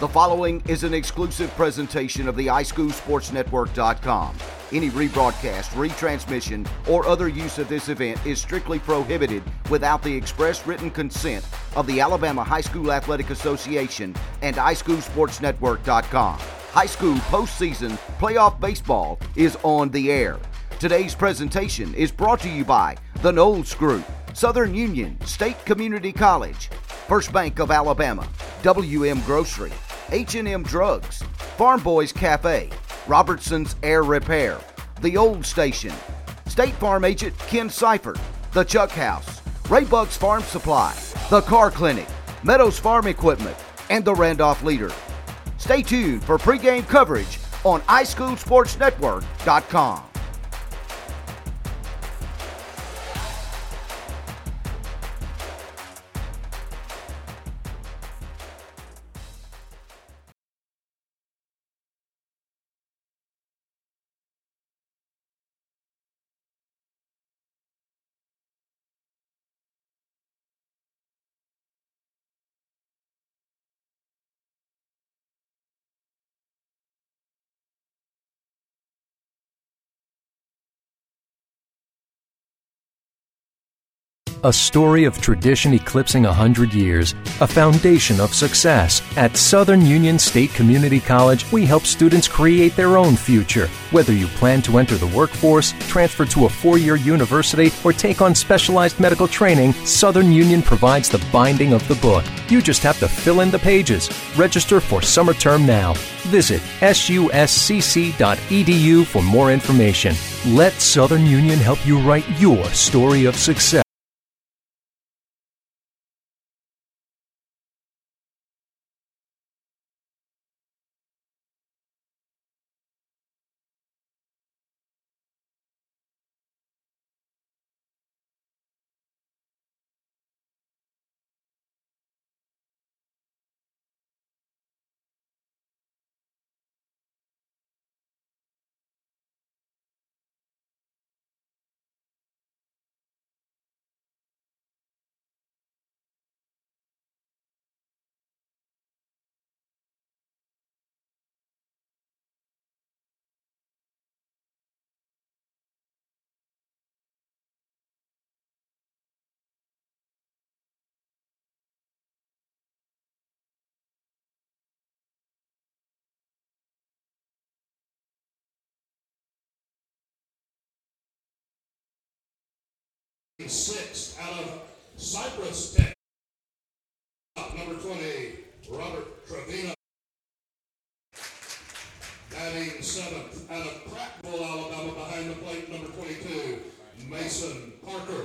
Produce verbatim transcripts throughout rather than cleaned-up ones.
The following is an exclusive presentation of the i school sports network dot com. Any rebroadcast, retransmission, or other use of this event is strictly prohibited without the express written consent of the Alabama High School Athletic Association and i school sports network dot com. High school postseason playoff baseball is on the air. Today's presentation is brought to you by the Knowles Group, Southern Union State Community College, First Bank of Alabama, W M Grocery, H and M Drugs, Farm Boys Cafe, Robertson's Air Repair, The Old Station, State Farm agent Ken Seifert, The Chuck House, Ray Bucks Farm Supply, The Car Clinic, Meadows Farm Equipment, and the Randolph Leader. Stay tuned for pregame coverage on i school sports network dot com. A story of tradition eclipsing one hundred years, a foundation of success. At Southern Union State Community College, we help students create their own future. Whether you plan to enter the workforce, transfer to a four-year university, or take on specialized medical training, Southern Union provides the binding of the book. You just have to fill in the pages. Register for summer term now. Visit s u s c c dot e d u for more information. Let Southern Union help you write your story of success. Six out of Cypress Tech, number twenty, Robert Trevino. Batting seventh out of Prattville, Alabama, behind the plate, number twenty-two, Mason Parker.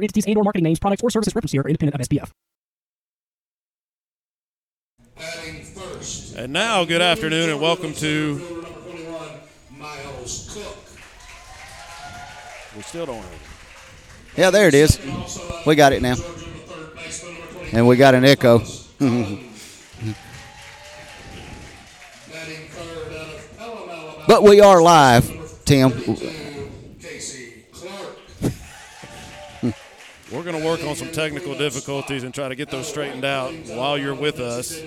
entities and or marketing names, products, or services referenced here are independent of S P F. And now, good afternoon and welcome to Miles Cook. We still don't have it. Yeah, there it is. We got it now. And we got an echo. But we are live, Tim. Casey Clark. We're going to work on some technical difficulties and try to get those straightened out while you're with us.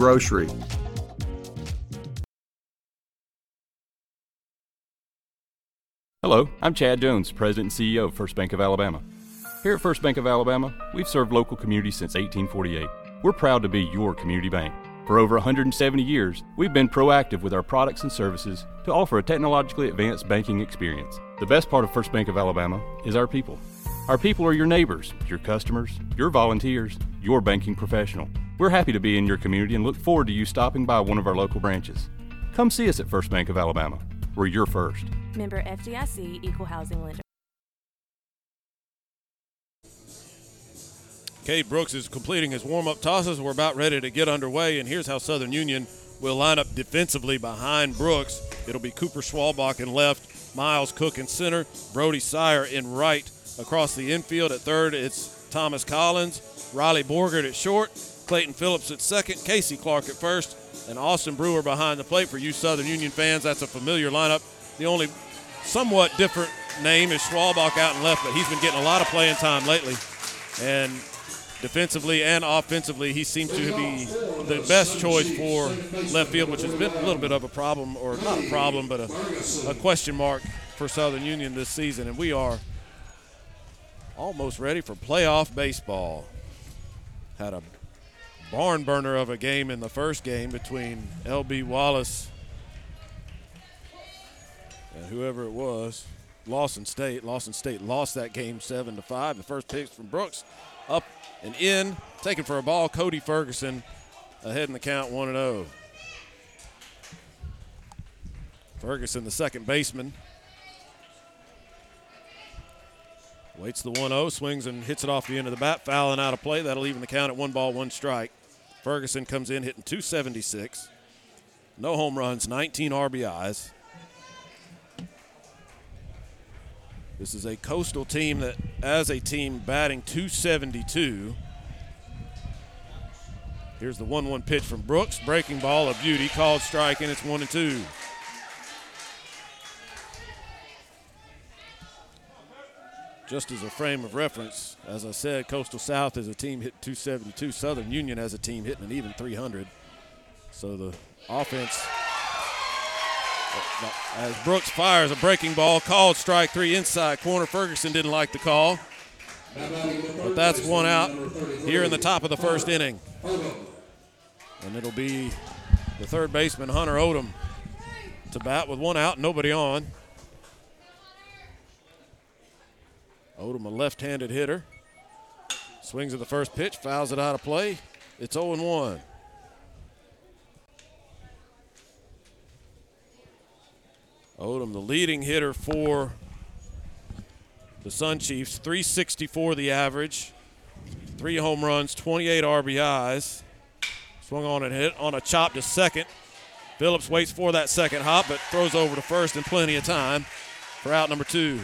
Grocery. Hello, I'm Chad Jones, President and C E O of First Bank of Alabama. Here at First Bank of Alabama, we've served local communities since eighteen forty-eight. We're proud to be your community bank. For over one hundred seventy years, we've been proactive with our products and services to offer a technologically advanced banking experience. The best part of First Bank of Alabama is our people. Our people are your neighbors, your customers, your volunteers, your banking professional. We're happy to be in your community and look forward to you stopping by one of our local branches. Come see us at First Bank of Alabama. We're your first. Member F D I C, Equal Housing Lender. Cade Brooks is completing his warm-up tosses. We're about ready to get underway, and here's how Southern Union will line up defensively behind Brooks. It'll be Cooper Schwalbach in left, Miles Cook in center, Brody Sire in right. Across the infield at third, it's Thomas Collins, Riley Borgert at short, Clayton Phillips at second, Casey Clark at first, and Austin Brewer behind the plate. For you Southern Union fans, that's a familiar lineup. The only somewhat different name is Schwalbach out and left, but he's been getting a lot of playing time lately. And defensively and offensively, he seems to be the best choice for left field, which has been a little bit of a problem, or not a problem, but a, a question mark for Southern Union this season. And we are almost ready for playoff baseball. Had a barn burner of a game in the first game between L B Wallace and whoever it was, Lawson State. Lawson State lost that game seven to five. The first pitch from Brooks, up and in, taken for a ball. Cody Ferguson ahead in the count, one and zero. Ferguson, the second baseman, waits the one oh, swings and hits it off the end of the bat, fouling out of play. That'll even the count at one ball, one strike. Ferguson comes in hitting two seventy-six. No home runs, nineteen R B Is. This is a Coastal team that, as a team, batting two seventy-two. Here's the one one pitch from Brooks. Breaking ball, a beauty, called strike, and it's one and two. Just as a frame of reference, as I said, Coastal South is a team hitting two seventy-two. Southern Union has a team hitting an even three hundred. So the offense, as Brooks fires a breaking ball, called strike three inside corner. Ferguson didn't like the call, but that's one out here in the top of the first inning. And it'll be the third baseman, Hunter Odom, to bat with one out, nobody on. Odom, a left-handed hitter, swings at the first pitch, fouls it out of play. It's oh and one. Odom, the leading hitter for the Sun Chiefs. three sixty-four the average. Three home runs, twenty-eight R B Is. Swung on and hit on a chop to second. Phillips waits for that second hop, but throws over to first in plenty of time for out number two.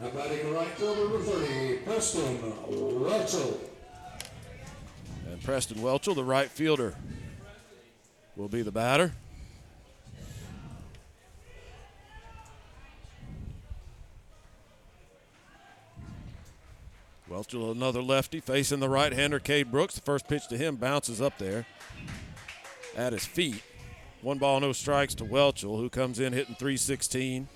Now batting right field, number thirty, Preston Welchel. And Preston Welchel, the right fielder, will be the batter. Welchel, another lefty, facing the right-hander, Cade Brooks. The first pitch to him bounces up there at his feet. One ball, no strikes to Welchel, who comes in hitting three sixteen.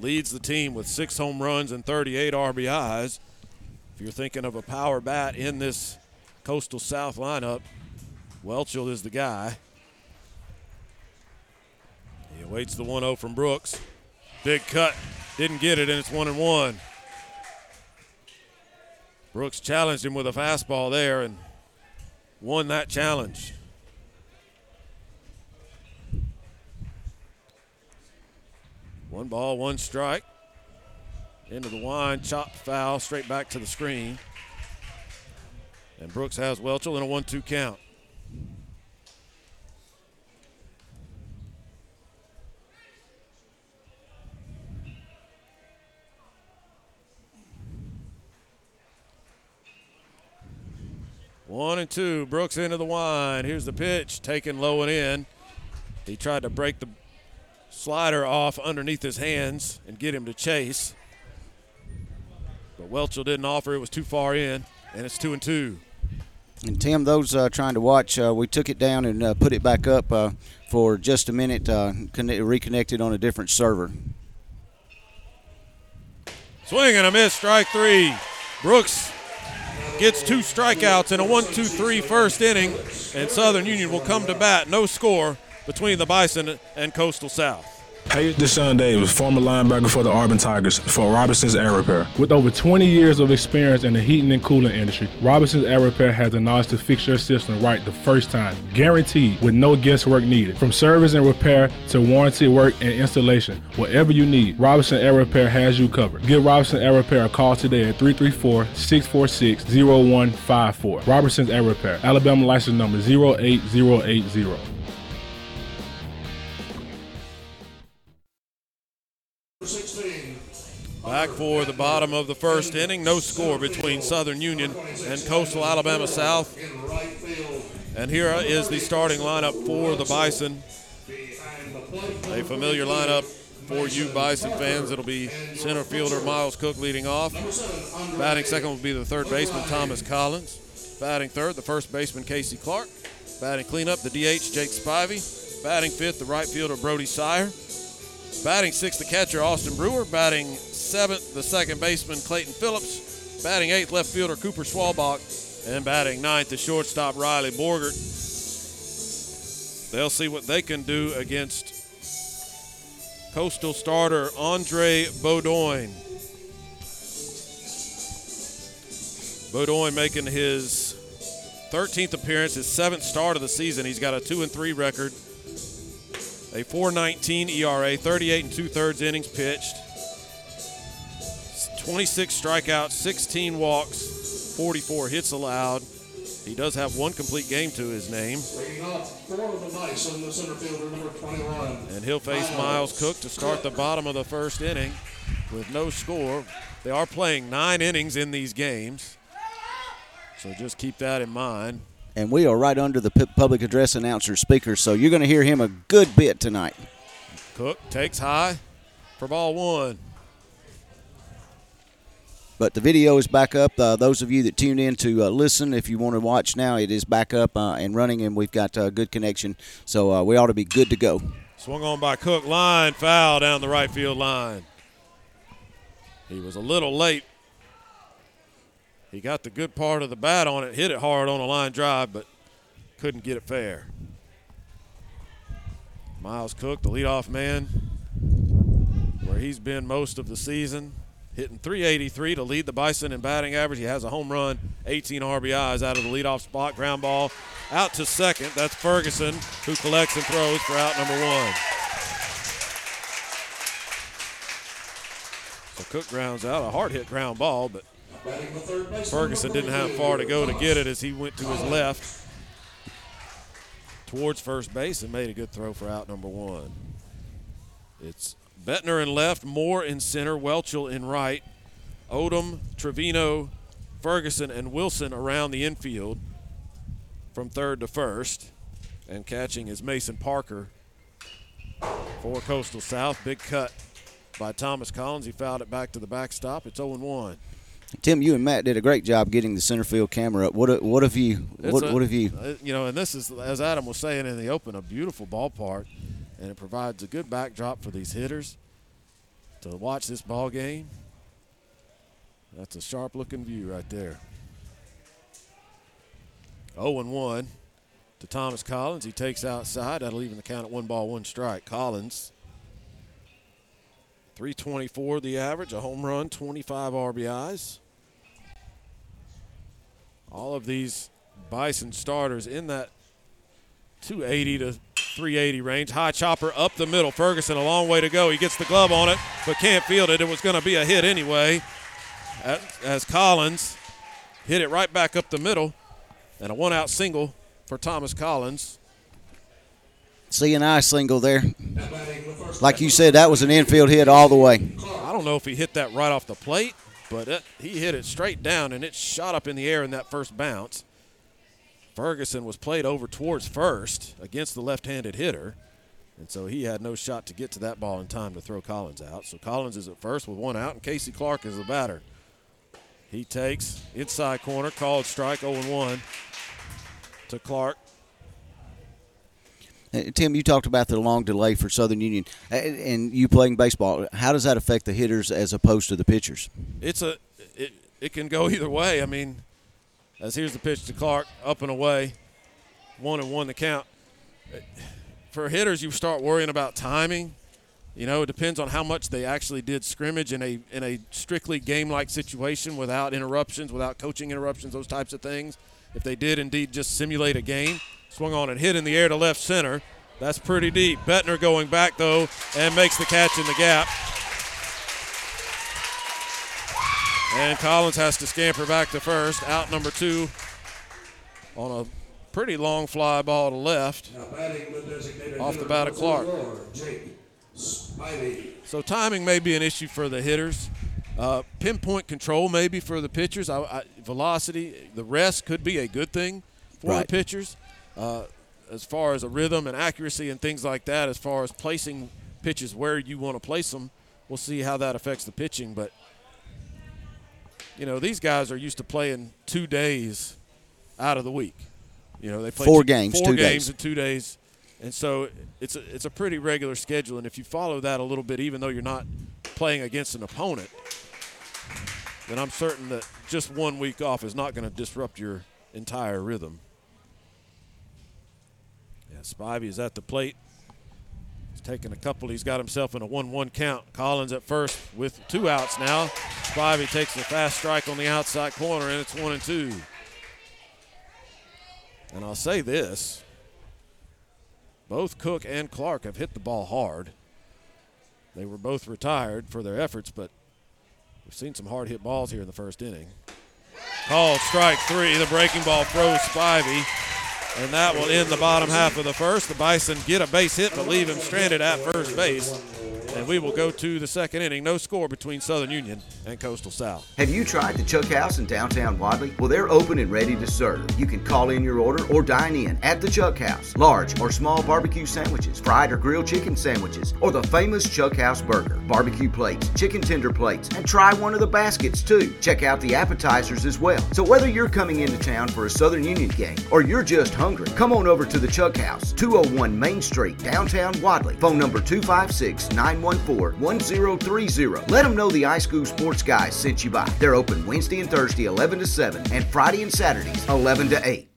Leads the team with six home runs and thirty-eight R B Is. If you're thinking of a power bat in this Coastal South lineup, Welchel is the guy. He awaits the one oh from Brooks. Big cut, didn't get it, and it's one and one. Brooks challenged him with a fastball there and won that challenge. One ball, one strike. Into the wind, chopped foul, straight back to the screen. And Brooks has Welchel in a one two count. One and two, Brooks into the wind. Here's the pitch, taken low and in. He tried to break the slider off underneath his hands and get him to chase. But Welchel didn't offer, it was too far in, and it's two and two. And Tim, those uh, trying to watch, uh, we took it down and uh, put it back up uh, for just a minute, uh, connect, reconnected on a different server. Swing and a miss, strike three. Brooks gets two strikeouts in a one two three first inning, and Southern Union will come to bat. No score between the Bison and Coastal South. Hey, Deshaun Davis, former linebacker for the Auburn Tigers for Robertson's Air Repair. With over twenty years of experience in the heating and cooling industry, Robertson's Air Repair has the knowledge to fix your system right the first time, guaranteed, with no guesswork needed. From service and repair to warranty work and installation, whatever you need, Robertson Air Repair has you covered. Give Robertson Air Repair a call today at three three four, six four six, zero one five four. Robertson's Air Repair, Alabama license number zero eight zero eight zero. Back for the bottom of the first inning. No score between Southern Union and Coastal Alabama South. And here is the starting lineup for the Bison. A familiar lineup for you Bison fans. It'll be center fielder Miles Cook leading off. Batting second will be the third baseman, Thomas Collins. Batting third, the first baseman, Casey Clark. Batting cleanup, the D H, Jake Spivey. Batting fifth, the right fielder, Brody Sire. Batting sixth, the catcher, Austin Brewer. Batting seventh, the second baseman, Clayton Phillips. Batting eighth, left fielder, Cooper Schwalbach. And batting ninth, the shortstop, Riley Borgert. They'll see what they can do against Coastal starter Andre Beaudoin. Beaudoin making his thirteenth appearance, his seventh start of the season. He's got a two and three record. A four nineteen E R A, thirty-eight and two-thirds innings pitched, twenty-six strikeouts, sixteen walks, forty-four hits allowed. He does have one complete game to his name. And he'll face Miles Cook to start the bottom of the first inning with no score. They are playing nine innings in these games, so just keep that in mind. And we are right under the public address announcer speaker, so you're going to hear him a good bit tonight. Cook takes high for ball one. But the video is back up. Uh, those of you that tuned in to uh, listen, if you want to watch now, it is back up uh, and running, and we've got a uh, good connection, so uh, we ought to be good to go. Swung on by Cook. Line foul down the right field line. He was a little late. He got the good part of the bat on it, hit it hard on a line drive, but couldn't get it fair. Miles Cook, the leadoff man, where he's been most of the season, hitting three eighty-three to lead the Bison in batting average. He has a home run, eighteen R B Is out of the leadoff spot. Ground ball out to second. That's Ferguson, who collects and throws for out number one. So Cook grounds out, a hard-hit ground ball, but Ferguson didn't have far to go to get it as he went to his left towards first base and made a good throw for out number one. It's Bettner in left, Moore in center, Welchel in right, Odom, Trevino, Ferguson, and Wilson around the infield from third to first. And catching is Mason Parker for Coastal South. Big cut by Thomas Collins. He fouled it back to the backstop. It's oh and one. Tim, you and Matt did a great job getting the center field camera up. What what have you? What, a, what have you? You know, and this is, as Adam was saying in the open, a beautiful ballpark, and it provides a good backdrop for these hitters to watch this ball game. That's a sharp-looking view right there. oh and one to Thomas Collins. He takes outside. That'll even the count at one ball, one strike. Collins. three twenty-four the average, a home run, twenty-five R B Is. All of these Bison starters in that two eighty to three eighty range. High chopper up the middle. Ferguson, a long way to go. He gets the glove on it, but can't field it. It was going to be a hit anyway as Collins hit it right back up the middle, and a one-out single for Thomas Collins. See an I single there. Like you said, that was an infield hit all the way. I don't know if he hit that right off the plate, but it, he hit it straight down, and it shot up in the air in that first bounce. Ferguson was played over towards first against the left-handed hitter, and so he had no shot to get to that ball in time to throw Collins out. So Collins is at first with one out, and Casey Clark is the batter. He takes inside corner, called strike, oh and one to Clark. Tim, you talked about the long delay for Southern Union and you playing baseball. How does that affect the hitters as opposed to the pitchers? It's a it, it can go either way. I mean, as here's the pitch to Clark, up and away, one and one the count. For hitters, you start worrying about timing. You know, it depends on how much they actually did scrimmage in a in a strictly game-like situation without interruptions, without coaching interruptions, those types of things. If they did indeed just simulate a game. Swung on and hit in the air to left center. That's pretty deep. Bettner going back, though, and makes the catch in the gap. And Collins has to scamper back to first. Out number two on a pretty long fly ball to left. Off the bat of Clark. So timing may be an issue for the hitters. Uh, pinpoint control maybe for the pitchers. I, I, velocity, the rest could be a good thing for right. the pitchers. Uh, as far as a rhythm and accuracy and things like that, as far as placing pitches where you want to place them, we'll see how that affects the pitching. But, you know, these guys are used to playing two days out of the week. You know, they play four two, games, four two games days. in two days. And so it's a, it's a pretty regular schedule. And if you follow that a little bit, even though you're not playing against an opponent, then I'm certain that just one week off is not going to disrupt your entire rhythm. Spivey is at the plate. He's taking a couple. He's got himself in a one-one count. Collins at first with two outs now. Spivey takes the fast strike on the outside corner, and it's one and two. And I'll say this. Both Cook and Clark have hit the ball hard. They were both retired for their efforts, but we've seen some hard-hit balls here in the first inning. Called strike three. The breaking ball throws Spivey. And that will end the bottom half of the first. The Bison get a base hit, but leave him stranded at first base. And we will go to the second inning. No score between Southern Union and Coastal South. Have you tried the Chuck House in downtown Wadley? Well, they're open and ready to serve. You can call in your order or dine in at the Chuck House. Large or small barbecue sandwiches, fried or grilled chicken sandwiches, or the famous Chuck House burger, barbecue plates, chicken tender plates, and try one of the baskets too. Check out the appetizers as well. So whether you're coming into town for a Southern Union game or you're just hungry, come on over to the Chuck House, two oh one Main Street, downtown Wadley. Phone number two five six, nine one four, one zero three zero. Let them know the iSchool Sports Guys sent you by. They're open Wednesday and Thursday eleven to seven and Friday and Saturdays eleven to eight.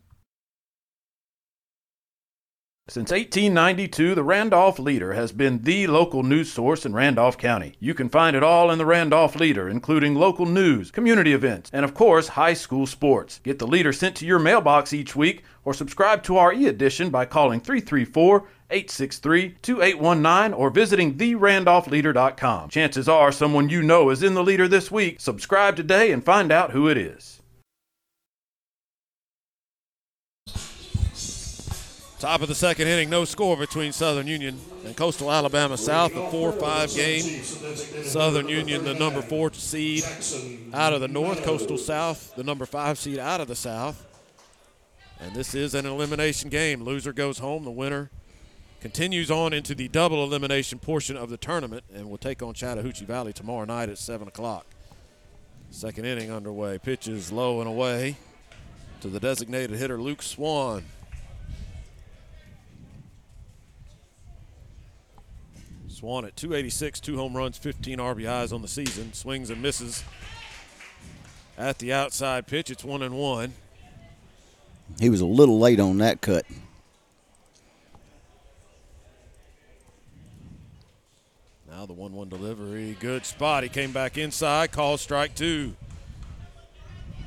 Since eighteen ninety-two, the Randolph Leader has been the local news source in Randolph County. You can find it all in the Randolph Leader, including local news, community events, and of course, high school sports. Get the Leader sent to your mailbox each week or subscribe to our e-edition by calling three three four, eight six three, two eight one nine or visiting the randolph leader dot com. Chances are someone you know is in the Leader this week. Subscribe today and find out who it is. Top of the second inning, no score between Southern Union and Coastal Alabama South. A four five game. Southern Union, the number four seed out of the North. Coastal South, the number five seed out of the South. And this is an elimination game. Loser goes home. The winner continues on into the double elimination portion of the tournament and will take on Chattahoochee Valley tomorrow night at seven o'clock. Second inning underway. Pitch is low and away to the designated hitter, Luke Swan. Swan at two eighty-six, two home runs, fifteen R B Is on the season. Swings and misses at the outside pitch. It's one and one. He was a little late on that cut. Now the one one delivery. Good spot. He came back inside. Called strike two.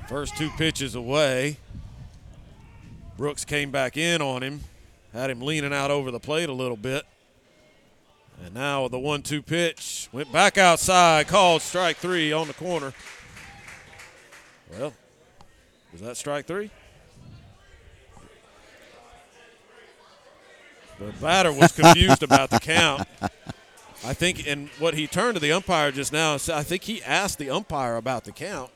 First two pitches away. Brooks came back in on him. Had him leaning out over the plate a little bit. And now with the one two pitch, went back outside, called strike three on the corner. Well, was that strike three? The batter was confused about the count. I think, and what he turned to the umpire just now, I think he asked the umpire about the count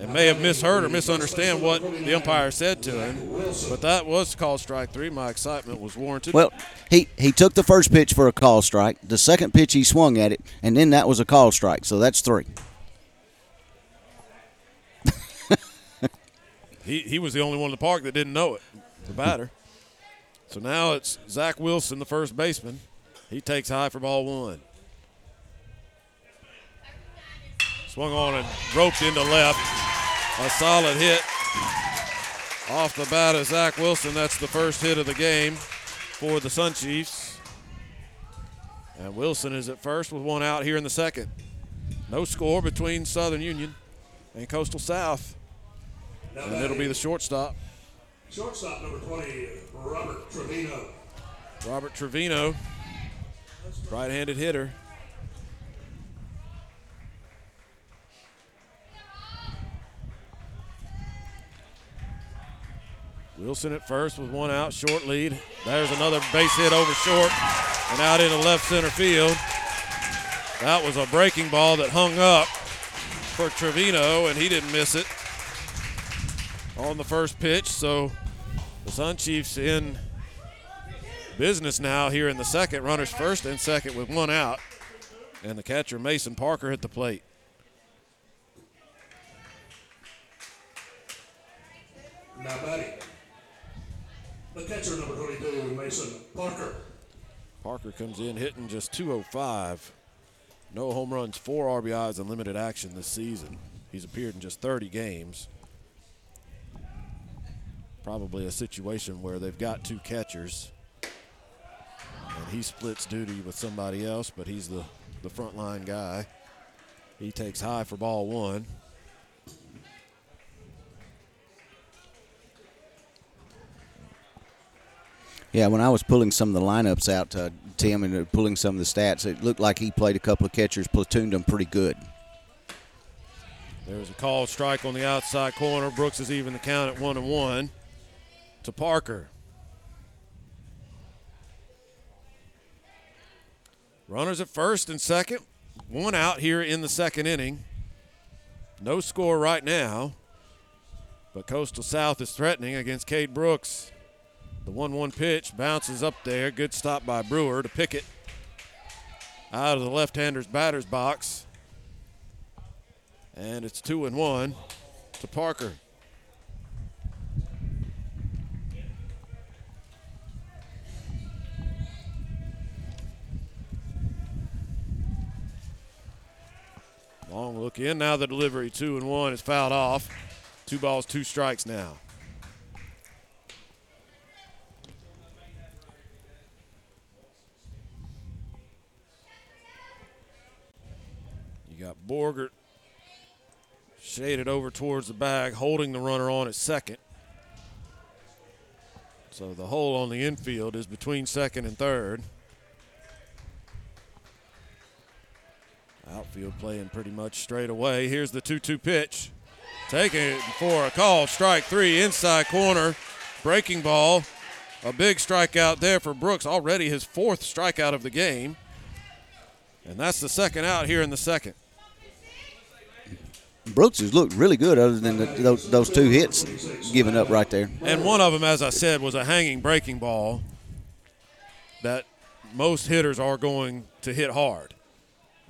and may have misheard or misunderstood what the umpire said to him. But that was called strike three. My excitement was warranted. Well, he, he took the first pitch for a call strike. The second pitch he swung at it, and then that was a call strike. So that's three. he, he was the only one in the park that didn't know it, the batter. So now it's Zach Wilson, the first baseman. He takes high for ball one. Swung on and roped into left. A solid hit off the bat of Zach Wilson. That's the first hit of the game for the Sun Chiefs. And Wilson is at first with one out here in the second. No score between Southern Union and Coastal South. And it'll be the shortstop. Shortstop number twenty, Robert Trevino. Robert Trevino, right-handed hitter. Wilson at first with one out, short lead. There's another base hit over short and out into left center field. That was a breaking ball that hung up for Trevino, and he didn't miss it on the first pitch. So the Sun Chiefs in business now here in the second. Runners first and second with one out. And the catcher, Mason Parker, at the plate. Now, buddy. The catcher, number twenty-two, Mason Parker. Parker comes in hitting just two oh five. No home runs, four R B Is, and limited action this season. He's appeared in just thirty games. Probably a situation where they've got two catchers, and he splits duty with somebody else, but he's the, the front-line guy. He takes high for ball one. Yeah, when I was pulling some of the lineups out, uh, Tim, and pulling some of the stats, it looked like he played a couple of catchers, platooned them pretty good. There's a called strike on the outside corner. Brooks is even the count at one and one to Parker. Runners at first and second. One out here in the second inning. No score right now, but Coastal South is threatening against Cade Brooks. The one one pitch bounces up there. Good stop by Brewer to pick it out of the left-hander's batter's box. And it's two and one to Parker. Long look in. Now the delivery, two and one, is fouled off. Two balls, two strikes now. got Borgert shaded over towards the bag, holding the runner on at second. So the hole on the infield is between second and third. Outfield playing pretty much straight away. Here's the two two pitch. Taking it for a call, strike three, inside corner, breaking ball. A big strikeout there for Brooks, already his fourth strikeout of the game. And that's the second out here in the second. Brooks has looked really good other than the, those, those two hits given up right there. And one of them, as I said, was a hanging breaking ball that most hitters are going to hit hard.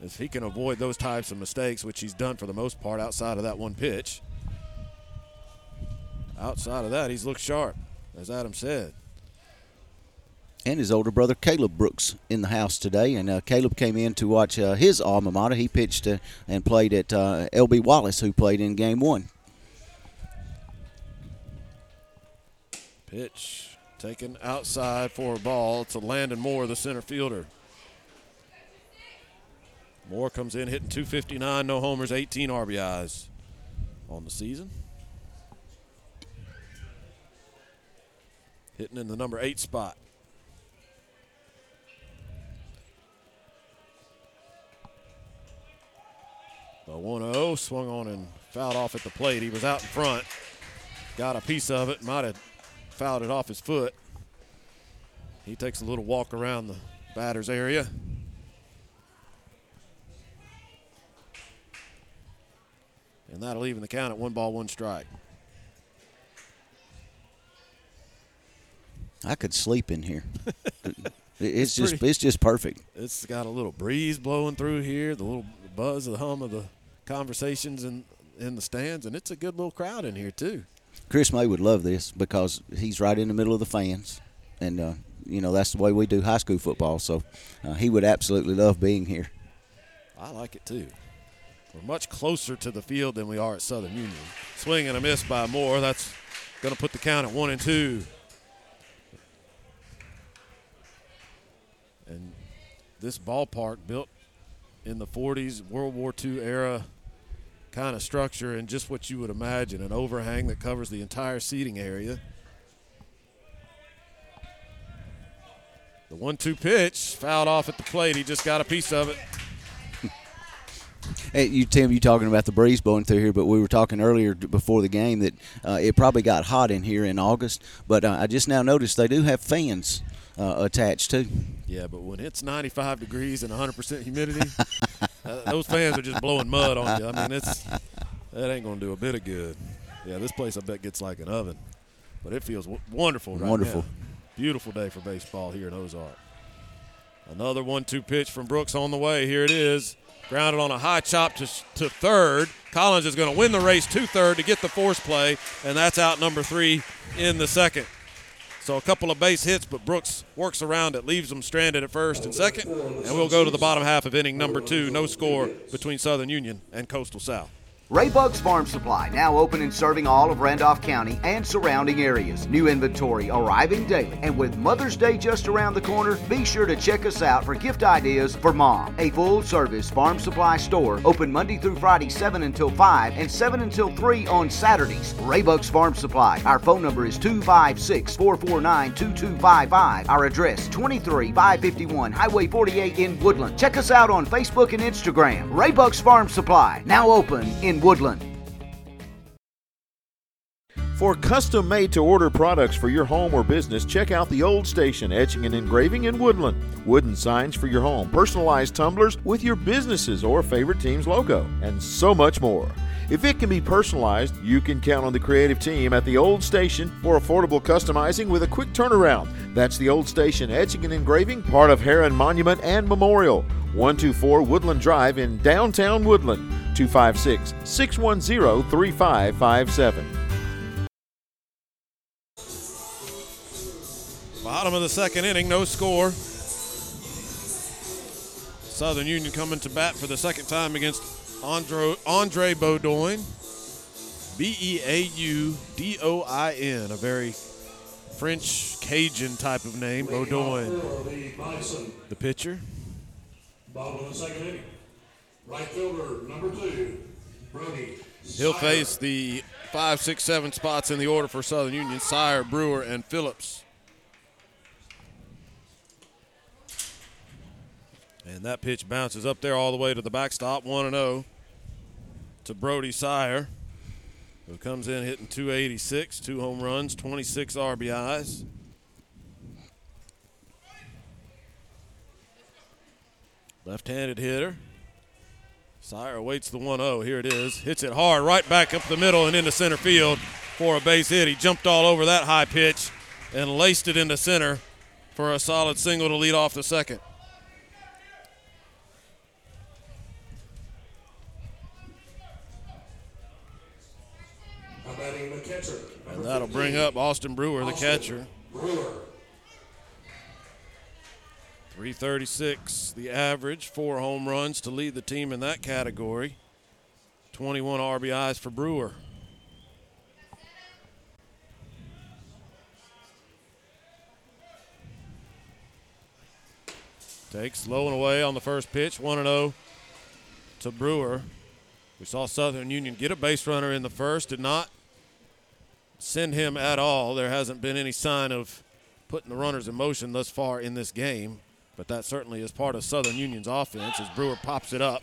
If he can avoid those types of mistakes, which he's done for the most part outside of that one pitch. Outside of that, he's looked sharp, as Adam said. And his older brother, Caleb Brooks, in the house today. And uh, Caleb came in to watch uh, his alma mater. He pitched uh, and played at uh, L B Wallace, who played in game one. Pitch taken outside for a ball to Landon Moore, the center fielder. Moore comes in hitting two fifty-nine, no homers, eighteen R B Is on the season. Hitting in the number eight spot. The one oh swung on and fouled off at the plate. He was out in front. Got a piece of it. Might have fouled it off his foot. He takes a little walk around the batter's area. And that'll even the count at one ball, one strike. I could sleep in here. It's just pretty, it's just perfect. It's got a little breeze blowing through here, the little buzz, the hum of the conversations in, in the stands, and it's a good little crowd in here too. Chris May would love this because he's right in the middle of the fans, and, uh, you know, that's the way we do high school football, so uh, he would absolutely love being here. I like it too. We're much closer to the field than we are at Southern Union. Swing and a miss by Moore. That's going to put the count at one and two. And this ballpark built in the forties, World War Two era kind of structure, and just what you would imagine, an overhang that covers the entire seating area. The one two pitch, fouled off at the plate. He just got a piece of it. Hey, you, Tim, you talking about the breeze blowing through here, but we were talking earlier before the game that uh, it probably got hot in here in August, but uh, I just now noticed they do have fans uh, attached too. Yeah, but when it's ninety-five degrees and one hundred percent humidity, uh, those fans are just blowing mud on you. I mean, it's that ain't going to do a bit of good. Yeah, this place I bet gets like an oven, but it feels w- wonderful right wonderful. now. Beautiful day for baseball here in Ozark. Another one two pitch from Brooks on the way. Here it is. Grounded on a high chop to, to third. Collins is going to win the race to third to get the force play, and that's out number three in the second. So a couple of base hits, but Brooks works around it, leaves them stranded at first and second, and we'll go to the bottom half of inning number two. No score between Southern Union and Coastal South. Ray Bucks Farm Supply, now open and serving all of Randolph County and surrounding areas. New inventory arriving daily. And with Mother's Day just around the corner, be sure to check us out for gift ideas for Mom. A full-service farm supply store, open Monday through Friday seven until five and seven until three on Saturdays. Ray Bucks Farm Supply. Our phone number is two five six, four four nine, two two five five. Our address, twenty-three five fifty-one Highway forty-eight in Woodland. Check us out on Facebook and Instagram. Ray Bucks Farm Supply, now open in Woodland. For custom made to order products for your home or business, check out The Old Station Etching and Engraving in Woodland. Wooden signs for your home, personalized tumblers with your business's or favorite team's logo, and so much more. If it can be personalized, you can count on the creative team at The Old Station for affordable customizing with a quick turnaround. That's The Old Station Etching and Engraving, part of Heron Monument and Memorial, one two four Woodland Drive in downtown Woodland. two five six, six one zero, three five five seven. Bottom of the second inning, no score. Southern Union coming to bat for the second time against Andre, Andre Beaudoin. B E A U D O I N, a very French Cajun type of name. Beaudoin, the pitcher. Bottom of the second inning. Right fielder, number two, Brody Sire. He'll face the five, six, seven spots in the order for Southern Union, Sire, Brewer, and Phillips. And that pitch bounces up there all the way to the backstop, one and oh to Brody Sire, who comes in hitting two eighty-six, two home runs, twenty-six R B Is. Left-handed hitter. Sire awaits the one oh. Here it is. Hits it hard right back up the middle and into center field for a base hit. He jumped all over that high pitch and laced it into center for a solid single to lead off the second. And that'll bring up Austin Brewer, the catcher. three thirty-six, the average, four home runs to lead the team in that category. twenty-one R B Is for Brewer. Takes low and away on the first pitch, one and oh to Brewer. We saw Southern Union get a base runner in the first, did not send him at all. There hasn't been any sign of putting the runners in motion thus far in this game, but that certainly is part of Southern Union's offense as Brewer pops it up.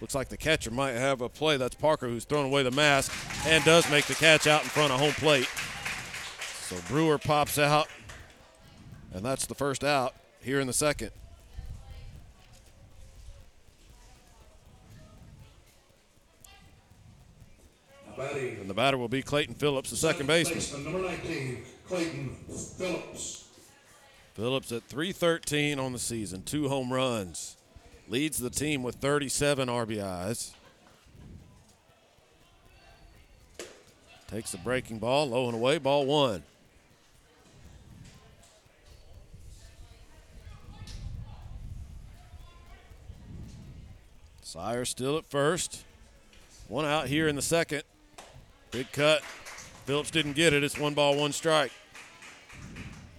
Looks like the catcher might have a play. That's Parker, who's thrown away the mask and does make the catch out in front of home plate. So Brewer pops out, and that's the first out here in the second. And the batter will be Clayton Phillips, the second baseman. Number nineteen, Clayton Phillips. Phillips at three thirteen on the season, two home runs. Leads the team with thirty-seven R B Is. Takes the breaking ball, low and away, ball one. Sire still at first. One out here in the second. Big cut. Phillips didn't get it. It's one ball, one strike.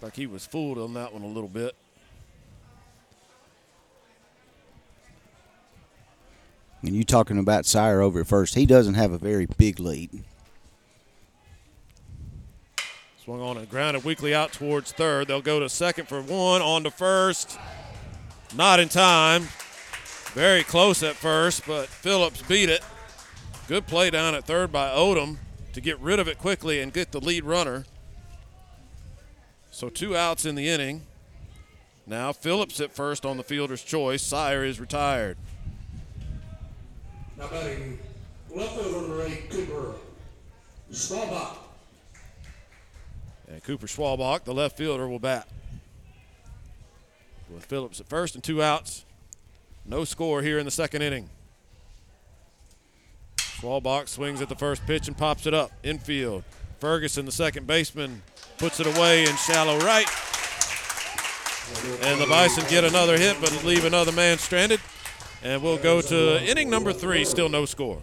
Looks like he was fooled on that one a little bit. And you talking about Sire over at first. He doesn't have a very big lead. Swung on and grounded weakly out towards third. They'll go to second for one, on to first. Not in time. Very close at first, but Phillips beat it. Good play down at third by Odom to get rid of it quickly and get the lead runner. So two outs in the inning. Now Phillips at first on the fielder's choice. Sire is retired. Now batting left fielder number eight, Cooper Schwalbach. And Cooper Schwalbach, the left fielder, will bat. With Phillips at first and two outs. No score here in the second inning. Schwalbach swings at the first pitch and pops it up. Infield. Ferguson, the second baseman, puts it away in shallow right. And the Bison get another hit, but leave another man stranded. And we'll go to inning number three, still no score.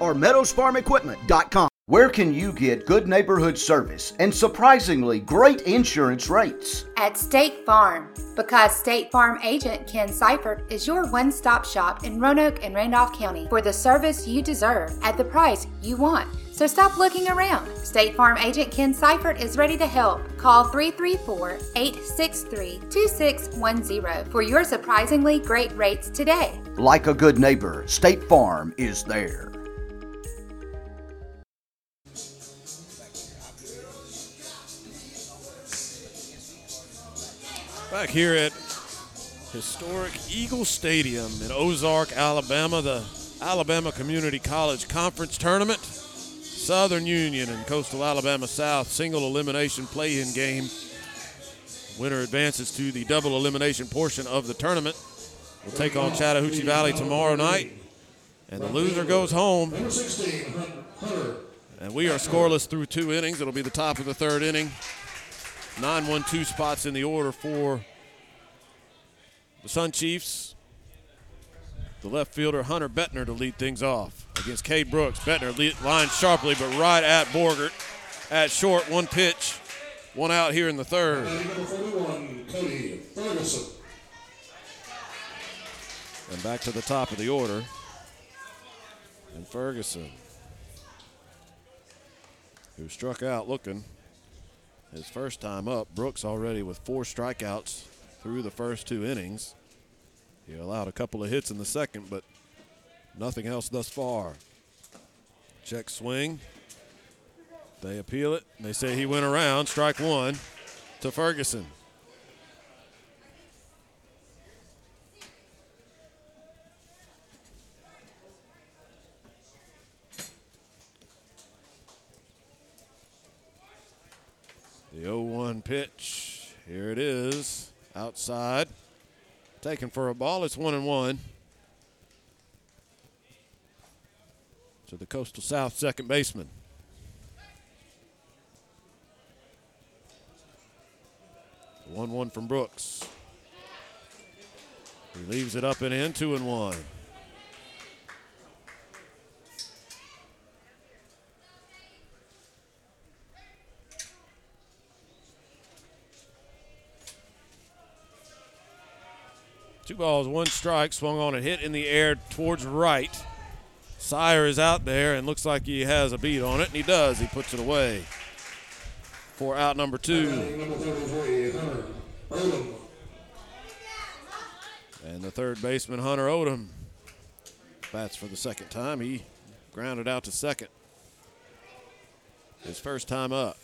or meadows farm equipment dot com. Where can you get good neighborhood service and surprisingly great insurance rates? At State Farm, because State Farm agent Ken Seifert is your one-stop shop in Roanoke and Randolph County for the service you deserve at the price you want. So stop looking around. State Farm agent Ken Seifert is ready to help. Call three three four, eight six three, two six one zero for your surprisingly great rates today. Like a good neighbor, State Farm is there. Back here at historic Eagle Stadium in Ozark, Alabama, the Alabama Community College Conference Tournament. Southern Union and Coastal Alabama South single elimination play-in game. Winner advances to the double elimination portion of the tournament. will take on Chattahoochee Valley tomorrow night. And the loser goes home. And we are scoreless through two innings. It'll be the top of the third inning. nine one two spots in the order for the Sun Chiefs. The left fielder Hunter Bettner to lead things off against Cade Brooks. Bettner lines sharply, but right at Borgert. At short, one pitch, one out here in the third. Cody Ferguson. And back to the top of the order. And Ferguson, who struck out looking his first time up. Brooks already with four strikeouts through the first two innings. He allowed a couple of hits in the second, but nothing else thus far. Check swing. They appeal it. They say he went around. Strike one to Ferguson. The oh one pitch, here it is, outside. Taken for a ball, it's one and one. To the Coastal South second baseman. one one from Brooks. He leaves it up and in, two and one. Two balls, one strike, swung on and hit in the air towards right. Sire is out there and looks like he has a beat on it, and he does. He puts it away for out number two. And the third baseman, Hunter Odom, bats for the second time. He grounded out to second. His first time up.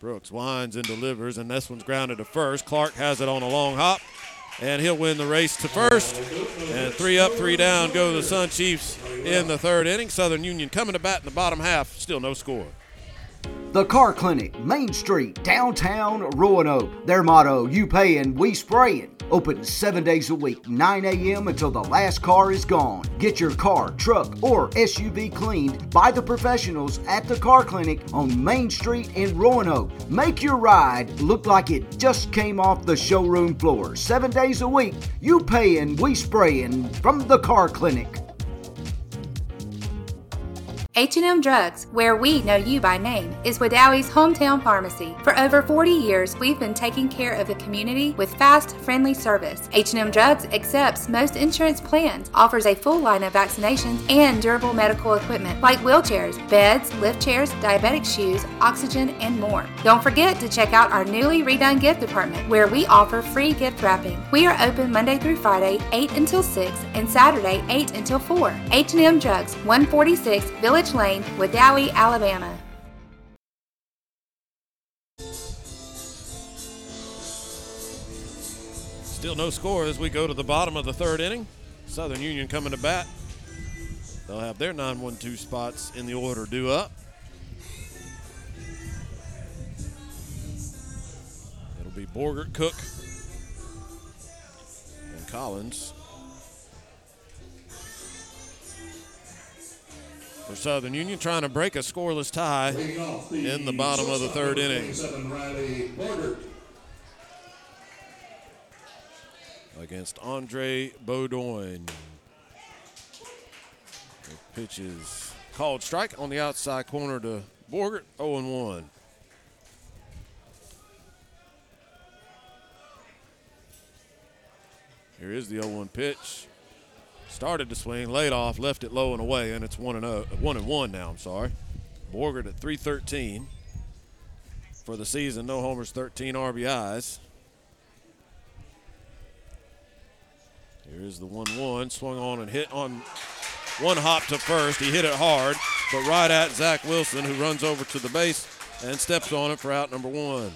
Brooks winds and delivers, and this one's grounded to first. Clark has it on a long hop, and he'll win the race to first. And three up, three down go the Sun Chiefs in the third inning. Southern Union coming to bat in the bottom half, still no score. The Car Clinic, Main Street, downtown Roanoke. Their motto, you payin', we sprayin'. Open seven days a week, nine a.m. until the last car is gone. Get your car, truck, or S U V cleaned by the professionals at the Car Clinic on Main Street in Roanoke. Make your ride look like it just came off the showroom floor. Seven days a week, you payin', we sprayin' from the Car Clinic. H and M Drugs, where we know you by name, is Wadowie's hometown pharmacy. For over forty years, we've been taking care of the community with fast, friendly service. H and M Drugs accepts most insurance plans, offers a full line of vaccinations and durable medical equipment like wheelchairs, beds, lift chairs, diabetic shoes, oxygen, and more. Don't forget to check out our newly redone gift department, where we offer free gift wrapping. We are open Monday through Friday, eight until six, and Saturday, eight until four. H and M Drugs, one forty-six Village Lane, Waddowie, Alabama. Still no score as we go to the bottom of the third inning. Southern Union coming to bat. They'll have their nine one two spots in the order due up. It'll be Borgert, Cook, and Collins. For Southern Union, trying to break a scoreless tie in the bottom of the third inning. Against Andre Beaudoin. The pitch is called strike on the outside corner to Borgert, oh and one. Here is the oh one pitch. Started to swing, laid off, left it low and away, and it's one and oh, one and one now, I'm sorry. Borgert at three thirteen for the season. No homers, thirteen R B Is. Here is the one one, swung on and hit on one hop to first. He hit it hard, but right at Zach Wilson, who runs over to the base and steps on it for out number one.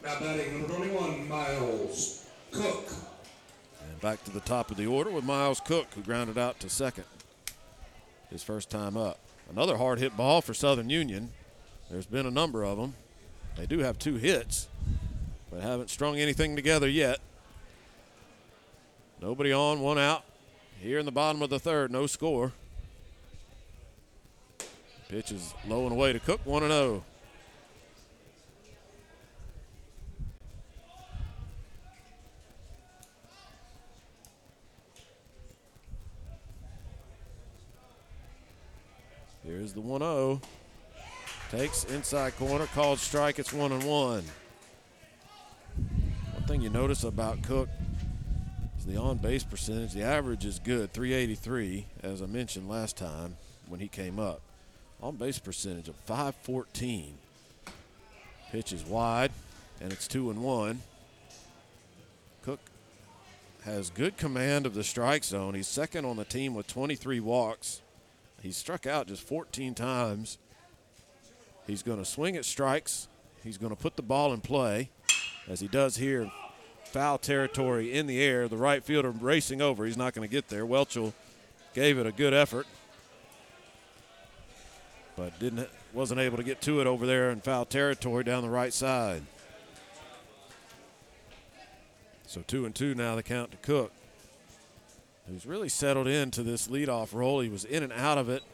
Now batting number twenty-one, Miles Cook. Back to the top of the order with Miles Cook, who grounded out to second. His first time up. Another hard hit ball for Southern Union. There's been a number of them. They do have two hits, but haven't strung anything together yet. Nobody on, one out. Here in the bottom of the third, no score. Pitch is low and away to Cook, one and oh. Here's the one oh. Takes inside corner, called strike, it's one and one. One thing you notice about Cook is the on-base percentage. The average is good, three eighty-three, as I mentioned last time when he came up. On-base percentage of five fourteen. Pitch is wide, and it's two and one. Cook has good command of the strike zone. He's second on the team with twenty-three walks. He's struck out just fourteen times. He's going to swing at strikes. He's going to put the ball in play, as he does here. Foul territory in the air. The right fielder racing over. He's not going to get there. Welchel gave it a good effort, but didn't wasn't able to get to it over there in foul territory down the right side. So two and two now, the count to Cook, who's really settled into this leadoff role. He was in and out of it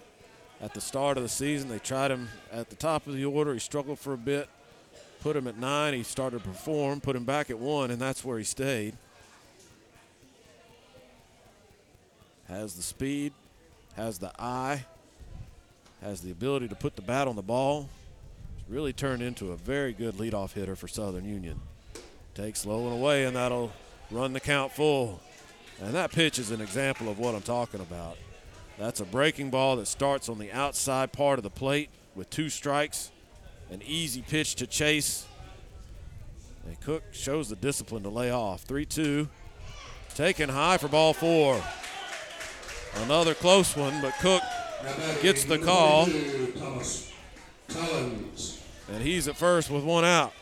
at the start of the season. They tried him at the top of the order. He struggled for a bit, put him at nine. He started to perform, put him back at one, and that's where he stayed. Has the speed, has the eye, has the ability to put the bat on the ball. He's really turned into a very good leadoff hitter for Southern Union. Takes low and away, and that'll run the count full. And that pitch is an example of what I'm talking about. That's a breaking ball that starts on the outside part of the plate with two strikes, an easy pitch to chase. And Cook shows the discipline to lay off. three two, taken high for ball four. Another close one, but Cook gets the call. Thomas Collins. And he's at first with one out.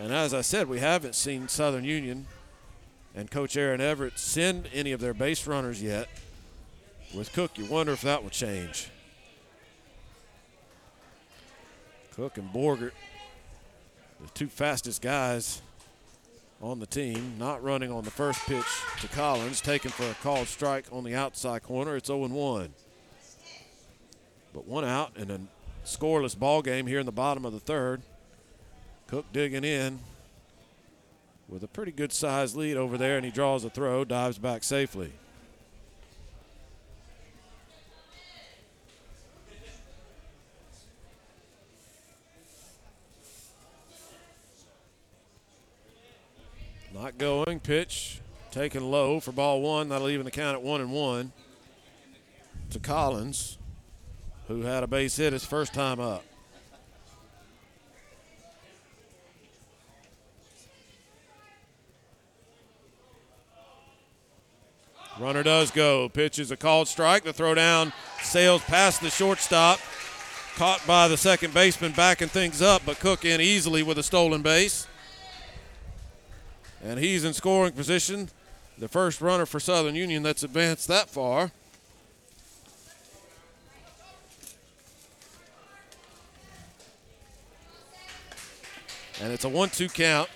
And as I said, we haven't seen Southern Union and Coach Aaron Everett send any of their base runners yet. With Cook, you wonder if that will change. Cook and Borgert, the two fastest guys on the team, not running on the first pitch to Collins, taken for a called strike on the outside corner. It's oh and one. But one out in a scoreless ball game here in the bottom of the third. Cook digging in with a pretty good sized lead over there, and he draws a throw, dives back safely. Not going, pitch taken low for ball one. That'll even the count at one and one to Collins, who had a base hit his first time up. Runner does go. Pitch is a called strike. The throw down sails past the shortstop. Caught by the second baseman backing things up, but Cook in easily with a stolen base. And he's in scoring position. The first runner for Southern Union that's advanced that far. And it's a one two count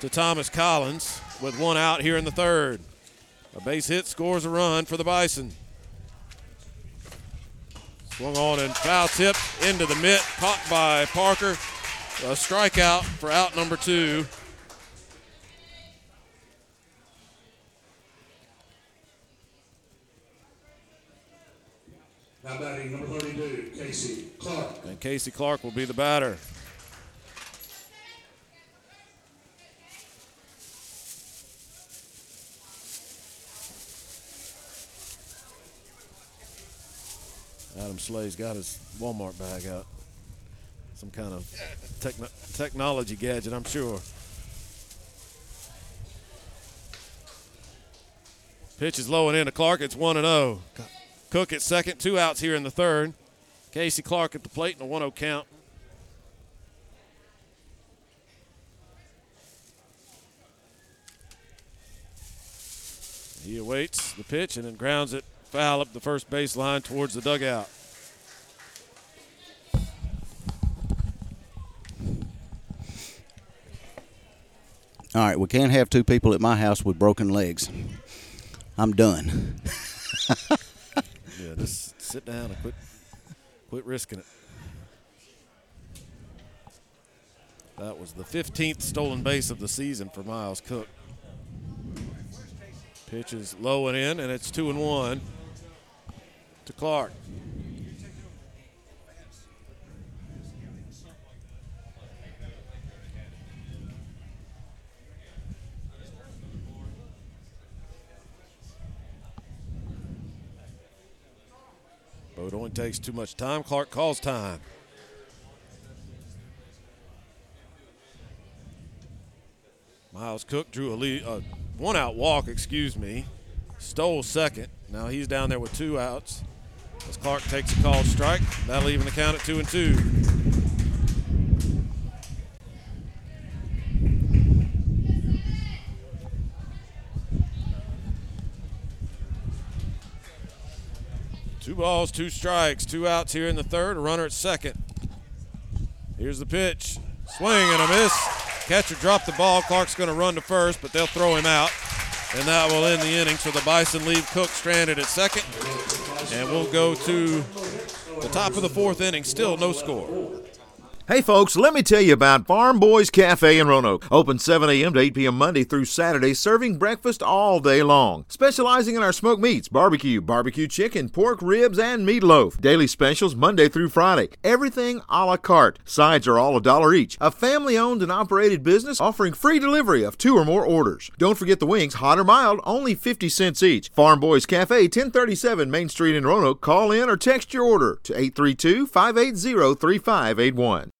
to Thomas Collins with one out here in the third. A base hit scores a run for the Bison. Swung on and foul tip into the mitt, caught by Parker. A strikeout for out number two. Now batting number thirty-two, Casey Clark. And Casey Clark will be the batter. Adam Slay's got his Walmart bag out. Some kind of techno- technology gadget, I'm sure. Pitch is low and in to Clark. It's one and oh. Cook at second, two outs here in the third. Casey Clark at the plate in a one oh count. He awaits the pitch and then grounds it. Foul up the first baseline towards the dugout. All right, we can't have two people at my house with broken legs. I'm done. Yeah, just sit down and quit, quit risking it. That was the fifteenth stolen base of the season for Miles Cook. Pitches low and in, and it's two and one to Clark. Beaudoin takes too much time. Clark calls time. Miles Cook drew a lead, uh, one-out walk, excuse me, stole second. Now he's down there with two outs. As Clark takes a called strike, that'll even the count at two and two. Two balls, two strikes, two outs here in the third, a runner at second. Here's the pitch, swing and a miss. Catcher dropped the ball. Clark's going to run to first, but they'll throw him out. And that will end the inning. So the Bison leave Cook stranded at second. And we'll go to the top of the fourth inning. Still no score. Hey, folks, let me tell you about Farm Boys Cafe in Roanoke. Open seven a.m. to eight p.m. Monday through Saturday, serving breakfast all day long. Specializing in our smoked meats, barbecue, barbecue chicken, pork ribs, and meatloaf. Daily specials Monday through Friday. Everything a la carte. Sides are all a dollar each. A family-owned and operated business offering free delivery of two or more orders. Don't forget the wings, hot or mild, only fifty cents each. Farm Boys Cafe, ten thirty-seven Main Street in Roanoke. Call in or text your order to eight three two, five eight zero, three five eight one.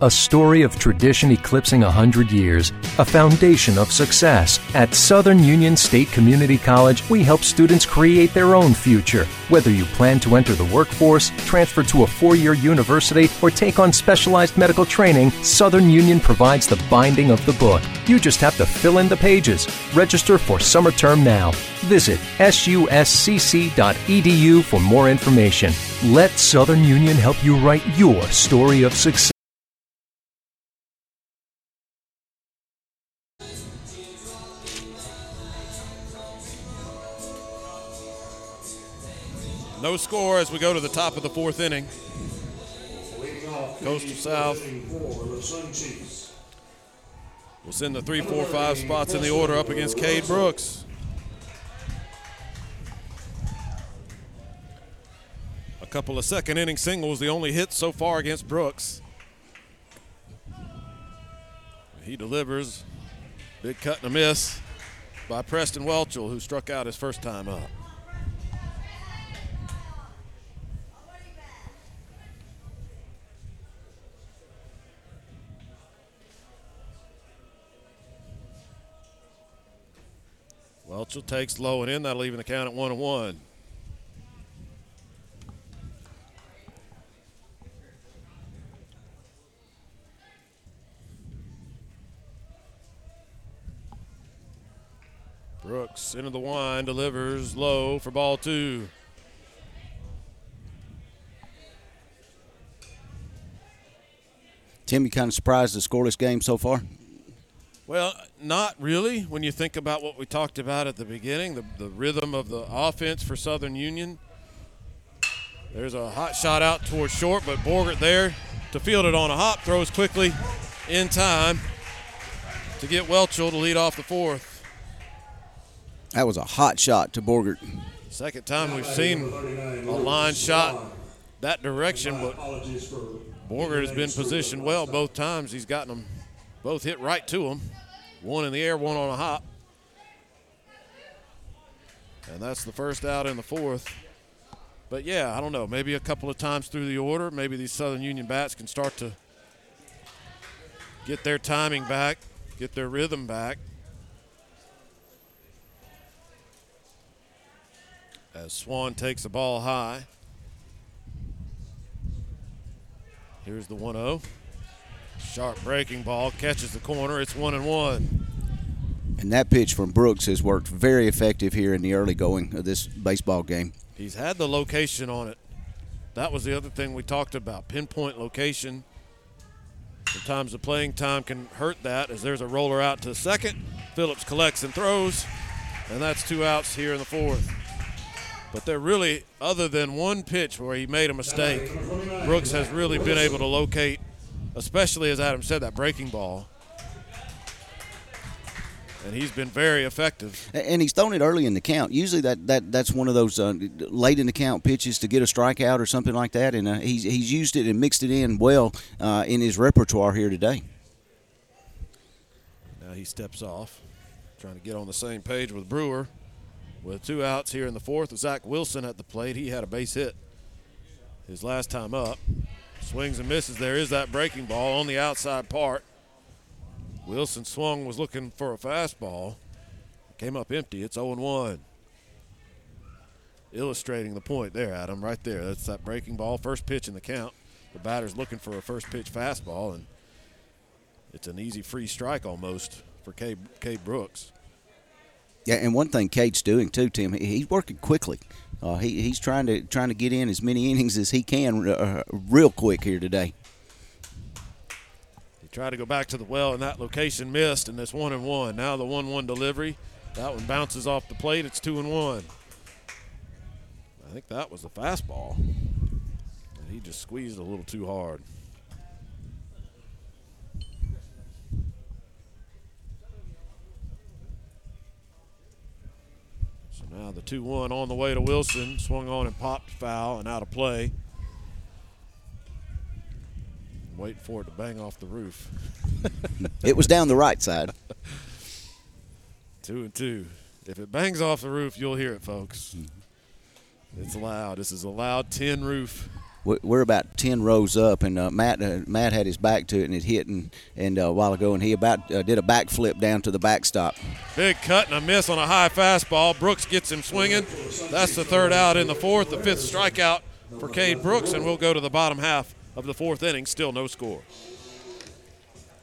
A story of tradition eclipsing one hundred years, a foundation of success. At Southern Union State Community College, we help students create their own future. Whether you plan to enter the workforce, transfer to a four-year university, or take on specialized medical training, Southern Union provides the binding of the book. You just have to fill in the pages. Register for summer term now. Visit S U S C C dot edu for more information. Let Southern Union help you write your story of success. No score as we go to the top of the fourth inning. Coastal South will send the three, four, five spots in the order up against Cade Brooks. A couple of second inning singles, the only hit so far against Brooks. He delivers. Big cut and a miss by Preston Welchel, who struck out his first time up. Welchel takes low and in. That'll leave the count at one and one. Brooks into the wind, delivers low for ball two. Tim, you kind of surprised the scoreless game so far? Well, not really. When you think about what we talked about at the beginning, the, the rhythm of the offense for Southern Union. There's a hot shot out towards short, but Borgert there to field it on a hop, throws quickly in time to get Welchel to lead off the fourth. That was a hot shot to Borgert. Second time we've seen a line shot that direction, but Borgert has been positioned well both times. He's gotten them. Both hit right to him. One in the air, one on a hop. And that's the first out in the fourth. But, yeah, I don't know, maybe a couple of times through the order, maybe these Southern Union bats can start to get their timing back, get their rhythm back. As Swan takes the ball high. Here's the one oh. Sharp breaking ball, catches the corner, it's one and one. And that pitch from Brooks has worked very effective here in the early going of this baseball game. He's had the location on it That was the other thing we talked about, pinpoint location. Sometimes the playing time can hurt that, as there's a roller out to second. Phillips collects and throws, and that's two outs here in the fourth. But they're really, other than one pitch where he made a mistake, Brooks has really been able to locate, especially as Adam said, that breaking ball. And he's been very effective. And he's thrown it early in the count. Usually that, that that's one of those uh, late in the count pitches to get a strikeout or something like that. And uh, he's, he's used it and mixed it in well uh, in his repertoire here today. Now he steps off, trying to get on the same page with Brewer. With two outs here in the fourth, Zach Wilson at the plate. He had a base hit his last time up. Swings and misses. There is that breaking ball on the outside part. Wilson swung, was looking for a fastball. Came up empty. It's oh and one. Illustrating the point there, Adam, right there. That's that breaking ball, first pitch in the count. The batter's looking for a first pitch fastball, and it's an easy free strike almost for Cade, Cade Brooks. Yeah, and one thing Cade's doing too, Tim, he's working quickly. Uh, he, he's trying to trying to get in as many innings as he can uh, real quick here today. Tried to go back to the well, and that location missed, and it's one and one. Now the one-one delivery. That one bounces off the plate. It's two and one. I think that was the fastball. And he just squeezed a little too hard. So now the two-one on the way to Wilson. Swung on and popped foul and out of play. Waiting for it to bang off the roof. It was down the right side. Two and two. If it bangs off the roof, you'll hear it, folks. Mm-hmm. It's loud. This is a loud tin roof. We're about ten rows up, and uh, Matt uh, Matt had his back to it, and it hit and, and, uh, a while ago, and he about uh, did a backflip down to the backstop. Big cut and a miss on a high fastball. Brooks gets him swinging. That's the third out in the fourth, the fifth strikeout for Cade Brooks, and we'll go to the bottom half of the fourth inning, still no score.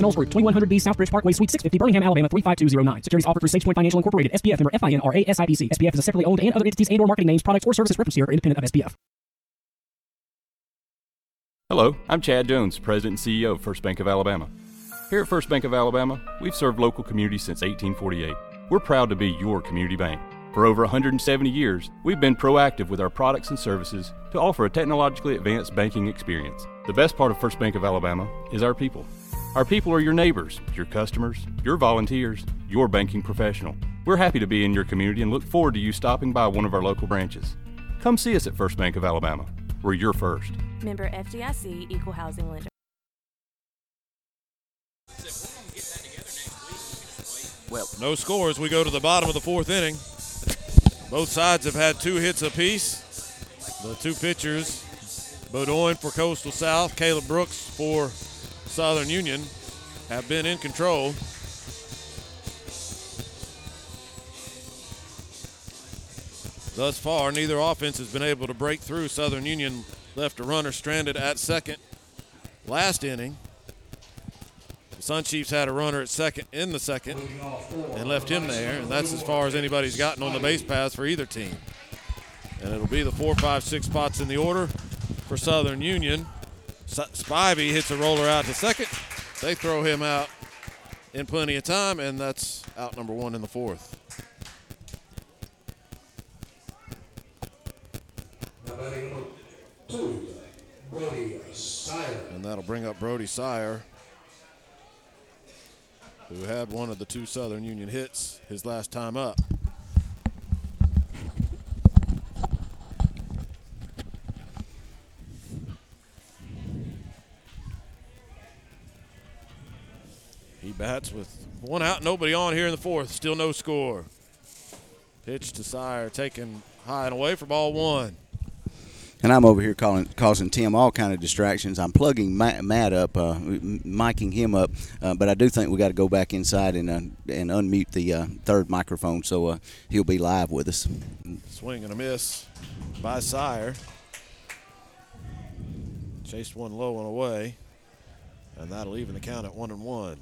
Knowles Group, twenty-one hundred B Southbridge Parkway, Suite six fifty, Birmingham, Alabama, three five two oh nine. Securities offered through SagePoint Financial Incorporated, S P F member FINRA S I P C. S P F is a separately owned and other entities and or marketing names, products, or services referenced here are independent of S P F. Hello, I'm Chad Jones, President and C E O of First Bank of Alabama. Here at First Bank of Alabama, we've served local communities since eighteen forty-eight. We're proud to be your community bank. For over one hundred seventy years, we've been proactive with our products and services to offer a technologically advanced banking experience. The best part of First Bank of Alabama is our people. Our people are your neighbors, your customers, your volunteers, your banking professional. We're happy to be in your community and look forward to you stopping by one of our local branches. Come see us at First Bank of Alabama. We're your first. Member F D I C, Equal Housing Lender. Well, no scores. We go to the bottom of the fourth inning. Both sides have had two hits apiece. The two pitchers, Beaudoin for Coastal South, Caleb Brooks for Southern Union, have been in control. Thus far, neither offense has been able to break through. Southern Union left a runner stranded at second last inning. The Sun Chiefs had a runner at second in the second and left him there, and that's as far as anybody's gotten on the base paths for either team. And it'll be the four, five, six spots in the order for Southern Union. Spivey hits a roller out to second. They throw him out in plenty of time, and that's out number one in the fourth. And that'll bring up Brody Sire, who had one of the two Southern Union hits his last time up. He bats with one out, nobody on here in the fourth. Still no score. Pitch to Sire, taken high and away for ball one. And I'm over here calling, causing Tim all kind of distractions. I'm plugging Matt, Matt up, uh, miking him up, uh, but I do think we got to go back inside and uh, and unmute the uh, third microphone so uh, he'll be live with us. Swing and a miss by Sire. Chased one low and away, and that'll even the count at one and one.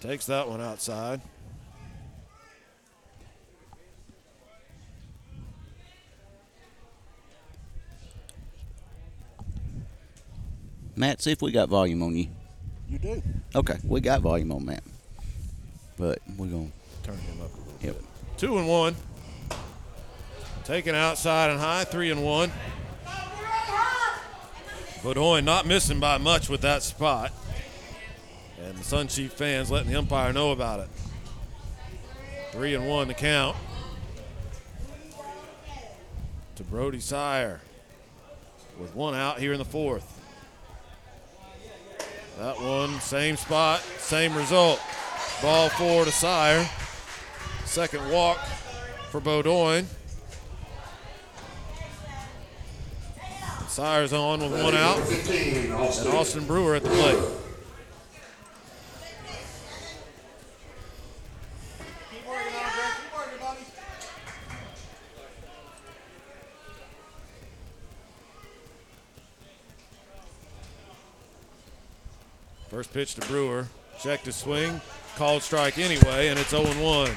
Takes that one outside. Matt, see if we got volume on you. You do. Okay, we got volume on Matt. But we're going to turn him up a little yep. bit. Two and one. Taken outside and high, three and one. Beaudoin not missing by much with that spot. And the Sun Chief fans letting the umpire know about it. Three and one to count. To Brody Sire with one out here in the fourth. That one, same spot, same result. Ball four to Sire. Second walk for Beaudoin. And Sire's on with one out. And Austin Brewer at the plate. First pitch to Brewer, checked his swing, called strike anyway, and it's oh and one.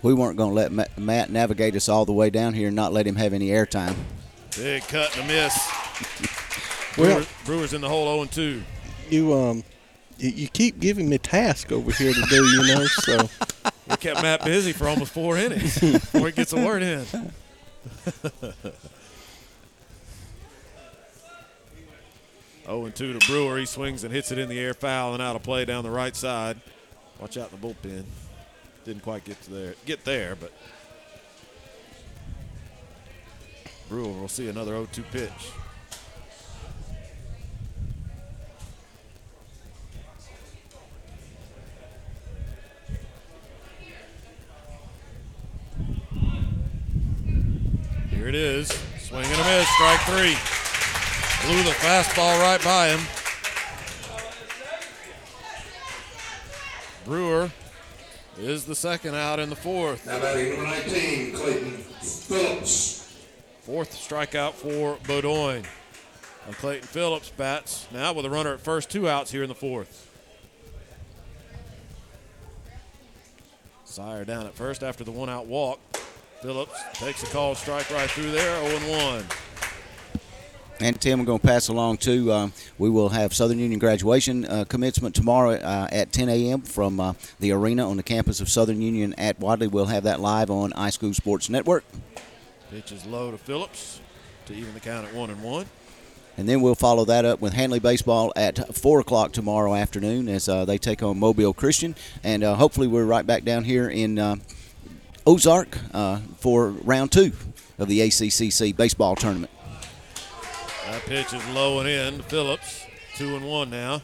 We weren't going to let Matt, Matt navigate us all the way down here and not let him have any airtime. Big cut and a miss. Brewer, well, Brewer's in the hole oh and two. You um, you keep giving me tasks over here to do, you know, so. We kept Matt busy for almost four innings before he gets a word in. oh and two to Brewer. He swings and hits it in the air, foul and out of play down the right side. Watch out in the bullpen. Didn't quite get to there. Get there, but Brewer will see another oh and two pitch. Here it is, swing and a miss, strike three. Blew the fastball right by him. Brewer is the second out in the fourth. Now batting number nineteen, Clayton Phillips. Fourth strikeout for Beaudoin. And Clayton Phillips bats now with a runner at first, two outs here in the fourth. Sire down at first after the one-out walk. Phillips takes a called strike right through there, oh and one. And, Tim, we're going to pass along, too. Uh, we will have Southern Union graduation uh, commencement tomorrow uh, at ten a.m. from uh, the arena on the campus of Southern Union at Wadley. We'll have that live on iSchool Sports Network. Pitch is low to Phillips to even the count at one and one. And then we'll follow that up with Hanley Baseball at four o'clock tomorrow afternoon as uh, they take on Mobile Christian. And uh, hopefully we're right back down here in uh, – Ozark uh, for round two of the A C C C baseball tournament. That pitch is low and in. Phillips, two and one now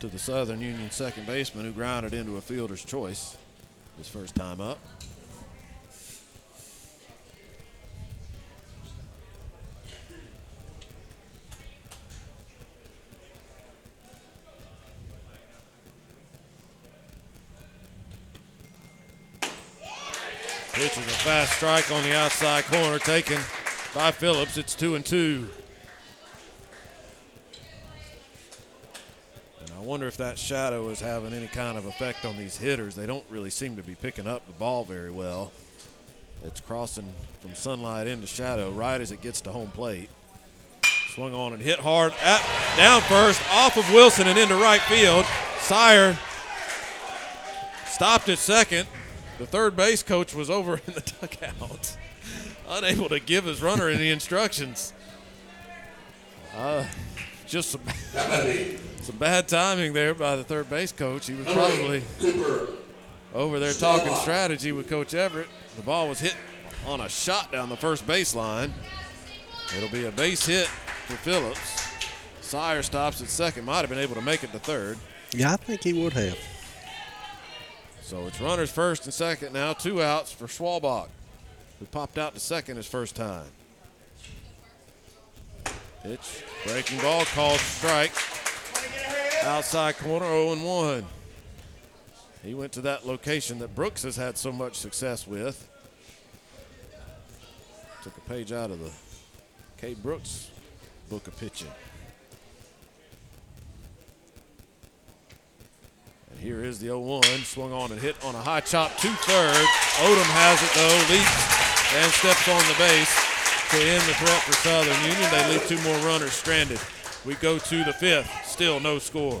to the Southern Union second baseman who grounded into a fielder's choice his first time up. Pitch is a fast strike on the outside corner taken by Phillips. It's two and two. And I wonder if that shadow is having any kind of effect on these hitters. They don't really seem to be picking up the ball very well. It's crossing from sunlight into shadow right as it gets to home plate. Swung on and hit hard. At, down first, off of Wilson and into right field. Sire stopped at second. The third base coach was over in the dugout, unable to give his runner any instructions. Uh, just some, some bad timing there by the third base coach. He was probably over there talking strategy with Coach Everett. The ball was hit on a shot down the first baseline. It'll be a base hit for Phillips. Sire stops at second. Might have been able to make it to third. Yeah, I think he would have. So it's runners first and second now. Two outs for Schwalbach, who popped out to second his first time. Pitch, breaking ball, called strike. Outside corner, oh and one. He went to that location that Brooks has had so much success with. Took a page out of the Cade Brooks book of pitching. And here is the oh one, swung on and hit on a high chop to third. Odom has it though, leaps and steps on the base to end the threat for Southern Union. They leave two more runners stranded. We go to the fifth, still no score.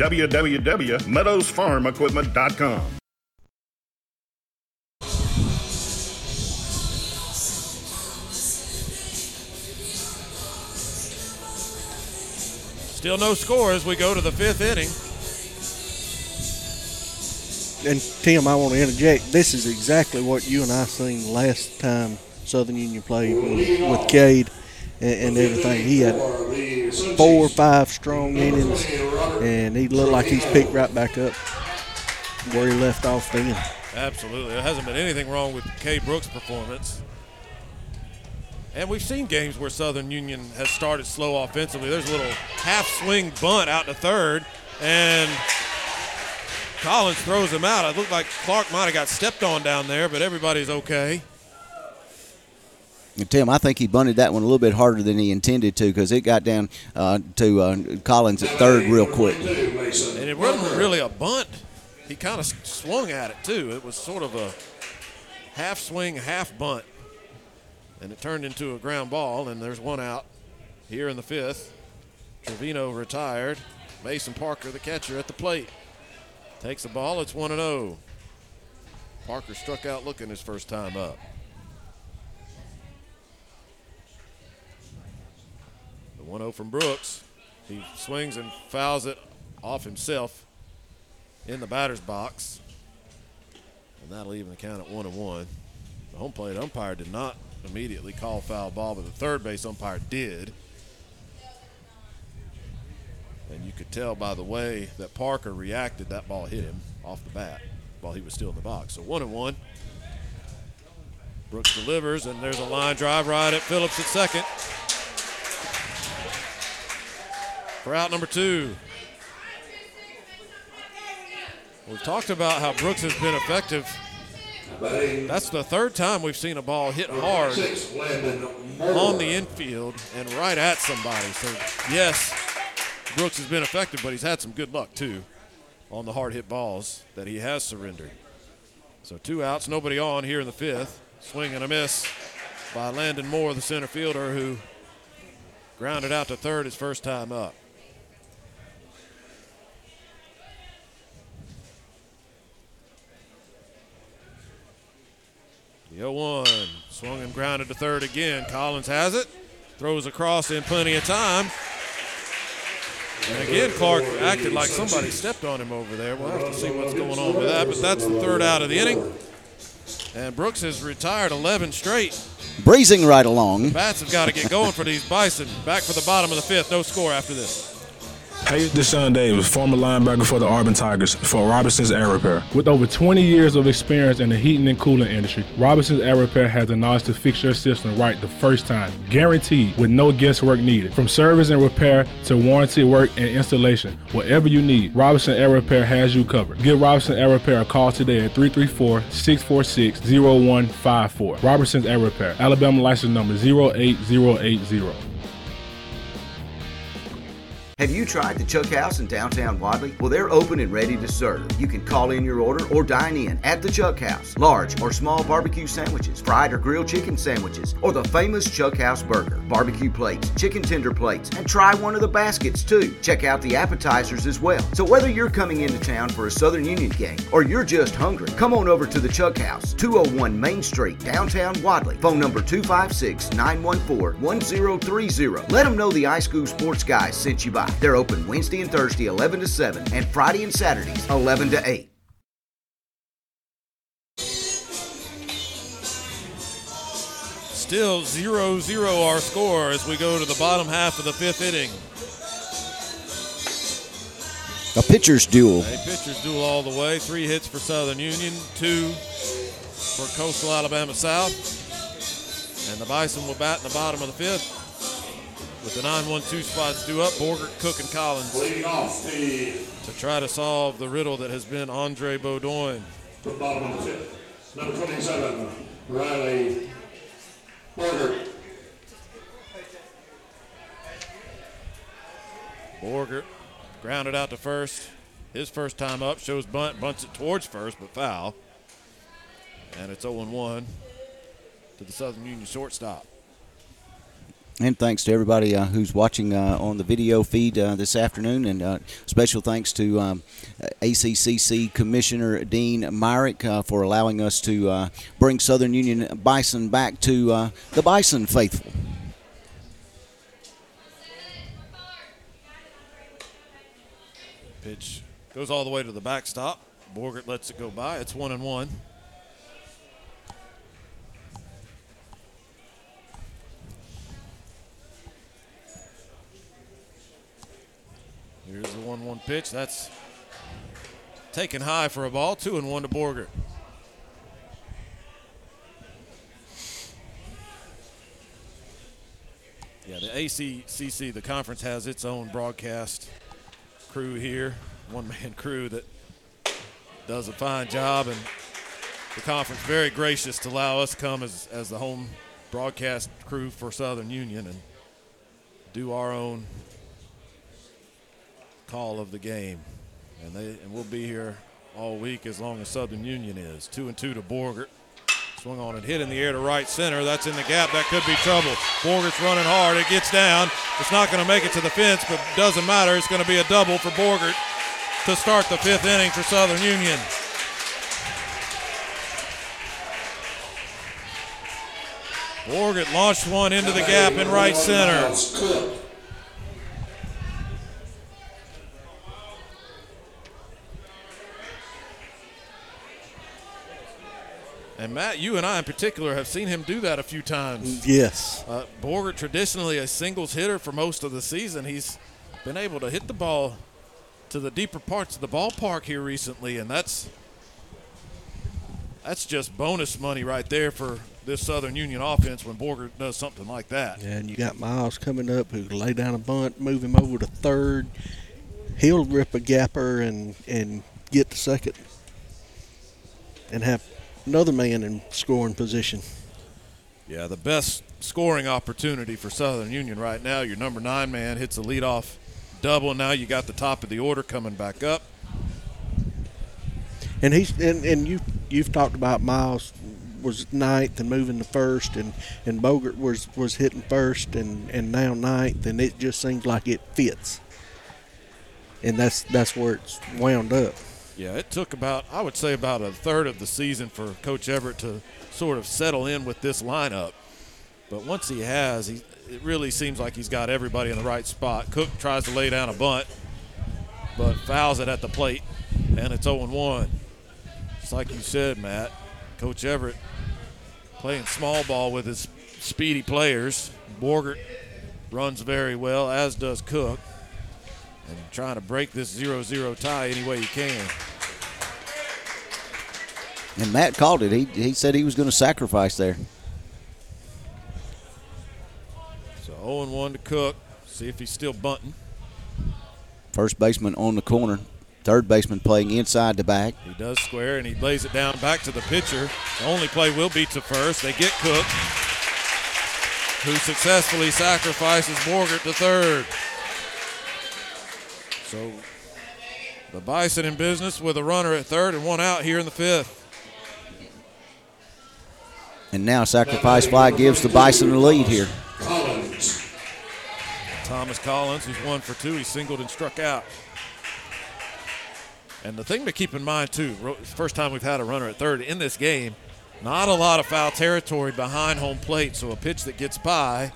w w w dot meadows farm equipment dot com. Still no score as we go to the fifth inning. And, Tim, I want to interject. This is exactly what you and I seen last time Southern Union played with, with Cade and, and everything. He had four or five strong innings, and he looked like he's picked right back up where he left off then. Absolutely. There hasn't been anything wrong with Cade Brooks' performance. And we've seen games where Southern Union has started slow offensively. There's a little half-swing bunt out to third, and Collins throws him out. It looked like Clark might have got stepped on down there, but everybody's okay. Tim, I think he bunted that one a little bit harder than he intended to because it got down uh, to uh, Collins at third real quick. And it wasn't really a bunt. He kind of swung at it, too. It was sort of a half-swing, half-bunt. And it turned into a ground ball, and there's one out here in the fifth. Trevino retired. Mason Parker, the catcher, at the plate. Takes the ball. It's one and oh. Parker struck out looking his first time up. The one oh from Brooks. He swings and fouls it off himself in the batter's box. And that'll even the count at one and one. The home plate umpire did not immediately call foul ball, but the third base umpire did. And you could tell by the way that Parker reacted, that ball hit him off the bat while he was still in the box. So one and one. Brooks delivers, and there's a line drive right at Phillips at second. For out number two. We've talked about how Brooks has been effective. That's the third time we've seen a ball hit hard on the infield and right at somebody. So, yes, Brooks has been effective, but he's had some good luck, too, on the hard hit balls that he has surrendered. So two outs, nobody on here in the fifth. Swing and a miss by Landon Moore, the center fielder, who grounded out to third his first time up. The oh one, swung and grounded to third again. Collins has it, throws across in plenty of time. And again, Clark acted like somebody stepped on him over there. We'll have to see what's going on with that, but that's the third out of the inning. And Brooks has retired eleven straight. Breezing right along. The bats have got to get going for these Bison. Back for the bottom of the fifth, no score after this. Hayes Deshaun Davis, former linebacker for the Auburn Tigers, for Robertson's Air Repair. With over twenty years of experience in the heating and cooling industry, Robertson's Air Repair has the knowledge to fix your system right the first time, guaranteed, with no guesswork needed. From service and repair to warranty work and installation, whatever you need, Robertson Air Repair has you covered. Give Robertson Air Repair a call today at three three four, six four six, zero one five four. Robertson's Air Repair, Alabama license number zero eight zero eight zero. Have you tried the Chuck House in downtown Wadley? Well, they're open and ready to serve. You can call in your order or dine in at the Chuck House. Large or small barbecue sandwiches, fried or grilled chicken sandwiches, or the famous Chuck House burger, barbecue plates, chicken tender plates, and try one of the baskets too. Check out the appetizers as well. So whether you're coming into town for a Southern Union game or you're just hungry, come on over to the Chuck House, two oh one Main Street, downtown Wadley. Phone number two five six, nine one four, one zero three zero. Let them know the iSchool Sports Guys sent you by. They're open Wednesday and Thursday, eleven to seven, and Friday and Saturdays, eleven to eight. Still zero zero our score as we go to the bottom half of the fifth inning. A pitcher's duel. A pitcher's duel all the way. Three hits for Southern Union, two for Coastal Alabama South. And the Bison will bat in the bottom of the fifth. With the nine one two spots due up, Borgert, Cook, and Collins to try to solve the riddle that has been Andre Beaudoin. The bottom of the fifth, number twenty-seven, Riley Borgert. Borgert grounded out to first. His first time up, shows bunt, bunts it towards first, but foul. And it's oh one to the Southern Union shortstop. And thanks to everybody uh, who's watching uh, on the video feed uh, this afternoon. And uh, special thanks to um, A C C C Commissioner Dean Myrick uh, for allowing us to uh, bring Southern Union Bison back to uh, the Bison faithful. Pitch goes all the way to the backstop. Borgert lets it go by. It's one and one. Here's the one one pitch. That's taken high for a ball. Two and one to Borgert. Yeah, the A C C C, the conference, has its own broadcast crew here. One-man crew that does a fine job. And the conference very gracious to allow us to come as, as the home broadcast crew for Southern Union and do our own call of the game, and they and we'll be here all week as long as Southern Union is. Two and two to Borgert. Swung on and hit in the air to right center. That's in the gap. That could be trouble. Borgert's running hard. It gets down. It's not going to make it to the fence, but doesn't matter. It's going to be a double for Borgert to start the fifth inning for Southern Union. Borgert launched one into the gap in right center. And, Matt, you and I in particular have seen him do that a few times. Yes. Uh, Borgert, traditionally a singles hitter for most of the season. He's been able to hit the ball to the deeper parts of the ballpark here recently, and that's that's just bonus money right there for this Southern Union offense when Borgert does something like that. And you got Miles coming up who can lay down a bunt, move him over to third. He'll rip a gapper and, and get to second and have – another man in scoring position. Yeah, the best scoring opportunity for Southern Union right now. Your number nine man hits a leadoff double. Now you got the top of the order coming back up. And he's and, and you you've talked about Miles was ninth and moving to first, and, and Borgert was, was hitting first and, and now ninth, and it just seems like it fits. And that's that's where it's wound up. Yeah, it took about, I would say, about a third of the season for Coach Everett to sort of settle in with this lineup. But once he has, he, it really seems like he's got everybody in the right spot. Cook tries to lay down a bunt, but fouls it at the plate, and it's oh one. It's like you said, Matt, Coach Everett playing small ball with his speedy players. Borgert runs very well, as does Cook. and try to break this zero zero tie any way you can. And Matt called it. He he said he was going to sacrifice there. So oh and one to Cook. See if he's still bunting. First baseman on the corner. Third baseman playing inside the back. He does square, and he lays it down back to the pitcher. The only play will be to first. They get Cook, who successfully sacrifices Borgert to third. So the Bison in business with a runner at third and one out here in the fifth. And now sacrifice fly gives the Bison the lead here. Collins. Thomas Collins, who's one for two. He singled and struck out. And the thing to keep in mind, too, first time we've had a runner at third in this game, not a lot of foul territory behind home plate, so a pitch that gets by,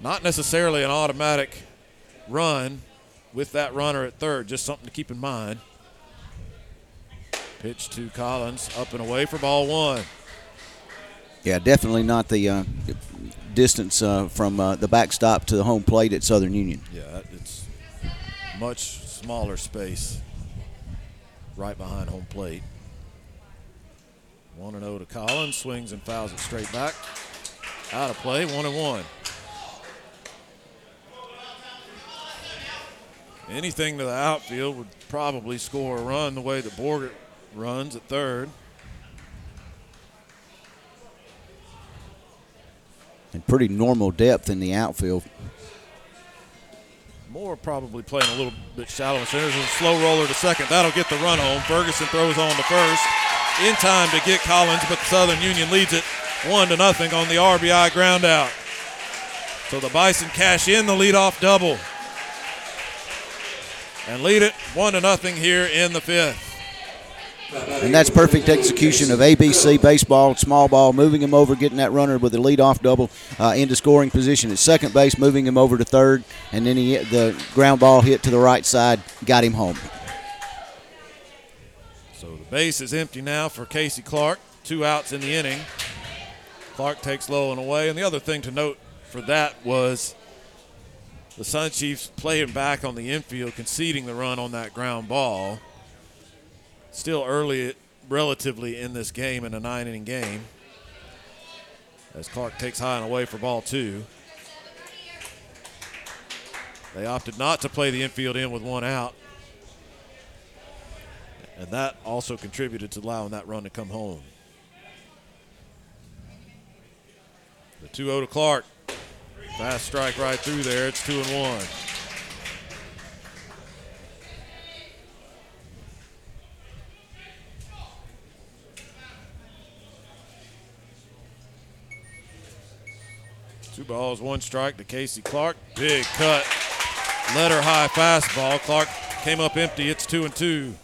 not necessarily an automatic run with that runner at third, just something to keep in mind. Pitch to Collins, up and away for ball one. Yeah, definitely not the uh, distance uh, from uh, the backstop to the home plate at Southern Union. Yeah, it's much smaller space right behind home plate. one and oh to Collins, swings and fouls it straight back. Out of play, one and one. Anything to the outfield would probably score a run the way that Borgert runs at third. And pretty normal depth in the outfield. Moore probably playing a little bit shallow in center. There's a slow roller to second. That'll get the run home. Ferguson throws on to first in time to get Collins, but Southern Union leads it one to nothing on the R B I ground out. So the Bison cash in the leadoff double and lead it one to nothing here in the fifth. And that's perfect execution of A B C baseball, small ball, moving him over, getting that runner with the leadoff double uh, into scoring position at second base, moving him over to third, and then he, the ground ball hit to the right side, got him home. So the base is empty now for Casey Clark, two outs in the inning. Clark takes low and away, and the other thing to note for that was the Sun Chiefs playing back on the infield, conceding the run on that ground ball. Still early relatively in this game, in a nine-inning game, as Clark takes high and away for ball two. They opted not to play the infield in with one out, and that also contributed to allowing that run to come home. The two oh to Clark. Fast strike right through there. It's two and one. Two balls, one strike to Casey Clark. Big cut, letter high fastball. Clark came up empty. It's two and two.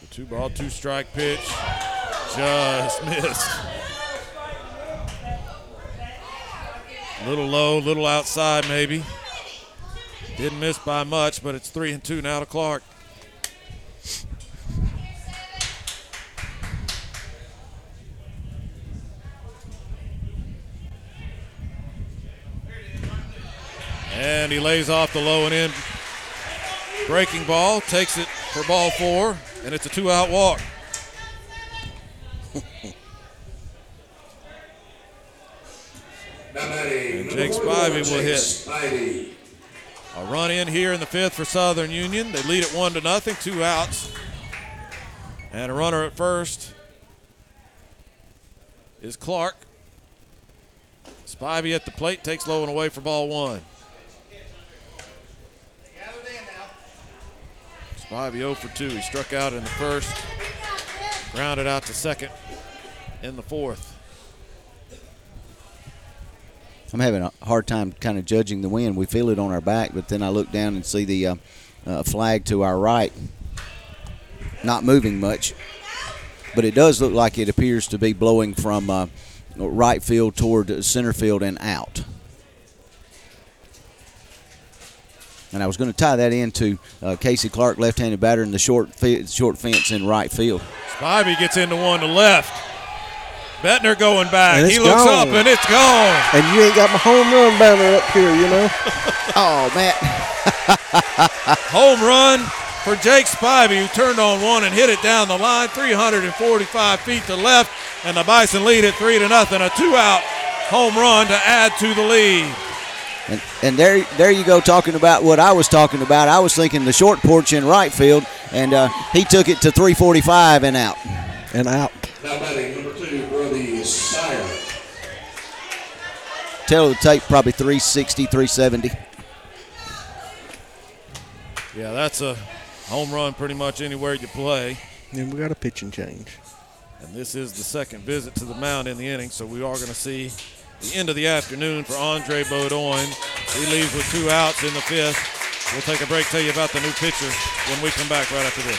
The two ball, two strike pitch, just missed. Little low, little outside maybe. Didn't miss by much, but it's three and two now to Clark. And he lays off the low and in breaking ball, takes it for ball four, and it's a two-out walk. And Jake Spivey will hit. A run in here in the fifth for Southern Union. They lead it one to nothing, two outs. And a runner at first is Clark. Spivey at the plate, takes low and away for ball one. Spivey oh for two. He struck out in the first, grounded out to second in the fourth. I'm having a hard time kind of judging the wind. We feel it on our back, but then I look down and see the uh, uh, flag to our right not moving much. But it does look like it appears to be blowing from uh, right field toward center field and out. And I was going to tie that into uh, Casey Clark, left-handed batter in the short f- short fence in right field. Spivey gets into one to left. Bettner going back. He looks gone. up, and it's gone. And you ain't got my home run banner up here, you know. Oh, man. Home run for Jake Spivey, who turned on one and hit it down the line, three hundred forty-five feet to left, and the Bison lead at three to nothing. A two-out home run to add to the lead. And, and there there you go, talking about what I was talking about. I was thinking the short porch in right field, and uh, he took it to three forty-five and out. And out. Now batting number two, Brody Sire. Tell the tape, probably three sixty, three seventy. Yeah, that's a home run pretty much anywhere you play. And we got a pitching change. And this is the second visit to the mound in the inning, so we are going to see the end of the afternoon for Andre Beaudoin. He leaves with two outs in the fifth. We'll take a break, tell you about the new pitcher when we come back right after this.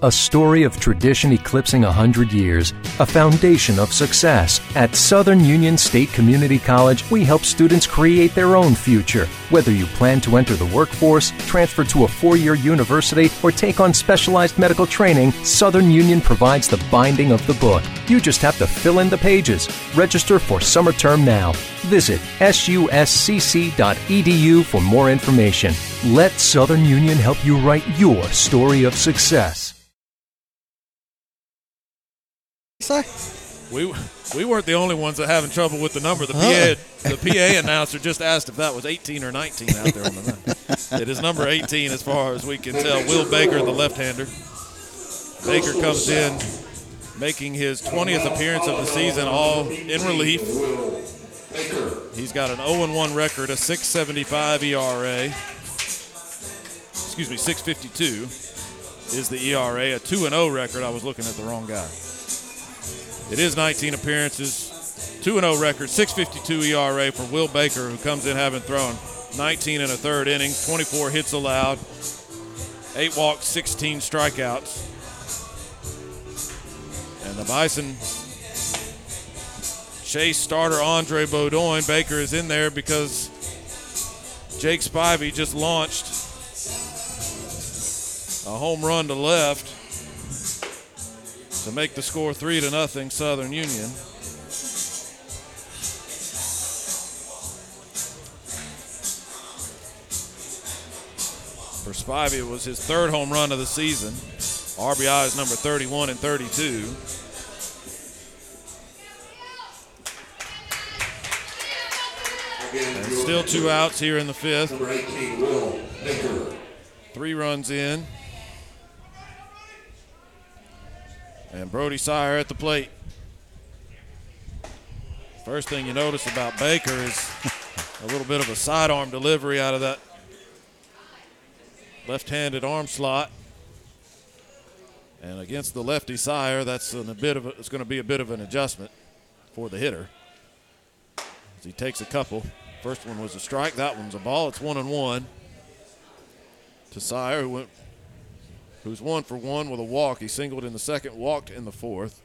A story of tradition eclipsing one hundred years, a foundation of success. At Southern Union State Community College, we help students create their own future. Whether you plan to enter the workforce, transfer to a four-year university, or take on specialized medical training, Southern Union provides the binding of the book. You just have to fill in the pages. Register for summer term now. Visit S U S C C dot E D U for more information. Let Southern Union help you write your story of success. We we weren't the only ones that having trouble with the number. The P A, the P A announcer just asked if that was eighteen or nineteen out there on the night. It is number eighteen as far as we can tell. Will Baker, the left-hander. Baker comes in, making his twentieth appearance of the season, all in relief. He's got an oh and one record, a six seventy-five E R A. Excuse me, six fifty-two is the E R A. A two and oh record. I was looking at the wrong guy. It is nineteen appearances, two and oh record, six fifty-two E R A for Will Baker, who comes in having thrown nineteen and a third innings, twenty-four hits allowed, eight walks, sixteen strikeouts. And the Bison chase starter Andre Beaudoin. Baker is in there because Jake Spivey just launched a home run to left to make the score three to nothing Southern Union. For Spivey, it was his third home run of the season. R B I is number thirty-one and thirty-two. And still two outs here in the fifth. Three runs in. And Brody Sire at the plate. First thing you notice about Baker is a little bit of a sidearm delivery out of that left-handed arm slot. And against the lefty Sire, that's a bit of a, it's going to be a bit of an adjustment for the hitter. As he takes a couple. First one was a strike. That one's a ball. It's one and one to Sire, who went. Who's one for one with a walk. He singled in the second, walked in the fourth.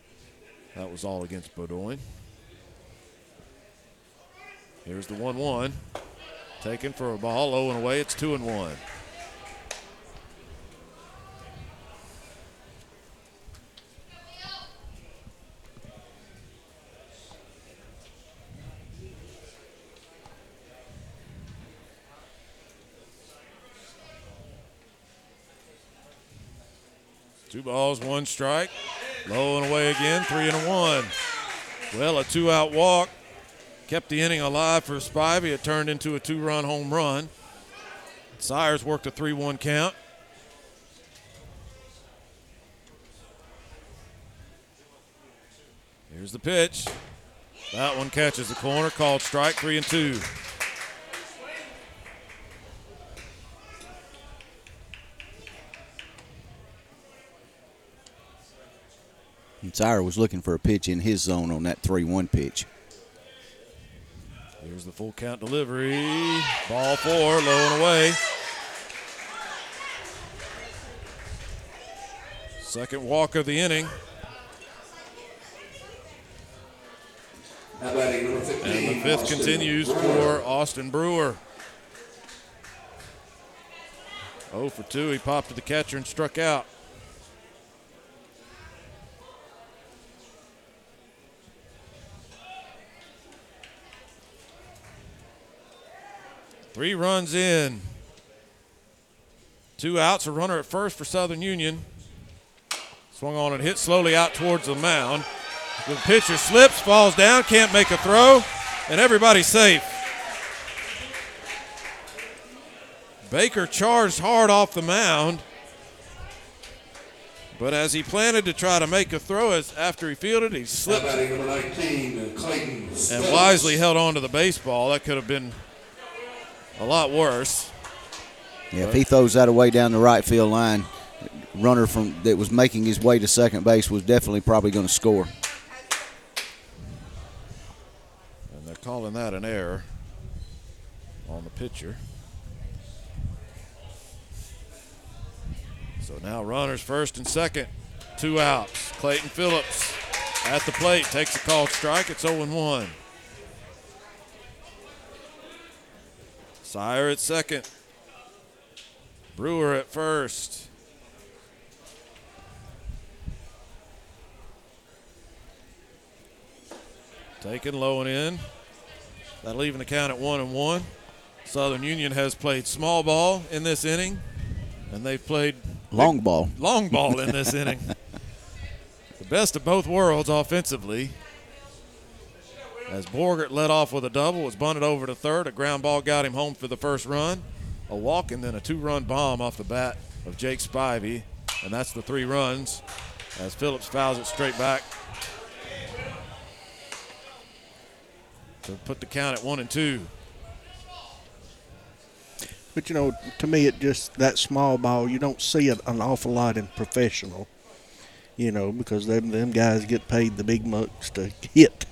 That was all against Beaudoin. Here's the one one. Taken for a ball, low and away. It's two and one. Two balls, one strike. Low and away again, three and a one. Well, a two-out walk kept the inning alive for Spivey. It turned into a two-run home run. Sires worked a three one count. Here's the pitch. That one catches the corner, called strike, three and two. And Sire was looking for a pitch in his zone on that three one pitch. Here's the full count delivery. Ball four, low and away. Second walk of the inning. And the fifth continues for Austin Brewer. oh for two, he popped to the catcher and struck out. Three runs in. Two outs, a runner at first for Southern Union. Swung on and hit slowly out towards the mound. The pitcher slips, falls down, can't make a throw, and everybody's safe. Baker charged hard off the mound, but as he planted to try to make a throw as after he fielded, he slipped and wisely held on to the baseball. That could have been a lot worse. Yeah, but if he throws that away down the right field line, runner from that was making his way to second base was definitely probably going to score. Calling that an error on the pitcher. So now runners first and second, two outs. Clayton Phillips at the plate, takes a called strike. It's oh and one. Sire at second. Brewer at first. Taken low and in. That'll leave the count at one and one. Southern Union has played small ball in this inning, and they've played long big, ball. Long ball in this inning. The best of both worlds offensively. As Borgert led off with a double, was bunted over to third. A ground ball got him home for the first run. A walk and then a two-run bomb off the bat of Jake Spivey, and that's the three runs as Phillips fouls it straight back to put the count at one and two. But, you know, to me, it just, that small ball, you don't see it an awful lot in professional, you know, because them, them guys get paid the big bucks to hit.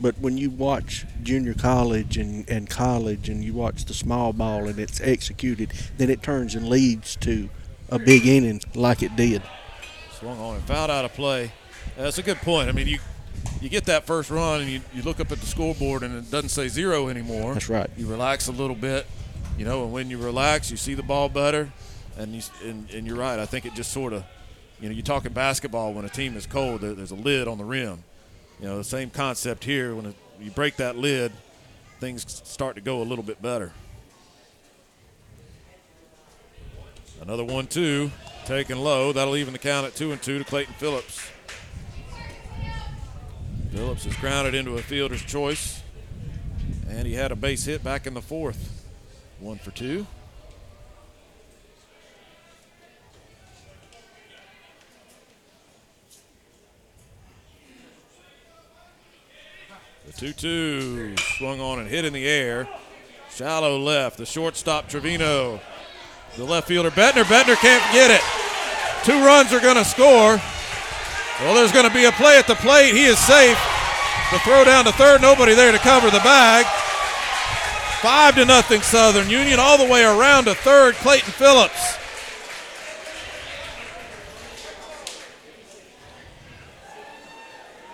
But when you watch junior college and, and college and you watch the small ball and it's executed, then it turns and leads to a big inning like it did. Swung on and fouled out of play. That's a good point. I mean, you – You get that first run and you, you look up at the scoreboard and it doesn't say zero anymore. That's right. You relax a little bit, you know, and when you relax, you see the ball better. And, you, and, and you're right. I think it just sort of, you know, you talk in basketball when a team is cold, there, there's a lid on the rim. You know, the same concept here. When it, you break that lid, things start to go a little bit better. Another one two taken low. That'll even the count at two and two to Clayton Phillips. Phillips is grounded into a fielder's choice, and he had a base hit back in the fourth. One for two. The two two swung on and hit in the air. Shallow left. The shortstop, Trevino. The left fielder, Bettner. Bettner can't get it. Two runs are going to score. Well, there's going to be a play at the plate. He is safe. The throw down to third. Nobody there to cover the bag. Five to nothing Southern Union all the way around to third. Clayton Phillips.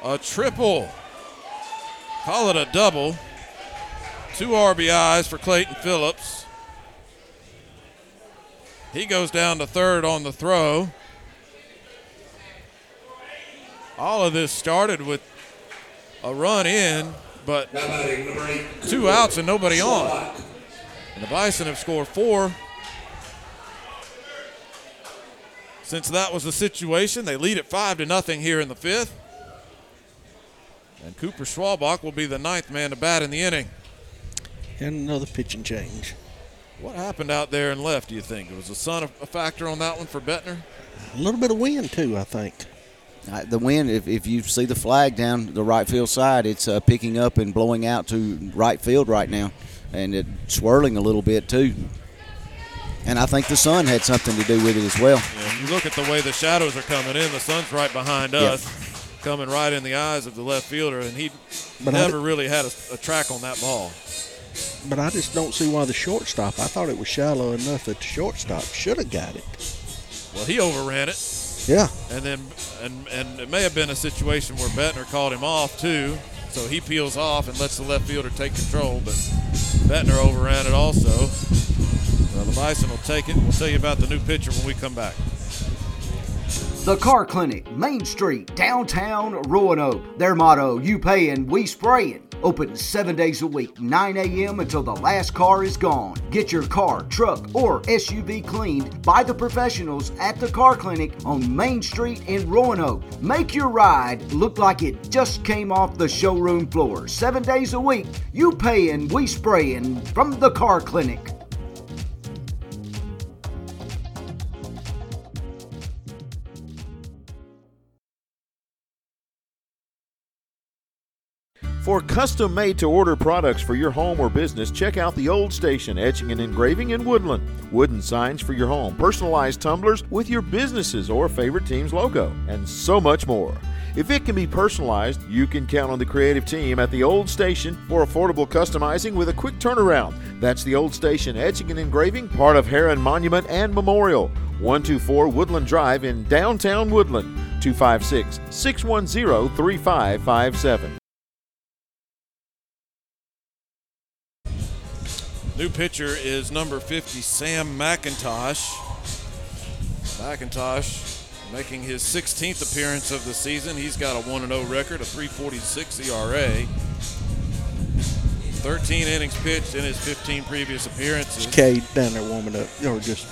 A triple. Call it a double. Two R B Is for Clayton Phillips. He goes down to third on the throw. All of this started with a run in, but two outs and nobody on. And the Bison have scored four. Since that was the situation, they lead at five to nothing here in the fifth. And Cooper Schwalbach will be the ninth man to bat in the inning. And another pitching change. What happened out there and left, do you think? Was the sun a factor on that one for Bettner? A little bit of wind, too, I think. The wind, if, if you see the flag down the right field side, it's uh, picking up and blowing out to right field right now, and it swirling a little bit too. And I think the sun had something to do with it as well. Yeah, if you look at the way the shadows are coming in, the sun's right behind us. Yeah. coming right in the eyes of the left fielder, and he never really had a, a track on that ball. But I just don't see why the shortstop. I thought it was shallow enough that the shortstop should have got it. Well, he overran it. Yeah. And then, and and it may have been a situation where Bettner called him off too, so he peels off and lets the left fielder take control, but Bettner overran it also. Well, the Bison will take it. We'll tell you about the new pitcher when we come back. The Car Clinic, Main Street, downtown Roanoke. Their motto, you payin', we sprayin'. Open seven days a week, nine a.m. until the last car is gone. Get your car, truck, or S U V cleaned by the professionals at the Car Clinic on Main Street in Roanoke. Make your ride look like it just came off the showroom floor. Seven days a week, you payin', we sprayin' from the Car Clinic. For custom made-to-order products for your home or business, check out The Old Station, etching and engraving in Woodland. Wooden signs for your home, personalized tumblers with your business's or favorite team's logo, and so much more. If it can be personalized, you can count on the creative team at The Old Station for affordable customizing with a quick turnaround. That's The Old Station, etching and engraving, part of Heron Monument and Memorial. one two four Woodland Drive in downtown Woodland, two five six, six one zero, three five five seven. New pitcher is number fifty, Sam McIntosh. McIntosh making his sixteenth appearance of the season. He's got a one and oh record, a three forty-six E R A. thirteen innings pitched in his fifteen previous appearances. It's Cade down there warming up, or just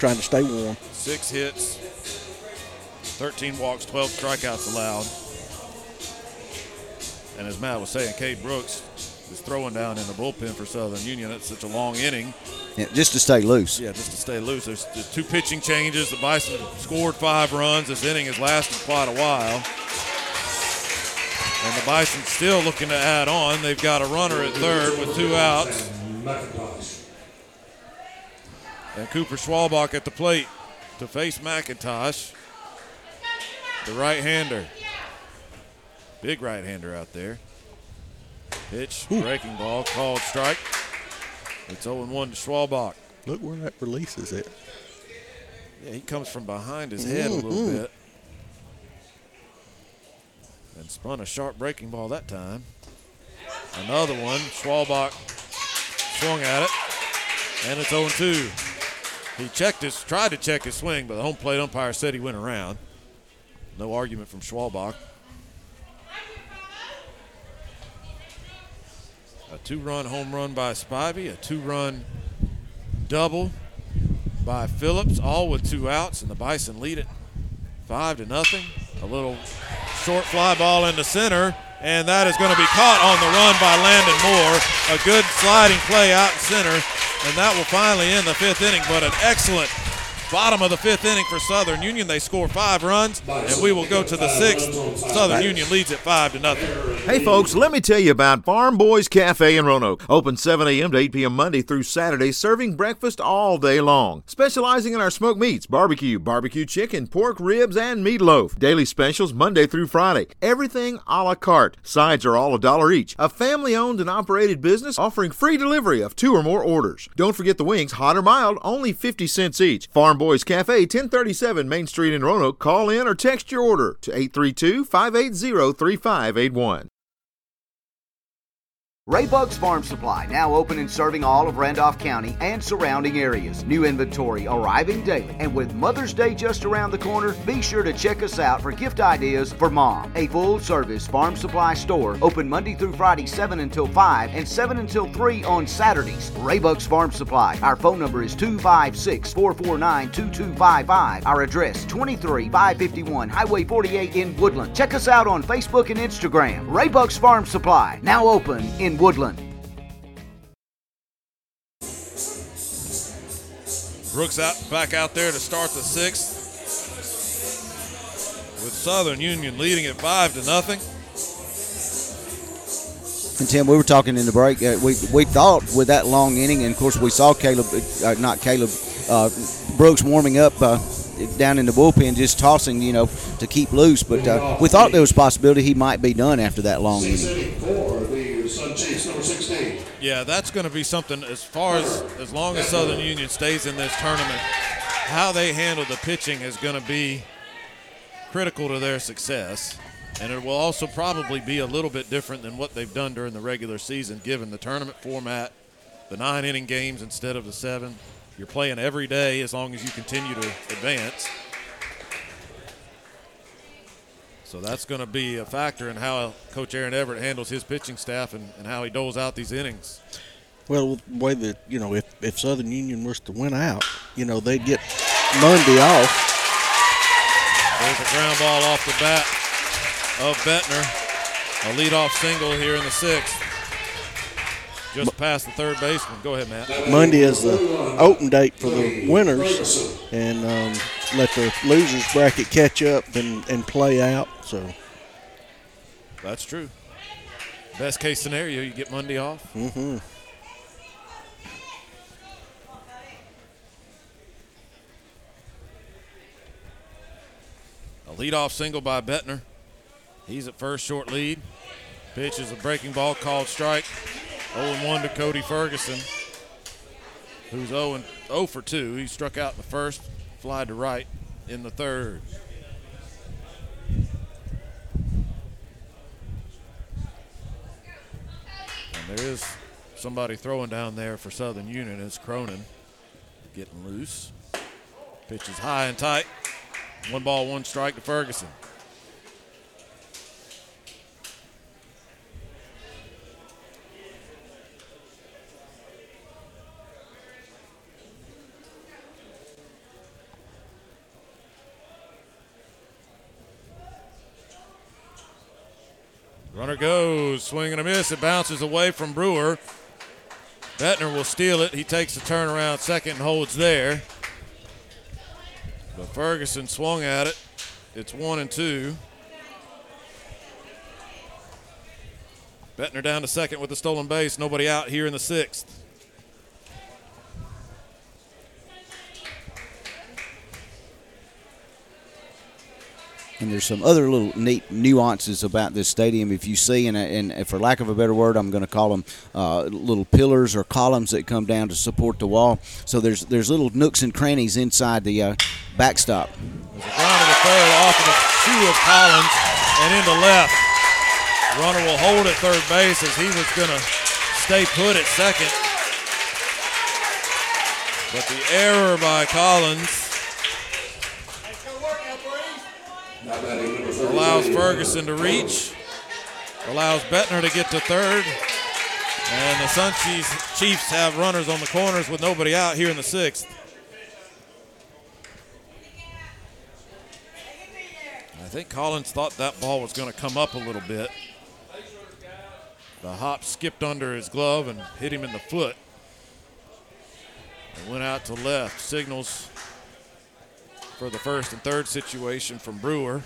trying to stay warm. Six hits, thirteen walks, twelve strikeouts allowed. And as Matt was saying, Cade Brooks is throwing down in the bullpen for Southern Union. It's such a long inning. Yeah, just to stay loose. Yeah, just to stay loose. There's two pitching changes. The Bison scored five runs. This inning has lasted quite a while. And the Bison still looking to add on. They've got a runner at third with two outs. And Cooper Schwalbach at the plate to face McIntosh, the right-hander. Big right-hander out there. Pitch, breaking ball, called strike. It's oh and one to Schwalbach. Look where that releases it. Yeah, he comes from behind his head mm-hmm. a little bit. And spun a sharp breaking ball that time. Another one. Schwalbach swung at it. And it's oh and two. He checked his, tried to check his swing, but the home plate umpire said he went around. No argument from Schwalbach. A two-run home run by Spivey, a two-run double by Phillips, all with two outs, and the Bison lead it five to nothing. A little short fly ball in the center, and that is going to be caught on the run by Landon Moore. A good sliding play out in center, and that will finally end the fifth inning, but an excellent bottom of the fifth inning for Southern Union. They score five runs, and we will go to the sixth. Southern Union leads at five to nothing. Hey, folks, let me tell you about Farm Boys Cafe in Roanoke. Open seven a.m. to eight p.m. Monday through Saturday, serving breakfast all day long. Specializing in our smoked meats, barbecue, barbecue chicken, pork ribs, and meatloaf. Daily specials Monday through Friday. Everything a la carte. Sides are all a dollar each. A family-owned and operated business offering free delivery of two or more orders. Don't forget the wings, hot or mild, only fifty cents each. Farm Boys Cafe, ten thirty-seven Main Street in Roanoke. Call in or text your order to eight three two, five eight zero, three five eight one. Ray Bucks Farm Supply, now open and serving all of Randolph County and surrounding areas. New inventory arriving daily. And with Mother's Day just around the corner, be sure to check us out for gift ideas for Mom. A full-service farm supply store, open Monday through Friday, seven until five and seven until three on Saturdays. Ray Bucks Farm Supply. Our phone number is two five six, four four nine, two two five five. Our address, twenty-three five fifty-one Highway forty-eight in Woodland. Check us out on Facebook and Instagram. Ray Bucks Farm Supply, now open in Woodland. Brooks out back out there to start the sixth, with Southern Union leading at five to nothing. And Tim, we were talking in the break. Uh, we we thought with that long inning, and of course we saw Caleb, uh, not Caleb, uh, Brooks warming up. Uh, down in the bullpen just tossing, you know, to keep loose. But uh, we thought there was a possibility he might be done after that long inning. Yeah, that's going to be something as far as as long as Southern Union stays in this tournament. How they handle the pitching is going to be critical to their success. And it will also probably be a little bit different than what they've done during the regular season, given the tournament format, the nine-inning games instead of the seven. You're playing every day as long as you continue to advance. So that's going to be a factor in how Coach Aaron Everett handles his pitching staff and, and how he doles out these innings. Well, the way that, you know, if, if Southern Union was to win out, you know, they'd get Monday off. There's a ground ball off the bat of Bettner, a leadoff single here in the sixth, just past the third baseman. Go ahead, Matt. Monday is the open date for the winners, and um, let the losers bracket catch up and, and play out. So that's true. Best case scenario, you get Monday off. Mm-hmm. A leadoff single by Bettner. He's at first, short lead. Pitch is a breaking ball, called strike. oh and one to Cody Ferguson, who's oh for two. He struck out in the first, fly to right in the third. And there is somebody throwing down there for Southern Union. It's Cronin getting loose. Pitch is high and tight. One ball, one strike to Ferguson. Runner goes, swing and a miss. It bounces away from Brewer. Bettner will steal it. He takes the turnaround second and holds there. But Ferguson swung at it. It's one and two. Bettner down to second with a stolen base. Nobody out here in the sixth. And there's some other little neat nuances about this stadium. If you see, and, and for lack of a better word, I'm going to call them uh, little pillars or columns that come down to support the wall. So there's there's little nooks and crannies inside the uh, backstop. There's a ground to the third off of the shoe of Collins and into left. Runner will hold at third base as he was going to stay put at second. But the error by Collins allows Ferguson to reach, allows Bettner to get to third, and the Sun Chiefs have runners on the corners with nobody out here in the sixth. I think Collins thought that ball was going to come up a little bit. The hop skipped under his glove and hit him in the foot. It went out to left. Signals for the first and third situation from Brewer,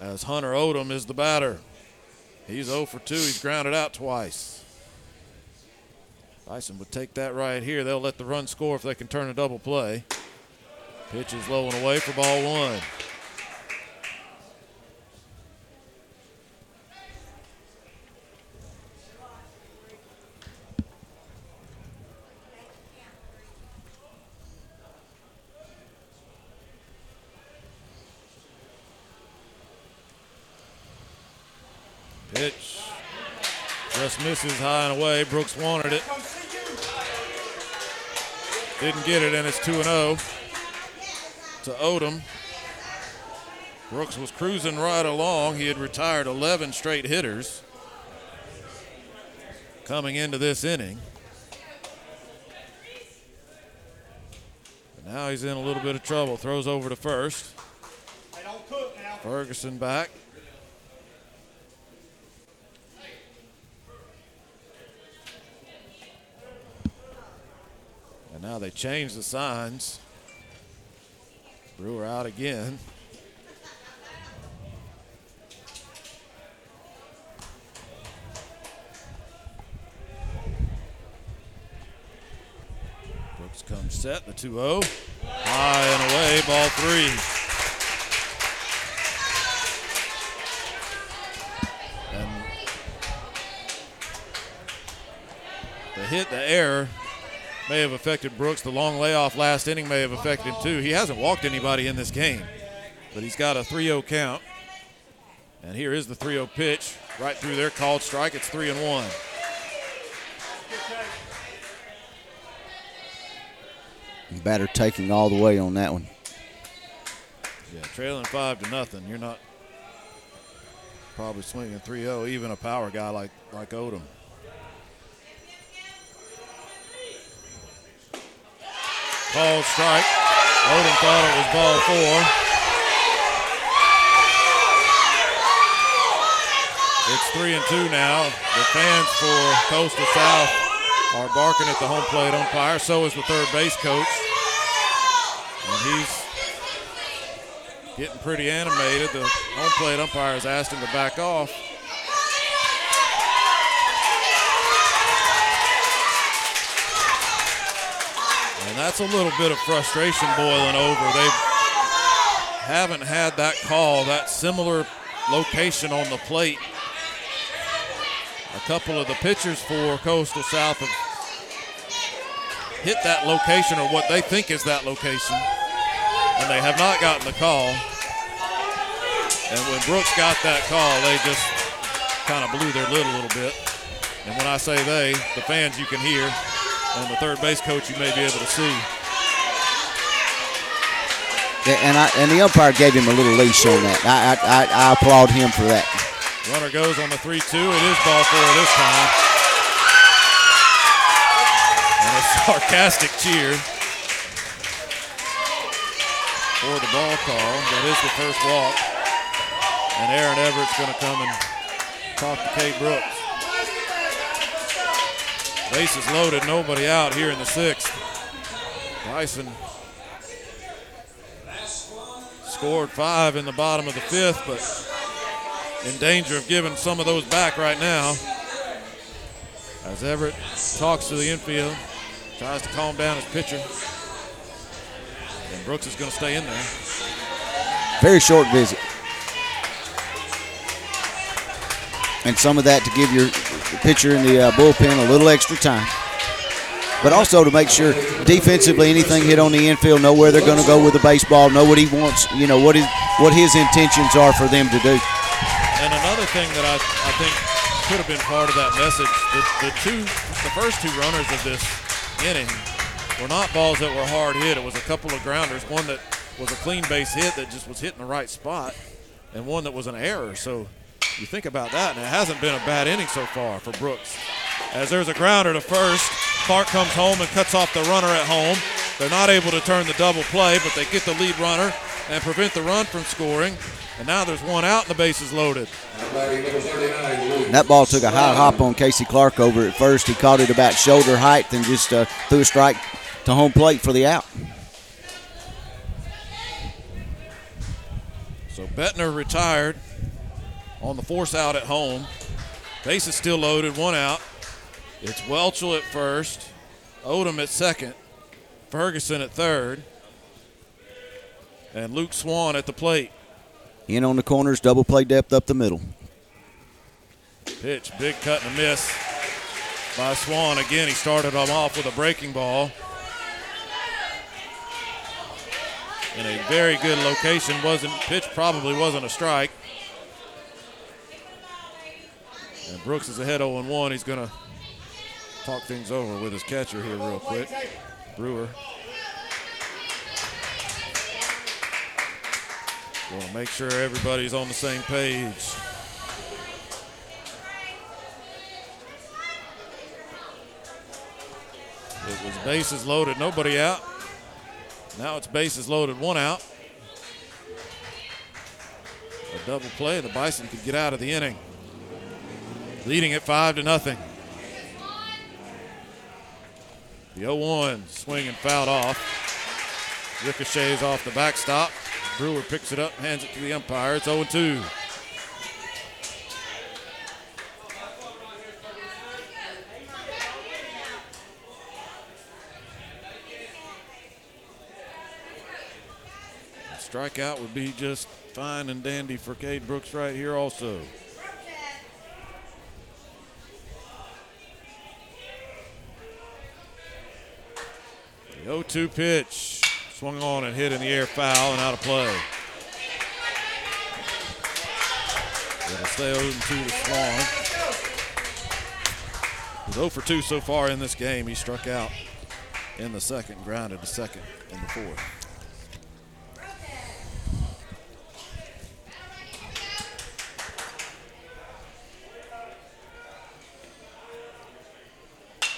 as Hunter Odom is the batter. He's oh for two. He's grounded out twice. Bison would take that right here. They'll let the run score if they can turn a double play. Pitch is low and away for ball one. Pitch just misses high and away. Brooks wanted it. Didn't get it, and it's two and oh to Odom. Brooks was cruising right along. He had retired eleven straight hitters coming into this inning. But now he's in a little bit of trouble. Throws over to first. Ferguson back. Now they change the signs. Brewer out again. Brooks Brooks comes set, the two oh. High and away, ball three. And the hit, the error may have affected Brooks. The long layoff last inning may have affected him too. He hasn't walked anybody in this game, but he's got a three oh count. And here is the three oh pitch. Right through their called strike, it's three and one. Batter taking all the way on that one. Yeah, trailing five to nothing. You're not probably swinging three oh, even a power guy like, like Odom. Called strike. Odom thought it was ball four. It's three and two now. The fans for Coastal South are barking at the home plate umpire. So is the third base coach. And he's getting pretty animated. The home plate umpire has asked him to back off. And that's a little bit of frustration boiling over. They haven't had that call, that similar location on the plate. A couple of the pitchers for Coastal South have hit that location, or what they think is that location, and they have not gotten the call. And when Brooks got that call, they just kind of blew their lid a little bit. And when I say they, the fans you can hear, and the third base coach you may be able to see. Yeah, and, I, and the umpire gave him a little leash on that. I, I, I applaud him for that. Runner goes on the three two. It is ball four this time. And a sarcastic cheer for the ball call. That is the first walk. And Aaron Everett's going to come and talk to Cade Brooks. Bases loaded, nobody out here in the sixth. Bison scored five in the bottom of the fifth, but in danger of giving some of those back right now. As Everett talks to the infield, tries to calm down his pitcher. And Brooks is going to stay in there. Very short visit. And some of that to give your pitcher in the uh, bullpen a little extra time. But also to make sure defensively anything hit on the infield, know where they're going to go with the baseball, know what he wants, you know, what his, what his intentions are for them to do. And another thing that I, I think could have been part of that message, the, the two, the first two runners of this inning were not balls that were hard hit. It was a couple of grounders, one that was a clean base hit that just was hit in the right spot, and one that was an error. So you think about that, and it hasn't been a bad inning so far for Brooks. As there's a grounder to first, Clark comes home and cuts off the runner at home. They're not able to turn the double play, but they get the lead runner and prevent the run from scoring. And now there's one out and the base is loaded. That ball took a high hop on Casey Clark over at first. He caught it about shoulder height and just uh, threw a strike to home plate for the out. So Bettner retired on the force out at home. Base is still loaded, one out. It's Welchel at first, Odom at second, Ferguson at third, and Luke Swan at the plate. In on the corners, double play depth up the middle. Pitch, big cut and a miss by Swan. Again, he started him off with a breaking ball. In a very good location, wasn't pitch probably wasn't a strike. And Brooks is ahead oh and one. He's going to talk things over with his catcher here real quick, Brewer. Want to make sure everybody's on the same page. It was bases loaded, nobody out. Now it's bases loaded, one out. A double play, the Bison could get out of the inning. Leading at five to nothing. The oh one swing and fouled off. Ricochets off the backstop. Brewer picks it up, hands it to the umpire. It's oh and two. Strikeout would be just fine and dandy for Cade Brooks right here also. The oh two pitch. Swung on and hit in the air, foul and out of play. It'll stay oh two to Swan. He's oh for two so far in this game. He struck out in the second, grounded the second in the fourth.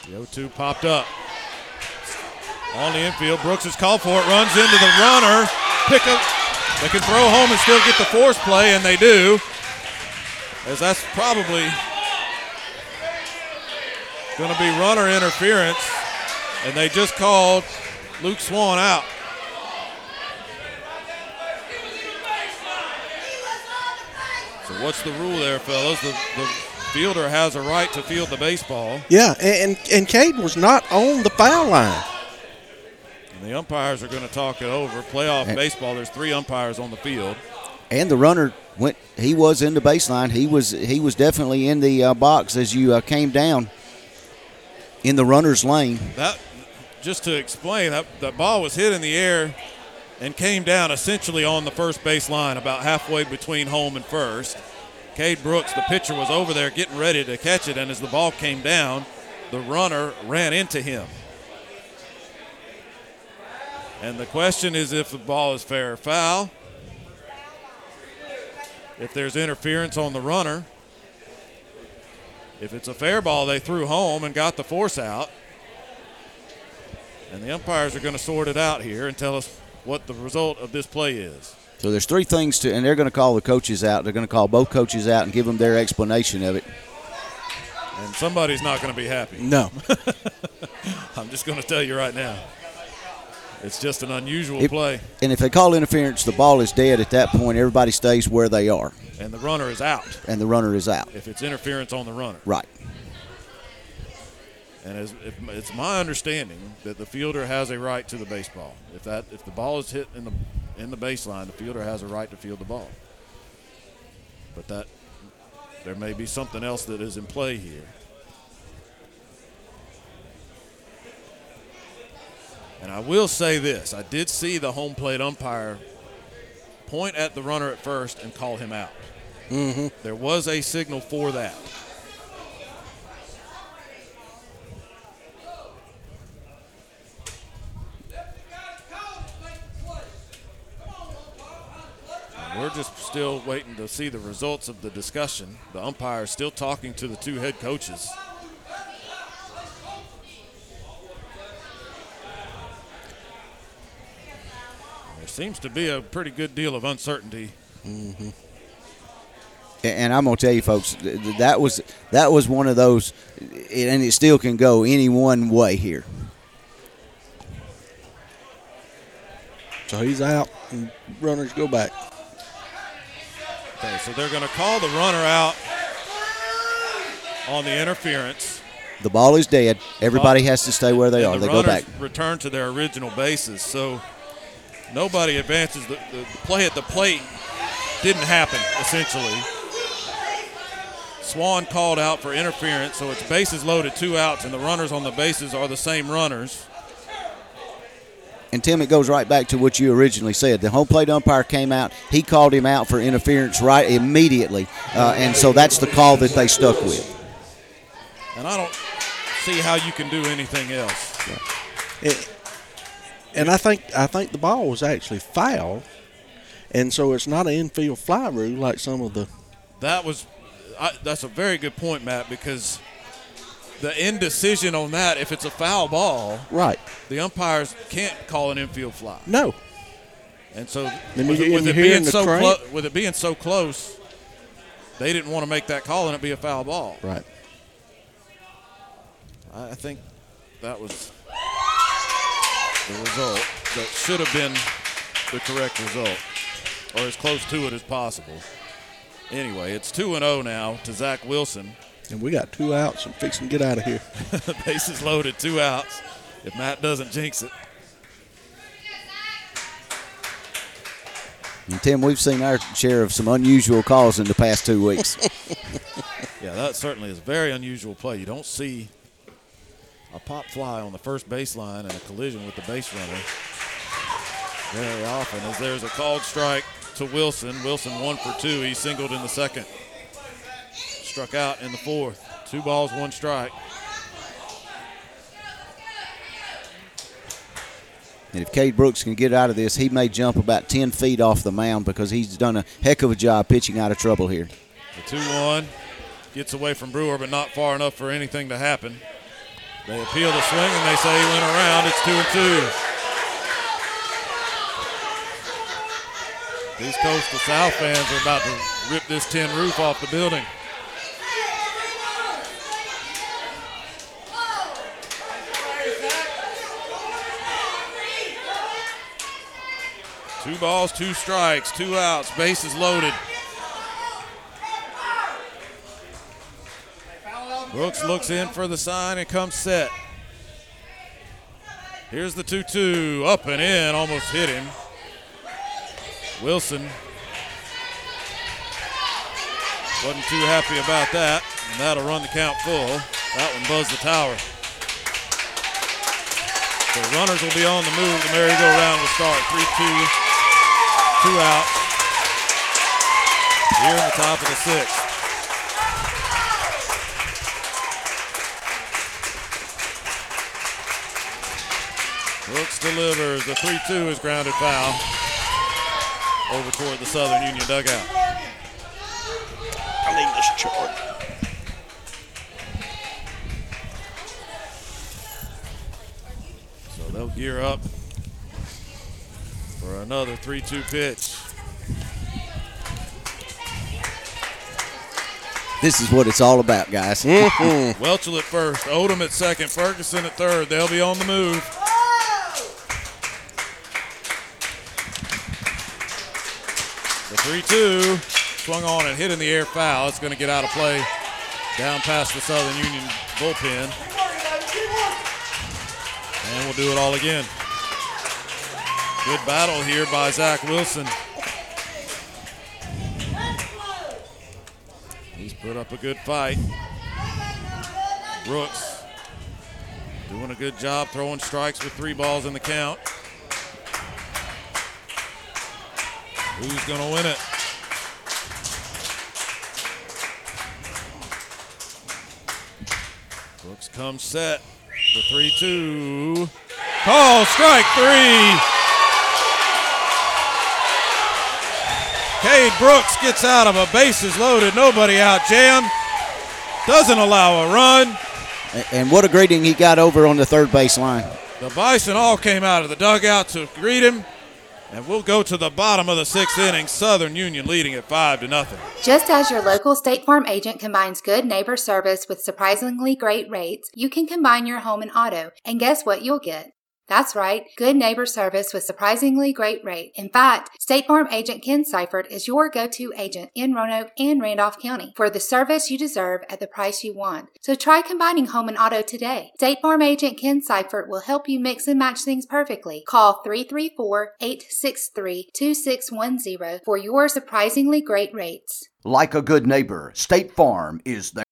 The oh two popped up. On the infield, Brooks is called for it, runs into the runner. Pick up, they can throw home and still get the force play, and they do. As that's probably going to be runner interference, and they just called Luke Swan out. So what's the rule there, fellas? The, the fielder has a right to field the baseball. Yeah, and, and Cade was not on the foul line. And the umpires are going to talk it over. Playoff and baseball, there's three umpires on the field. And the runner went. He was in the baseline. He was he was definitely in the uh, box as you uh, came down in the runner's lane. That, just to explain, that the ball was hit in the air and came down essentially on the first baseline, about halfway between home and first. Cade Brooks, the pitcher, was over there getting ready to catch it, and as the ball came down, the runner ran into him. And the question is if the ball is fair or foul. If there's interference on the runner, if it's a fair ball, they threw home and got the force out. And the umpires are going to sort it out here and tell us what the result of this play is. So there's three things to, and they're going to call the coaches out. They're going to call both coaches out and give them their explanation of it. And somebody's not going to be happy. No. I'm just going to tell you right now. It's just an unusual it, play. And if they call interference, the ball is dead at that point. Everybody stays where they are. And the runner is out. And the runner is out. If it's interference on the runner. Right. And as, if, it's my understanding that the fielder has a right to the baseball. If that if the ball is hit in the in the baseline, the fielder has a right to field the ball. But that there may be something else that is in play here. And I will say this, I did see the home plate umpire point at the runner at first and call him out. Mm-hmm. There was a signal for that. And we're just still waiting to see the results of the discussion. The umpire is still talking to the two head coaches. Seems to be a pretty good deal of uncertainty. Mm-hmm. And I'm gonna tell you, folks, that was that was one of those, and it still can go any one way here. So he's out, and runners go back. Okay, so they're gonna call the runner out on the interference. The ball is dead. Everybody has to stay where they are. They go back. Return to their original bases. So. Nobody advances. The, the play at the plate didn't happen, essentially. Swan called out for interference, so it's bases loaded, two outs, and the runners on the bases are the same runners. And, Tim, it goes right back to what you originally said. The home plate umpire came out. He called him out for interference right immediately, uh, and so that's the call that they stuck with. And I don't see how you can do anything else. Yeah. It, And I think I think the ball was actually foul, and so it's not an infield fly rule like some of the. That was, I, that's a very good point, Matt, because the indecision on that, if it's a foul ball, right, the umpires can't call an infield fly. No. And so and with, you, with, it being so clo- with it being so close, they didn't want to make that call and it be a foul ball. Right. I think that was. The result that should have been the correct result, or as close to it as possible. Anyway, it's two and oh now to Zach Wilson. And we got two outs and fix and get out of here. Bases loaded, two outs, if Matt doesn't jinx it. And Tim, we've seen our share of some unusual calls in the past two weeks. Yeah, that certainly is a very unusual play. You don't see a pop fly on the first baseline and a collision with the base runner very often, as there's a called strike to Wilson. Wilson one for two. He singled in the second. Struck out in the fourth. Two balls, one strike. And if Cade Brooks can get out of this, he may jump about ten feet off the mound, because he's done a heck of a job pitching out of trouble here. The two one gets away from Brewer, but not far enough for anything to happen. They appeal the swing, and they say he went around. It's two and two. These Coastal South fans are about to rip this tin roof off the building. Two balls, two strikes, two outs, bases loaded. Brooks looks in for the sign and comes set. Here's the two two, up and in, almost hit him. Wilson wasn't too happy about that, and that'll run the count full. That one buzzed the tower. The runners will be on the move. The merry-go-round will start. three two. Two out here in the top of the sixth. Brooks delivers. The three two is grounded foul over toward the Southern Union dugout. I need this chart. So they'll gear up for another three two pitch. This is what it's all about, guys. Welchel at first, Odom at second, Ferguson at third. They'll be on the move. The three two swung on and hit in the air, foul. It's going to get out of play down past the Southern Union bullpen. And we'll do it all again. Good battle here by Zach Wilson. He's put up a good fight. Brooks doing a good job throwing strikes with three balls in the count. Who's going to win it? Brooks comes set. The three two. Call, strike three. Cade Brooks gets out of a bases loaded, nobody out jam, doesn't allow a run. And what a greeting he got over on the third baseline. The Bison all came out of the dugout to greet him, and we'll go to the bottom of the sixth inning, Southern Union leading at five to nothing. Just as your local State Farm agent combines good neighbor service with surprisingly great rates, you can combine your home and auto, and guess what you'll get? That's right, good neighbor service with surprisingly great rate. In fact, State Farm agent Ken Seifert is your go-to agent in Roanoke and Randolph County for the service you deserve at the price you want. So try combining home and auto today. State Farm agent Ken Seifert will help you mix and match things perfectly. Call three three four, eight six three, two six one zero for your surprisingly great rates. Like a good neighbor, State Farm is there.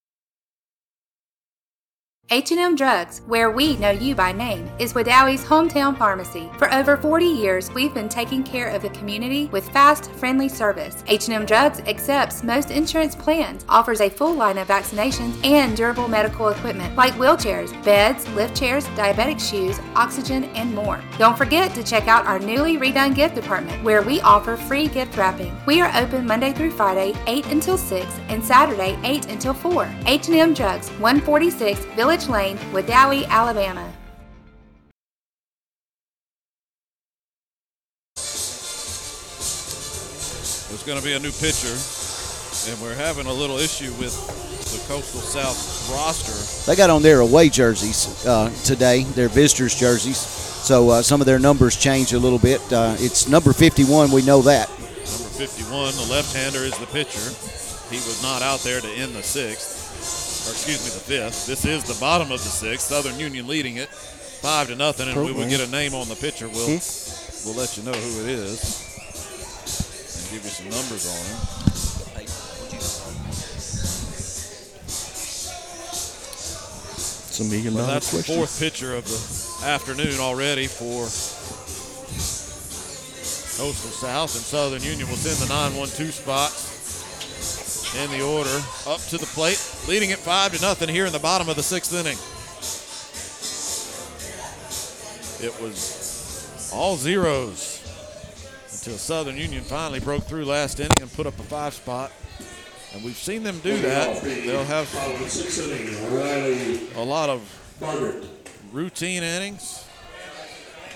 H and M Drugs, where we know you by name, is Wadowie's hometown pharmacy. For over forty years, we've been taking care of the community with fast, friendly service. H and M Drugs accepts most insurance plans, offers a full line of vaccinations and durable medical equipment like wheelchairs, beds, lift chairs, diabetic shoes, oxygen, and more. Don't forget to check out our newly redone gift department, where we offer free gift wrapping. We are open Monday through Friday, eight until six, and Saturday, eight until four. H and M Drugs, one forty-six Village Lane, Waddowie, Alabama. There's going to be a new pitcher, and we're having a little issue with the Coastal South roster. They got on their away jerseys uh, today, their visitors' jerseys, so uh, some of their numbers changed a little bit. Uh, it's number fifty-one, we know that. Number fifty-one, the left-hander is the pitcher. He was not out there to end the sixth. Or excuse me, the fifth. This is the bottom of the sixth. Southern Union leading it five to nothing, and we will get a name on the pitcher. We'll we'll let you know who it is. give you some numbers on him. It's a million dollar question. That's the fourth pitcher of the afternoon already for Coastal South, and Southern Union will send the nine one two spots in the order up to the plate, leading it five to nothing here in the bottom of the sixth inning. It was all zeros until Southern Union finally broke through last inning and put up a five spot. And we've seen them do that. They'll have a lot of routine innings,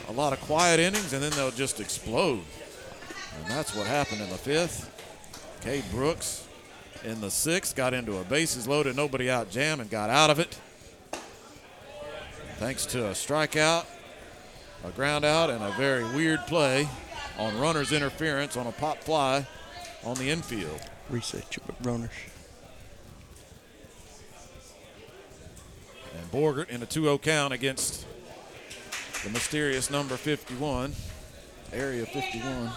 a lot of quiet innings, and then they'll just explode. And that's what happened in the fifth. Cade Brooks in the sixth got into a bases loaded, nobody out jam, and got out of it. Thanks to a strikeout, a ground out, and a very weird play on runner's interference on a pop fly on the infield. Reset your runners. And Borgert in a two oh count against the mysterious number fifty-one, area fifty-one.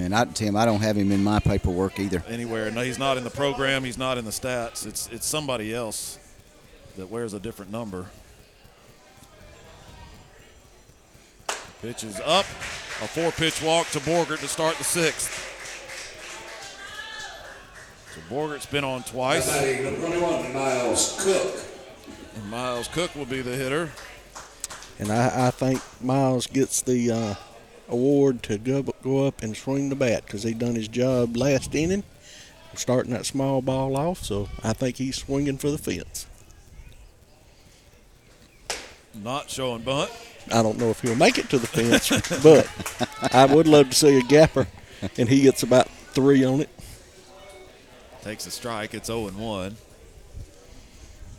Man, I, Tim, I don't have him in my paperwork either. Anywhere. No, he's not in the program. He's not in the stats. It's, it's somebody else that wears a different number. Pitch is up. A four-pitch walk to Borgert to start the sixth. So Borgert's been on twice. Miles Cook. And Miles Cook will be the hitter. And I, I think Miles gets the uh, award to go, go up and swing the bat because he done his job last inning, starting that small ball off. So I think he's swinging for the fence. Not showing bunt. I don't know if he'll make it to the fence, but I would love to see a gapper, and he gets about three on it. Takes a strike. It's oh and one.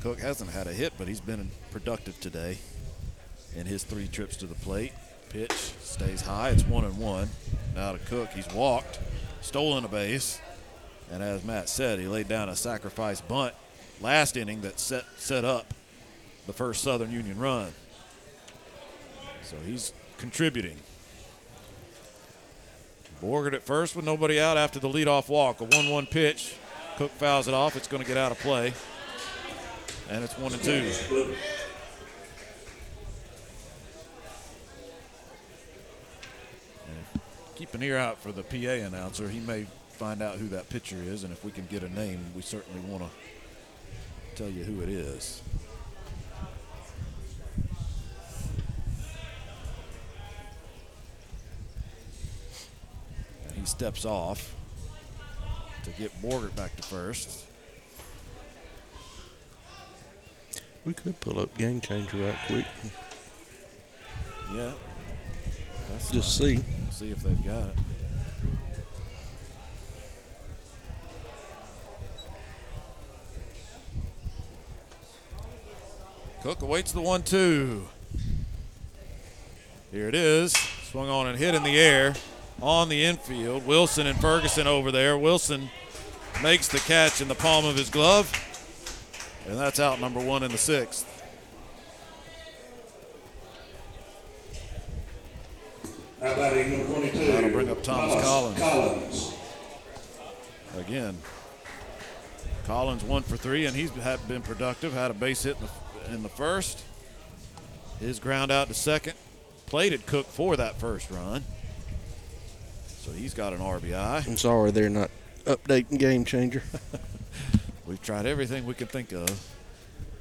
Cook hasn't had a hit, but he's been productive today in his three trips to the plate. Pitch stays high. It's one and one. Now to Cook. He's walked, stolen a base, and as Matt said, he laid down a sacrifice bunt last inning that set, set up the first Southern Union run. So he's contributing. Borgert at first with nobody out after the leadoff walk. A one one pitch. Cook fouls it off. It's going to get out of play. And it's one and two. And keep an ear out for the P A announcer. He may find out who that pitcher is, and if we can get a name, we certainly want to tell you who it is. He steps off to get Borgert back to first. We could pull up Game Changer right quick. Yeah. That's Just see. It. See if they've got it. Cook awaits the one two. Here it is. Swung on and hit in the air. On the infield, Wilson and Ferguson over there. Wilson makes the catch in the palm of his glove, and that's out number one in the sixth. That'll bring up Thomas Collins. Collins. Again, Collins one for three, and he's been productive. Had a base hit in the, in the first. His ground out to second. Plated Cook for that first run. So he's got an R B I. I'm sorry they're not updating Game Changer. We've tried everything we can think of.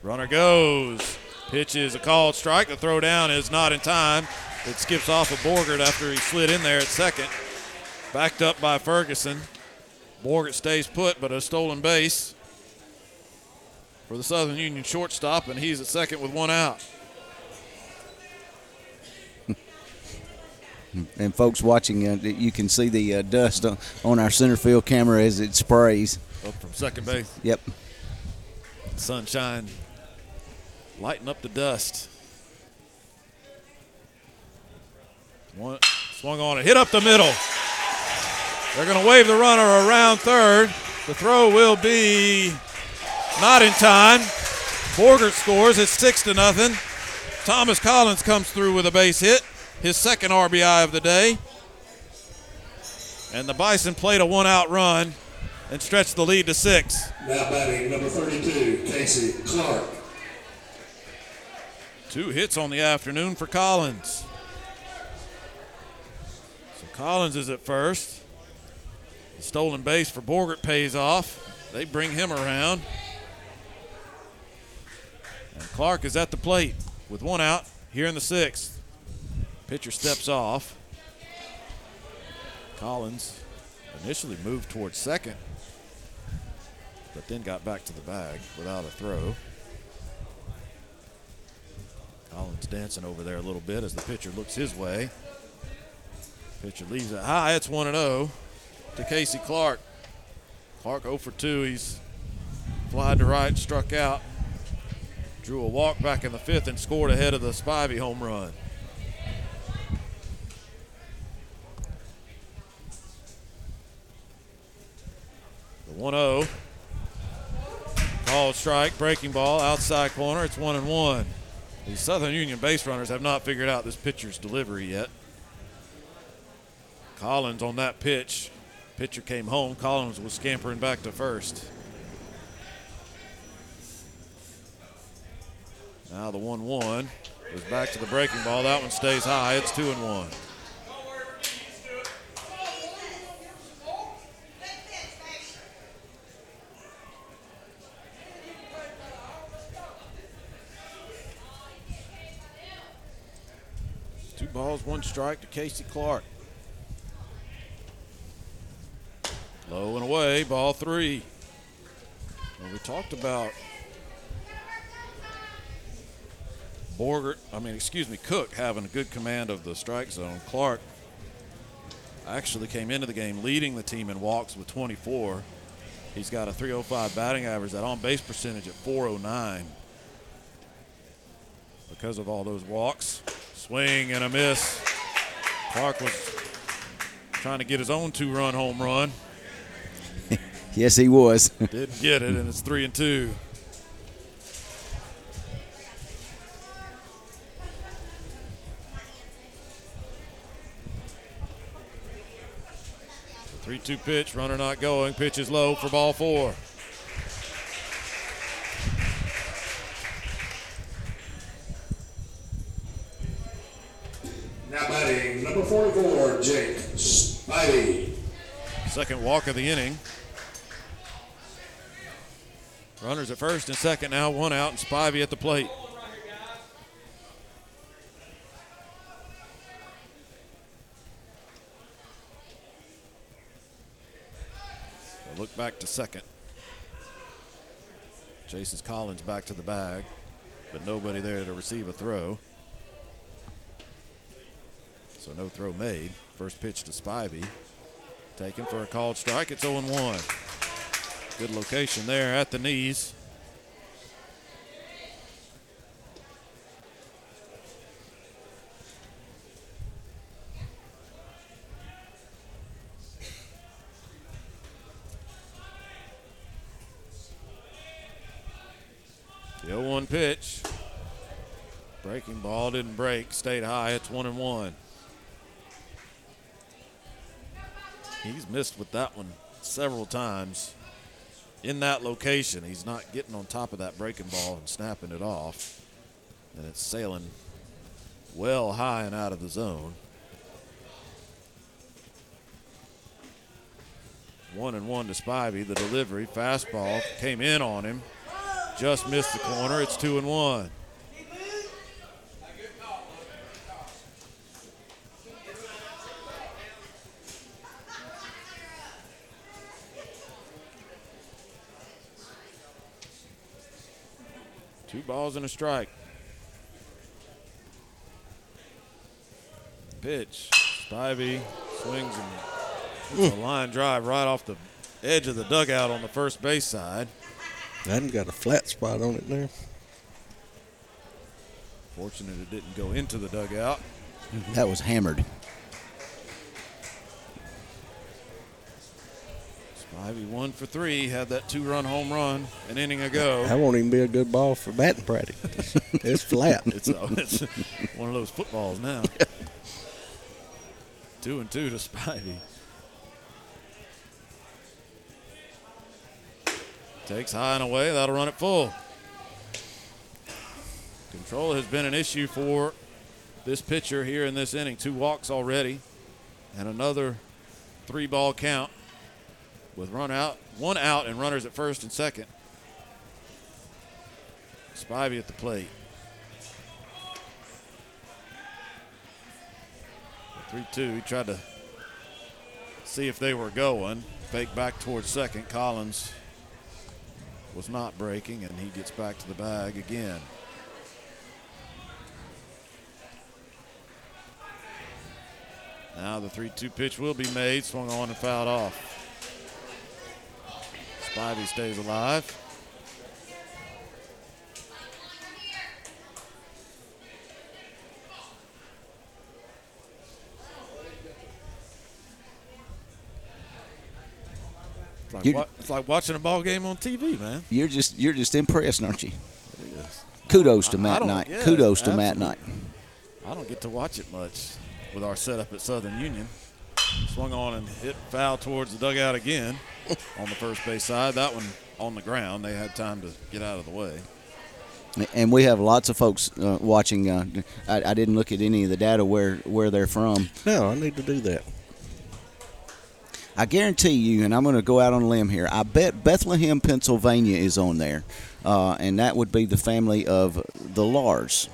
Runner goes. Pitch is a called strike. The throw down is not in time. It skips off of Borgert after he slid in there at second. Backed up by Ferguson. Borgert stays put, but a stolen base for the Southern Union shortstop, and he's at second with one out. And folks watching, uh, you can see the uh, dust on our center field camera as it sprays. Up from second base. Yep. Sunshine lighting up the dust. One, swung on it, hit up the middle. They're going to wave the runner around third. The throw will be not in time. Borgert scores. It's six to nothing. Thomas Collins comes through with a base hit. His second R B I of the day. And the Bison played a one-out run and stretched the lead to six. Now batting number thirty-two, Casey Clark. Two hits on the afternoon for Collins. So Collins is at first. The stolen base for Borgert pays off. They bring him around. And Clark is at the plate with one out here in the sixth. Pitcher steps off. Collins initially moved towards second, but then got back to the bag without a throw. Collins dancing over there a little bit as the pitcher looks his way. Pitcher leaves it high. It's one oh to Casey Clark. Clark oh for two. He's flied to right, struck out. Drew a walk back in the fifth and scored ahead of the Spivey home run. The one oh. Called strike, breaking ball, outside corner. It's one and one. The Southern Union base runners have not figured out this pitcher's delivery yet. Collins on that pitch. Pitcher came home. Collins was scampering back to first. Now the one one is back to the breaking ball. That one stays high. It's two and one. Two balls, one strike to Casey Clark. Low and away, ball three. And we talked about Borgert, I mean, excuse me, Cook having a good command of the strike zone. Clark actually came into the game leading the team in walks with twenty-four. He's got a three oh five batting average, that on-base percentage at four oh nine. Because of all those walks. Swing and a miss. Clark was trying to get his own two-run home run. Yes, he was. Didn't get it, and it's three and two. three two pitch, runner not going. Pitch is low for ball four. Now batting number forty-four, Jake Spivey. Second walk of the inning. Runners at first and second now, one out, and Spivey at the plate. We'll look back to second. Chases Collins back to the bag, but nobody there to receive a throw. So no throw made. First pitch to Spivey. Taken for a called strike. It's oh and one. Good location there at the knees. The oh one pitch. Breaking ball didn't break. Stayed high. It's one and one. He's missed with that one several times in that location. He's not getting on top of that breaking ball and snapping it off. And it's sailing well high and out of the zone. One and one to Spivey. The delivery, fastball, came in on him. Just missed the corner. It's two and one. Two balls and a strike. Pitch. Spivey swings and a line drive right off the edge of the dugout on the first base side. That one got a flat spot on it there. Fortunate it didn't go into the dugout. Mm-hmm. That was hammered. Spivey one for three, had that two-run home run an inning ago. That won't even be a good ball for batting practice. It's flat. it's, a, it's one of those footballs now. two and two to Spivey. Takes high and away. That'll run it full. Control has been an issue for this pitcher here in this inning. Two walks already and another three-ball count with run out, one out and runners at first and second. Spivey at the plate. three two, he tried to see if they were going. Fake back towards second. Collins was not breaking, and he gets back to the bag again. Now the three two pitch will be made. Swung on and fouled off. Spivey stays alive. It's like, wa- it's like watching a ball game on T V, man. You're just you're just impressed, aren't you? Kudos to I, Matt I Knight. Yeah, Kudos absolutely. to Matt Knight. I don't get to watch it much with our setup at Southern Union. Swung on and hit foul towards the dugout again on the first base side. That one on the ground. They had time to get out of the way. And we have lots of folks uh, watching. Uh, I, I didn't look at any of the data where, where they're from. No, I need to do that. I guarantee you, and I'm going to go out on a limb here, I bet Bethlehem, Pennsylvania is on there, uh, and that would be the family of the Lars.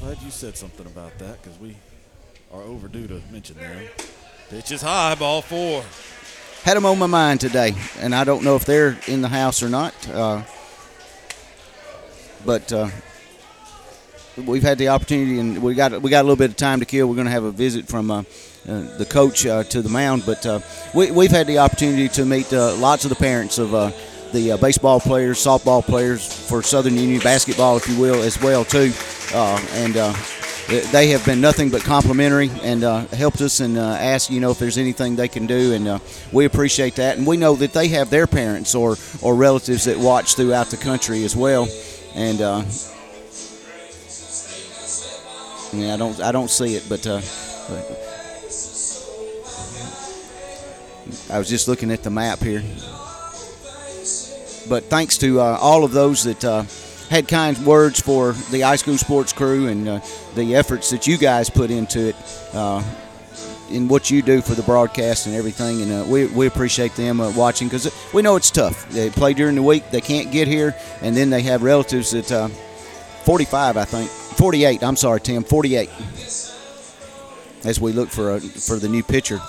Glad you said something about that because we – are overdue to mention there. Pitch is high, ball four. Had them on my mind today, and I don't know if they're in the house or not. Uh, but uh, we've had the opportunity, and we got we got a little bit of time to kill. We're going to have a visit from uh, uh, the coach uh, to the mound, but uh, we, we've had the opportunity to meet uh, lots of the parents of uh, the uh, baseball players, softball players for Southern Union basketball, if you will, as well too, uh, and. Uh, They have been nothing but complimentary and uh, helped us and uh, asked, you know, if there's anything they can do, and uh, we appreciate that. And we know that they have their parents or, or relatives that watch throughout the country as well. And uh, yeah, I don't I don't see it, but, uh, but I was just looking at the map here. But thanks to uh, all of those that. Uh, had kind words for the iSchool Sports crew and uh, the efforts that you guys put into it uh, in what you do for the broadcast and everything. And uh, we, we appreciate them uh, watching because we know it's tough. They play during the week. They can't get here. And then they have relatives that uh, forty-five, I think. forty-eight. I'm sorry, Tim. forty-eight. As we look for, a, for the new pitcher.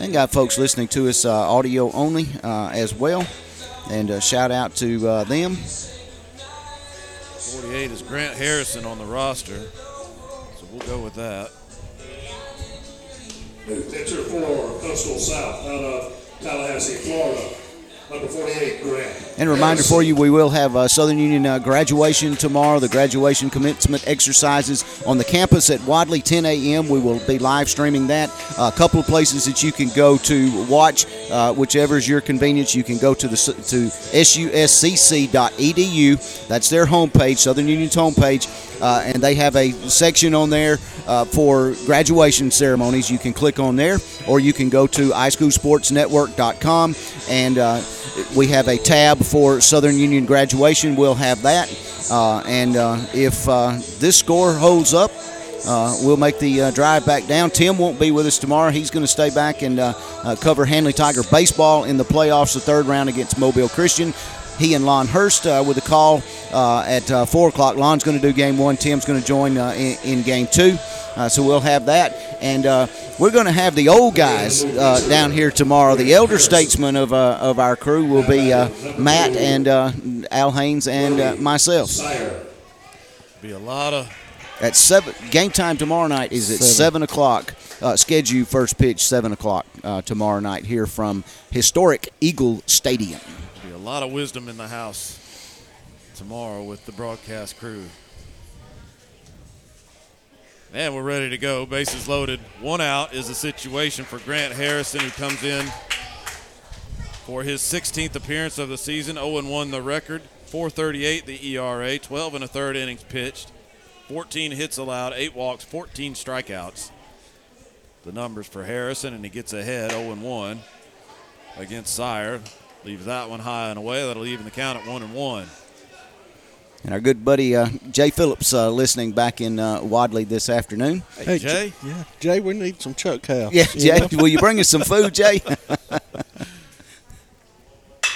And got folks listening to us uh, audio only uh, as well. And a shout out to uh, them. forty-eight is Grant Harrison on the roster, so we'll go with that. Pitcher for Coastal South out of Tallahassee, Florida. Number forty-eight, Grant. And a reminder for you, we will have uh, Southern Union uh, graduation tomorrow, the graduation commencement exercises on the campus at Wadley, ten a.m. We will be live streaming that. A uh, couple of places that you can go to watch, uh, whichever is your convenience. You can go to the to S U S C C dot E D U. That's their homepage, Southern Union's homepage, uh, and they have a section on there uh, for graduation ceremonies. You can click on there, or you can go to i school sports network dot com and uh, we have a tab for Southern Union graduation. We'll have that. Uh, and uh, if uh, this score holds up, uh, we'll make the uh, drive back down. Tim won't be with us tomorrow. He's going to stay back and uh, uh, cover Hanley Tiger baseball in the playoffs, the third round against Mobile Christian. He and Lon Hurst uh, with a call uh, at uh, four o'clock. Lon's going to do game one. Tim's going to join uh, in, in game two. Uh, so we'll have that. And uh, we're going to have the old guys uh, down here tomorrow. The elder statesmen of uh, of our crew will be uh, Matt and uh, Al Haynes and uh, myself. Be a lot of at seven. Game time tomorrow night is at seven, seven o'clock. Uh, schedule first pitch seven o'clock uh, tomorrow night here from historic Eagle Stadium. Be a lot of wisdom in the house tomorrow with the broadcast crew. And we're ready to go. Bases loaded. One out is the situation for Grant Harrison, who comes in for his sixteenth appearance of the season. oh and one the record, four thirty-eight the E R A, twelve and a third innings pitched, fourteen hits allowed, eight walks, fourteen strikeouts. The numbers for Harrison, and he gets ahead oh and one. against Sire. Leaves that one high and away. That'll even the count at one and one. And our good buddy uh, Jay Phillips uh, listening back in uh, Wadley this afternoon. Hey, hey Jay. J- yeah, Jay, we need some Chuck House. Yeah, Jay, know? Will you bring us some food, Jay?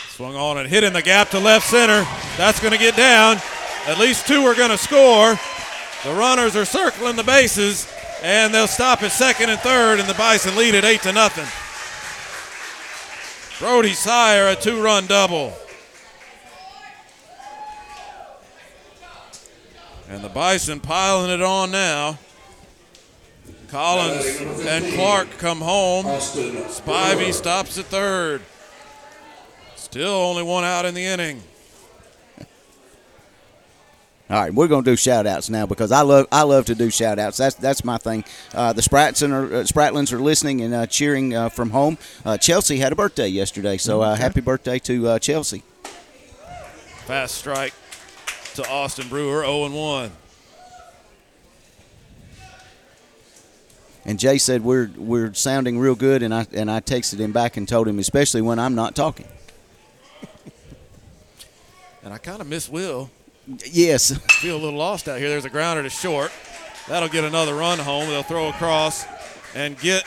Swung on and hit in the gap to left center. That's going to get down. At least two are going to score. The runners are circling the bases, and they'll stop at second and third, and the Bison lead at eight to nothing. Brody Sire, a two-run double. And the Bison piling it on now. Collins and Clark come home. Spivey stops at third. Still only one out in the inning. All right, we're going to do shout-outs now because I love I love to do shout-outs. That's that's my thing. Uh, the Spratlins are, uh, Spratlins are listening and uh, cheering uh, from home. Uh, Chelsea had a birthday yesterday, so uh, happy birthday to uh, Chelsea. Fast strike to Austin Brewer, oh and one. And Jay said we're we're sounding real good, and I and I texted him back and told him, especially when I'm not talking. And I kind of miss Will. Yes. Feel a little lost out here. There's a grounder to short. That'll get another run home. They'll throw across and get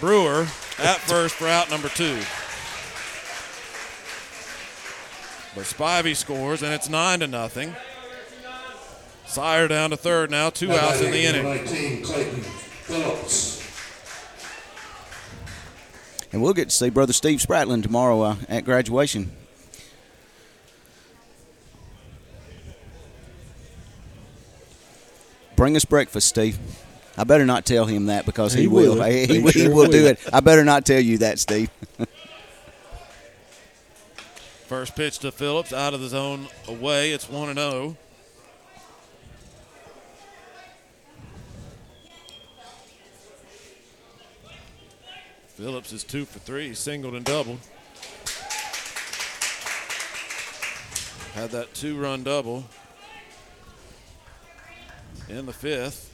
Brewer at first for out number two. But Spivey scores, and it's nine to nothing. Sire down to third now. Two now outs in the inning. nineteen, Clayton Phillips. And we'll get to see Brother Steve Spratlin tomorrow uh, at graduation. Bring us breakfast, Steve. I better not tell him that because he, he will. will. He, he, he, sure he will, will do it. I better not tell you that, Steve. First pitch to Phillips, out of the zone, away. It's one and oh. Phillips is two for three, singled and doubled. Had that two-run double in the fifth.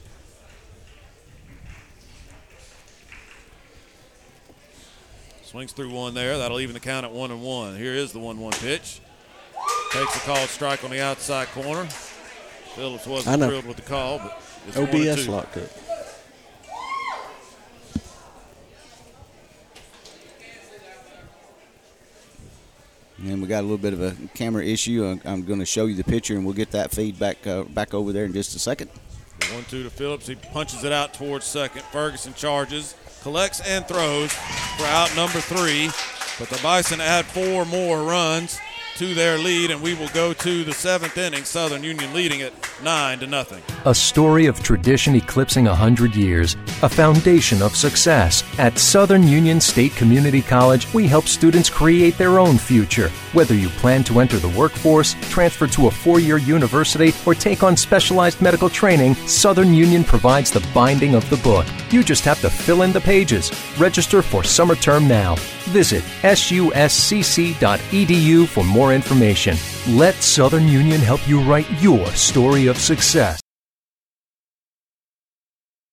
Swings through one there. That'll even the count at one and one. Here is the one-one pitch. Takes a called strike on the outside corner. Phillips wasn't thrilled with the call, but it's O B S locked up. And we got a little bit of a camera issue. I'm going to show you the picture, and we'll get that feed back, uh, back over there in just a second. one-two to Phillips. He punches it out towards second. Ferguson charges, collects and throws for out number three. But the Bison add four more runs to their lead, and we will go to the seventh inning. Southern Union leading it nine to nothing. A story of tradition eclipsing one hundred years, a foundation of success. At Southern Union State Community College, we help students create their own future. Whether you plan to enter the workforce, transfer to a four-year university, or take on specialized medical training, Southern Union provides the binding of the book. You just have to fill in the pages. Register for summer term now. Visit S U S C C dot E D U for more information. Let Southern Union help you write your story of success.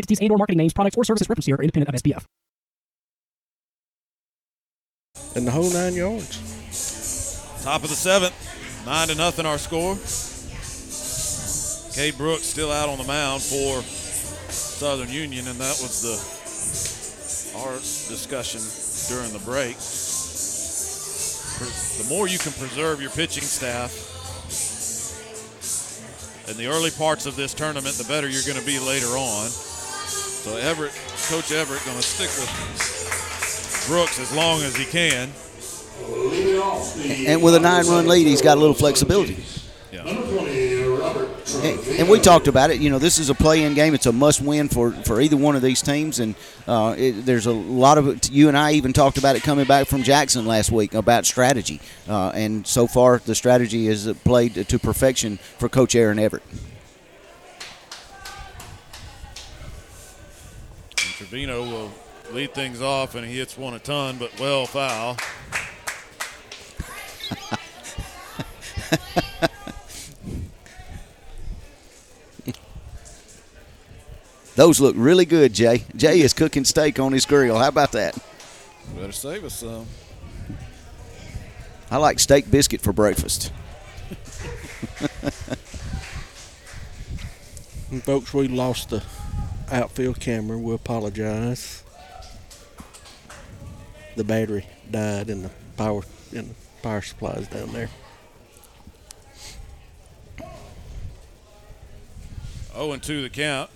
entities and or marketing names, products, or services referenced here are independent of S P F. And the whole nine yards. Top of the seventh. Nine to nothing our score. Cade Brooks still out on the mound for Southern Union, and that was the our discussion during the break. The more you can preserve your pitching staff in the early parts of this tournament, the better you're going to be later on. So Everett, Coach Everett, going to stick with Brooks as long as he can. And with a nine-run lead, he's got a little flexibility. Yeah. Number twenty, Robert Trevino. hey, and we talked about it. You know, this is a play-in game. It's a must-win for, for either one of these teams, and uh, it, there's a lot of it. You and I even talked about it coming back from Jackson last week about strategy, uh, and so far the strategy is played to perfection for Coach Aaron Everett. And Trevino will lead things off, and he hits one a ton, but well foul. Those look really good, Jay. Jay is cooking steak on his grill. How about that? Better save us some. I like steak biscuit for breakfast. Folks, we lost the outfield camera. We apologize. The battery died in the power in the power supplies down there. oh and two the count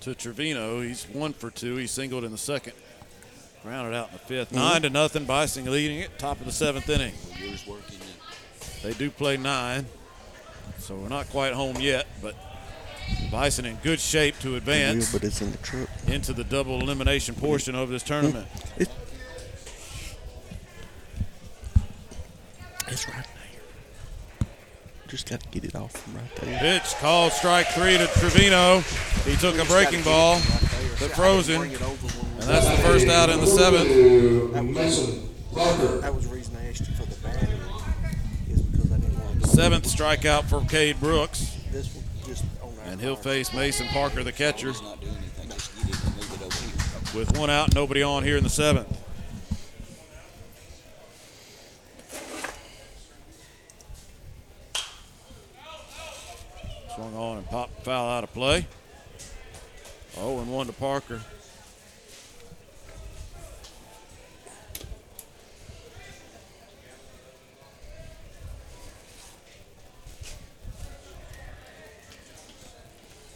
to Trevino. He's one for two. He singled in the second. Grounded out in the fifth. Mm-hmm. Nine to nothing. Bison leading it. Top of the seventh inning. They do play nine, so we're not quite home yet, but Bison in good shape to advance yeah, but it's in the trip. into the double elimination portion mm-hmm. of this tournament. It's, it's right. Just got to get it off from right there. Pitch called strike three to Trevino. He took a breaking ball, right but frozen. And that's the first out in the seventh. That was, that was the reason I asked you for the battery. Is because I didn't want to seventh strikeout for Cade Brooks. This one just on and he'll face Mason Parker, the catcher. With one out, nobody on here in the seventh. Swung on and popped foul out of play. oh and one to Parker.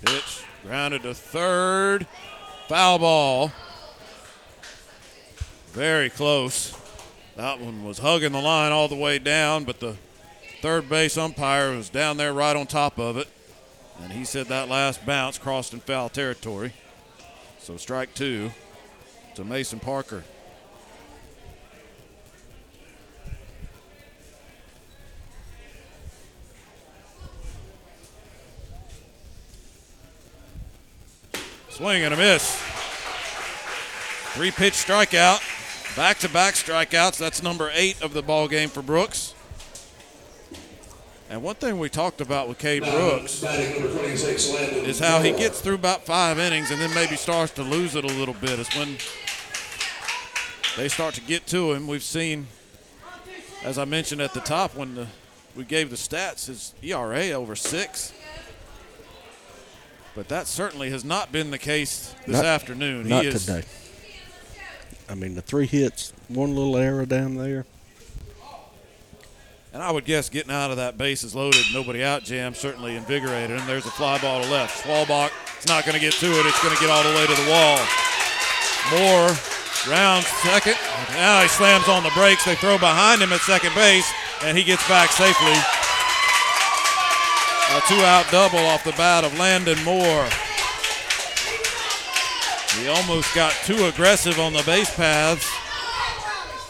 Pitch grounded to third. Foul ball. Very close. That one was hugging the line all the way down, but the third base umpire was down there right on top of it. And he said that last bounce crossed in foul territory. So strike two to Mason Parker. Swing and a miss. Three-pitch strikeout. Back-to-back strikeouts. That's number eight of the ball game for Brooks. And one thing we talked about with Cade Brooks is how he gets through about five innings and then maybe starts to lose it a little bit. It's when they start to get to him. We've seen, as I mentioned at the top when the, we gave the stats, his E R A over six. But that certainly has not been the case this not, afternoon. Not he is, today. I mean, the three hits, one little error down there. And I would guess getting out of that bases loaded, nobody out jam, certainly invigorated him. There's a fly ball to left. Schwalbach, it's not going to get to it. It's going to get all the way to the wall. Moore rounds second. Now he slams on the brakes. They throw behind him at second base, and he gets back safely. A two-out double off the bat of Landon Moore. He almost got too aggressive on the base paths,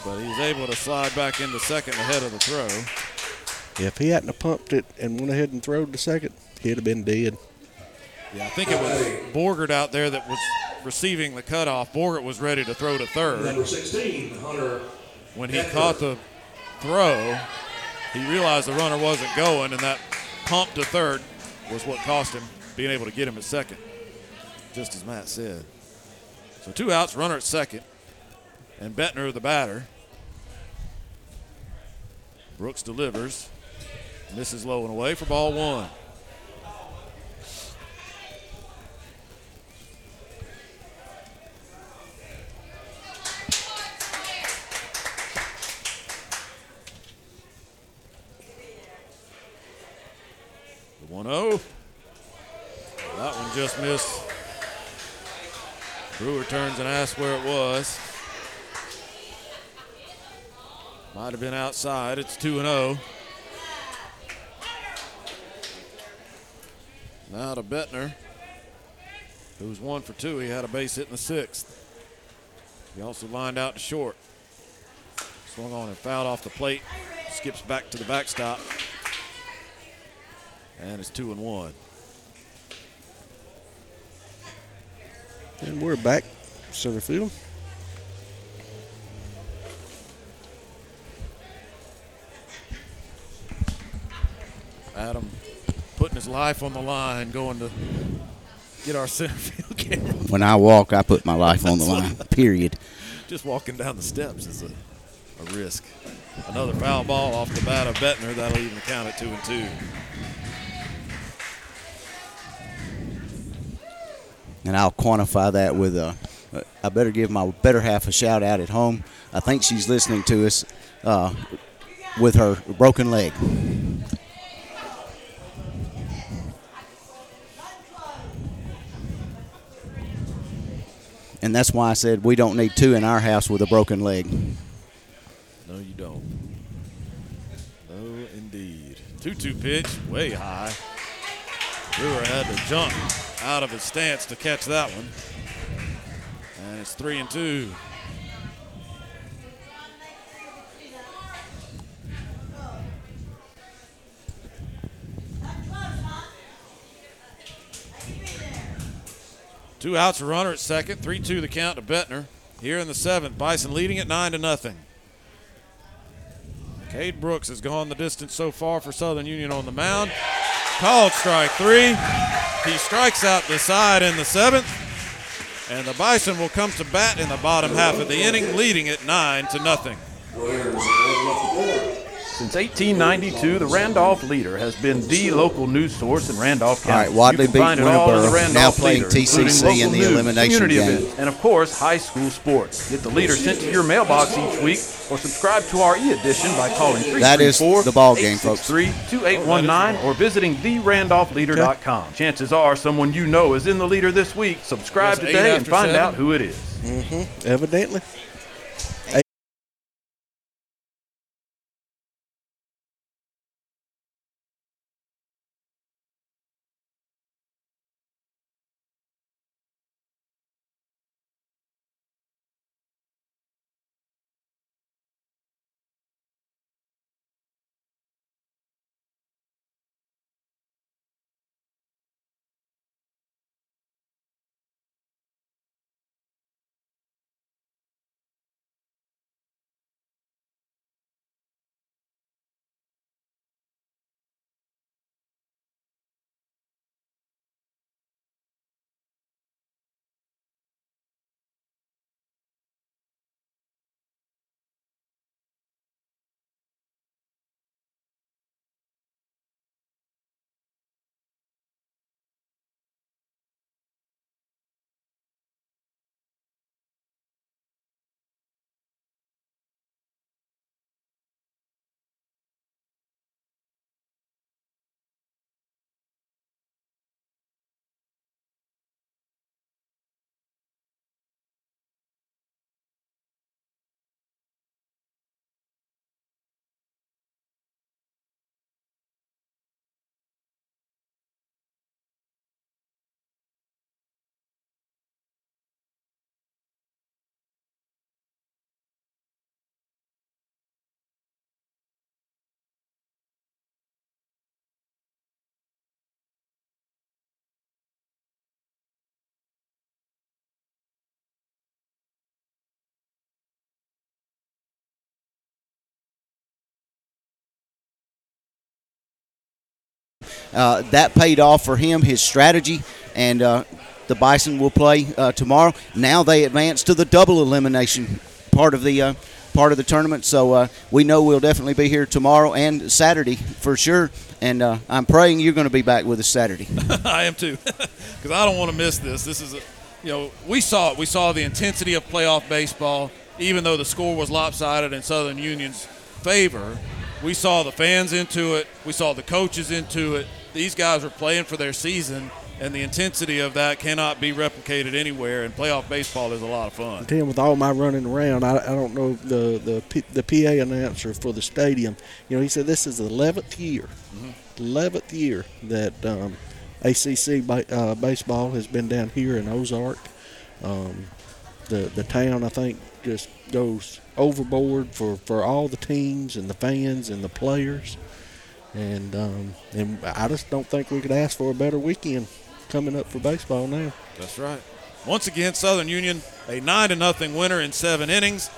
but he's able to slide back into second ahead of the throw. If he hadn't have pumped it and went ahead and throwed to second, he'd have been dead. Yeah, I think it was Borgert out there that was receiving the cutoff. Borgert was ready to throw to third. Number sixteen, Hunter. When he caught the throw, he realized the runner wasn't going, and that pump to third was what cost him being able to get him at second, just as Matt said. So two outs, runner at second. And Bettner, the batter. Brooks delivers. Misses low and away for ball one. The one oh. That one just missed. Brewer turns and asks where it was. Might have been outside. It's two and oh. Now to Bettner, who's one for two. He had a base hit in the sixth. He also lined out to short. Swung on and fouled off the plate. Skips back to the backstop. And it's two and one. And we're back center field. Adam putting his life on the line, going to get our center field camera. When I walk, I put my life on the line, period. Just walking down the steps is a, a risk. Another foul ball off the bat of Bettner. That'll even count at two and two. And I'll quantify that with a, I better give my better half a shout out at home. I think she's listening to us uh, with her broken leg. And that's why I said we don't need two in our house with a broken leg. No, you don't. No, indeed. two two pitch, way high. Brewer had to jump out of his stance to catch that one. And it's three and two. Two outs, a runner at second. three two the count to Bettner. Here in the seventh, Bison leading at nine to nothing. Cade Brooks has gone the distance so far for Southern Union on the mound. Called strike three. He strikes out the side in the seventh. And the Bison will come to bat in the bottom half of the inning, leading at nine to nothing. Since eighteen ninety-two, the Randolph Leader has been the local news source in Randolph County. All right, Wadley beat Winterboro, now playing T C C in the elimination game. And, of course, high school sports. Get the Leader sent to your mailbox each week or subscribe to our e-edition by calling three three four, eight six three, two eight one nine or visiting the randolph leader dot com. Chances are someone you know is in the Leader this week. Subscribe today and find out who it is. Mm-hmm, evidently. Uh, that paid off for him, his strategy, and uh, the Bison will play uh, tomorrow. Now they advance to the double elimination part of the uh, part of the tournament. So uh, we know we'll definitely be here tomorrow and Saturday for sure. And uh, I'm praying you're going to be back with us Saturday. I am too, because I don't want to miss this. This is, a, you know, we saw it. We saw the intensity of playoff baseball, even though the score was lopsided in Southern Union's favor. We saw the fans into it. We saw the coaches into it. These guys are playing for their season, and the intensity of that cannot be replicated anywhere, and playoff baseball is a lot of fun. Tim, with all my running around, I, I don't know the, the P, the P A announcer for the stadium. You know, he said this is the eleventh year, mm-hmm. eleventh year that um, A C C uh, baseball has been down here in Ozark. Um, the the town, I think, just goes overboard for, for all the teams and the fans and the players. And um, and I just don't think we could ask for a better weekend coming up for baseball now. That's right. Once again, Southern Union, a nine to nothing winner in seven innings.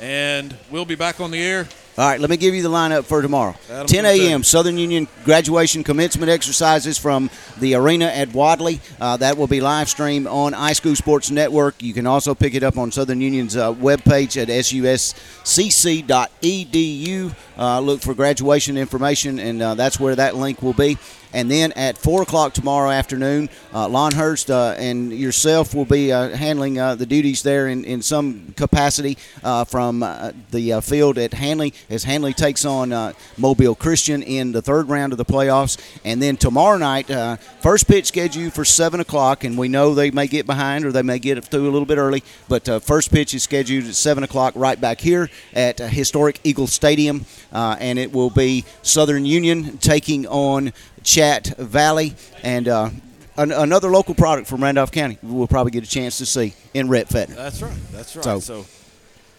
And we'll be back on the air. All right, let me give you the lineup for tomorrow. That'll ten a.m. Southern Union graduation commencement exercises from the arena at Wadley. Uh, that will be live streamed on iSchool Sports Network. You can also pick it up on Southern Union's uh, webpage at S U S C C dot E D U. Uh, look for graduation information, and uh, that's where that link will be. And then at four o'clock tomorrow afternoon, uh, Lon Hurst uh, and yourself will be uh, handling uh, the duties there in, in some capacity uh, from uh, the uh, field at Hanley, as Hanley takes on uh, Mobile Christian in the third round of the playoffs. And then tomorrow night, uh, first pitch scheduled for seven o'clock, and we know they may get behind or they may get through a little bit early, but uh, first pitch is scheduled at seven o'clock right back here at uh, historic Eagle Stadium, uh, and it will be Southern Union taking on Chat Valley, and uh, an, another local product from Randolph County we'll probably get a chance to see in Rhett Fettner. That's right. That's right. So, so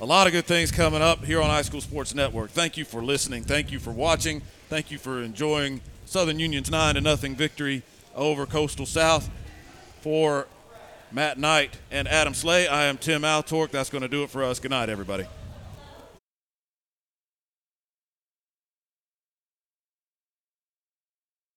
a lot of good things coming up here on iSchool Sports Network. Thank you for listening. Thank you for watching. Thank you for enjoying Southern Union's nine to nothing victory over Coastal South. For Matt Knight and Adam Slay, I am Tim Altork. That's going to do it for us. Good night, everybody.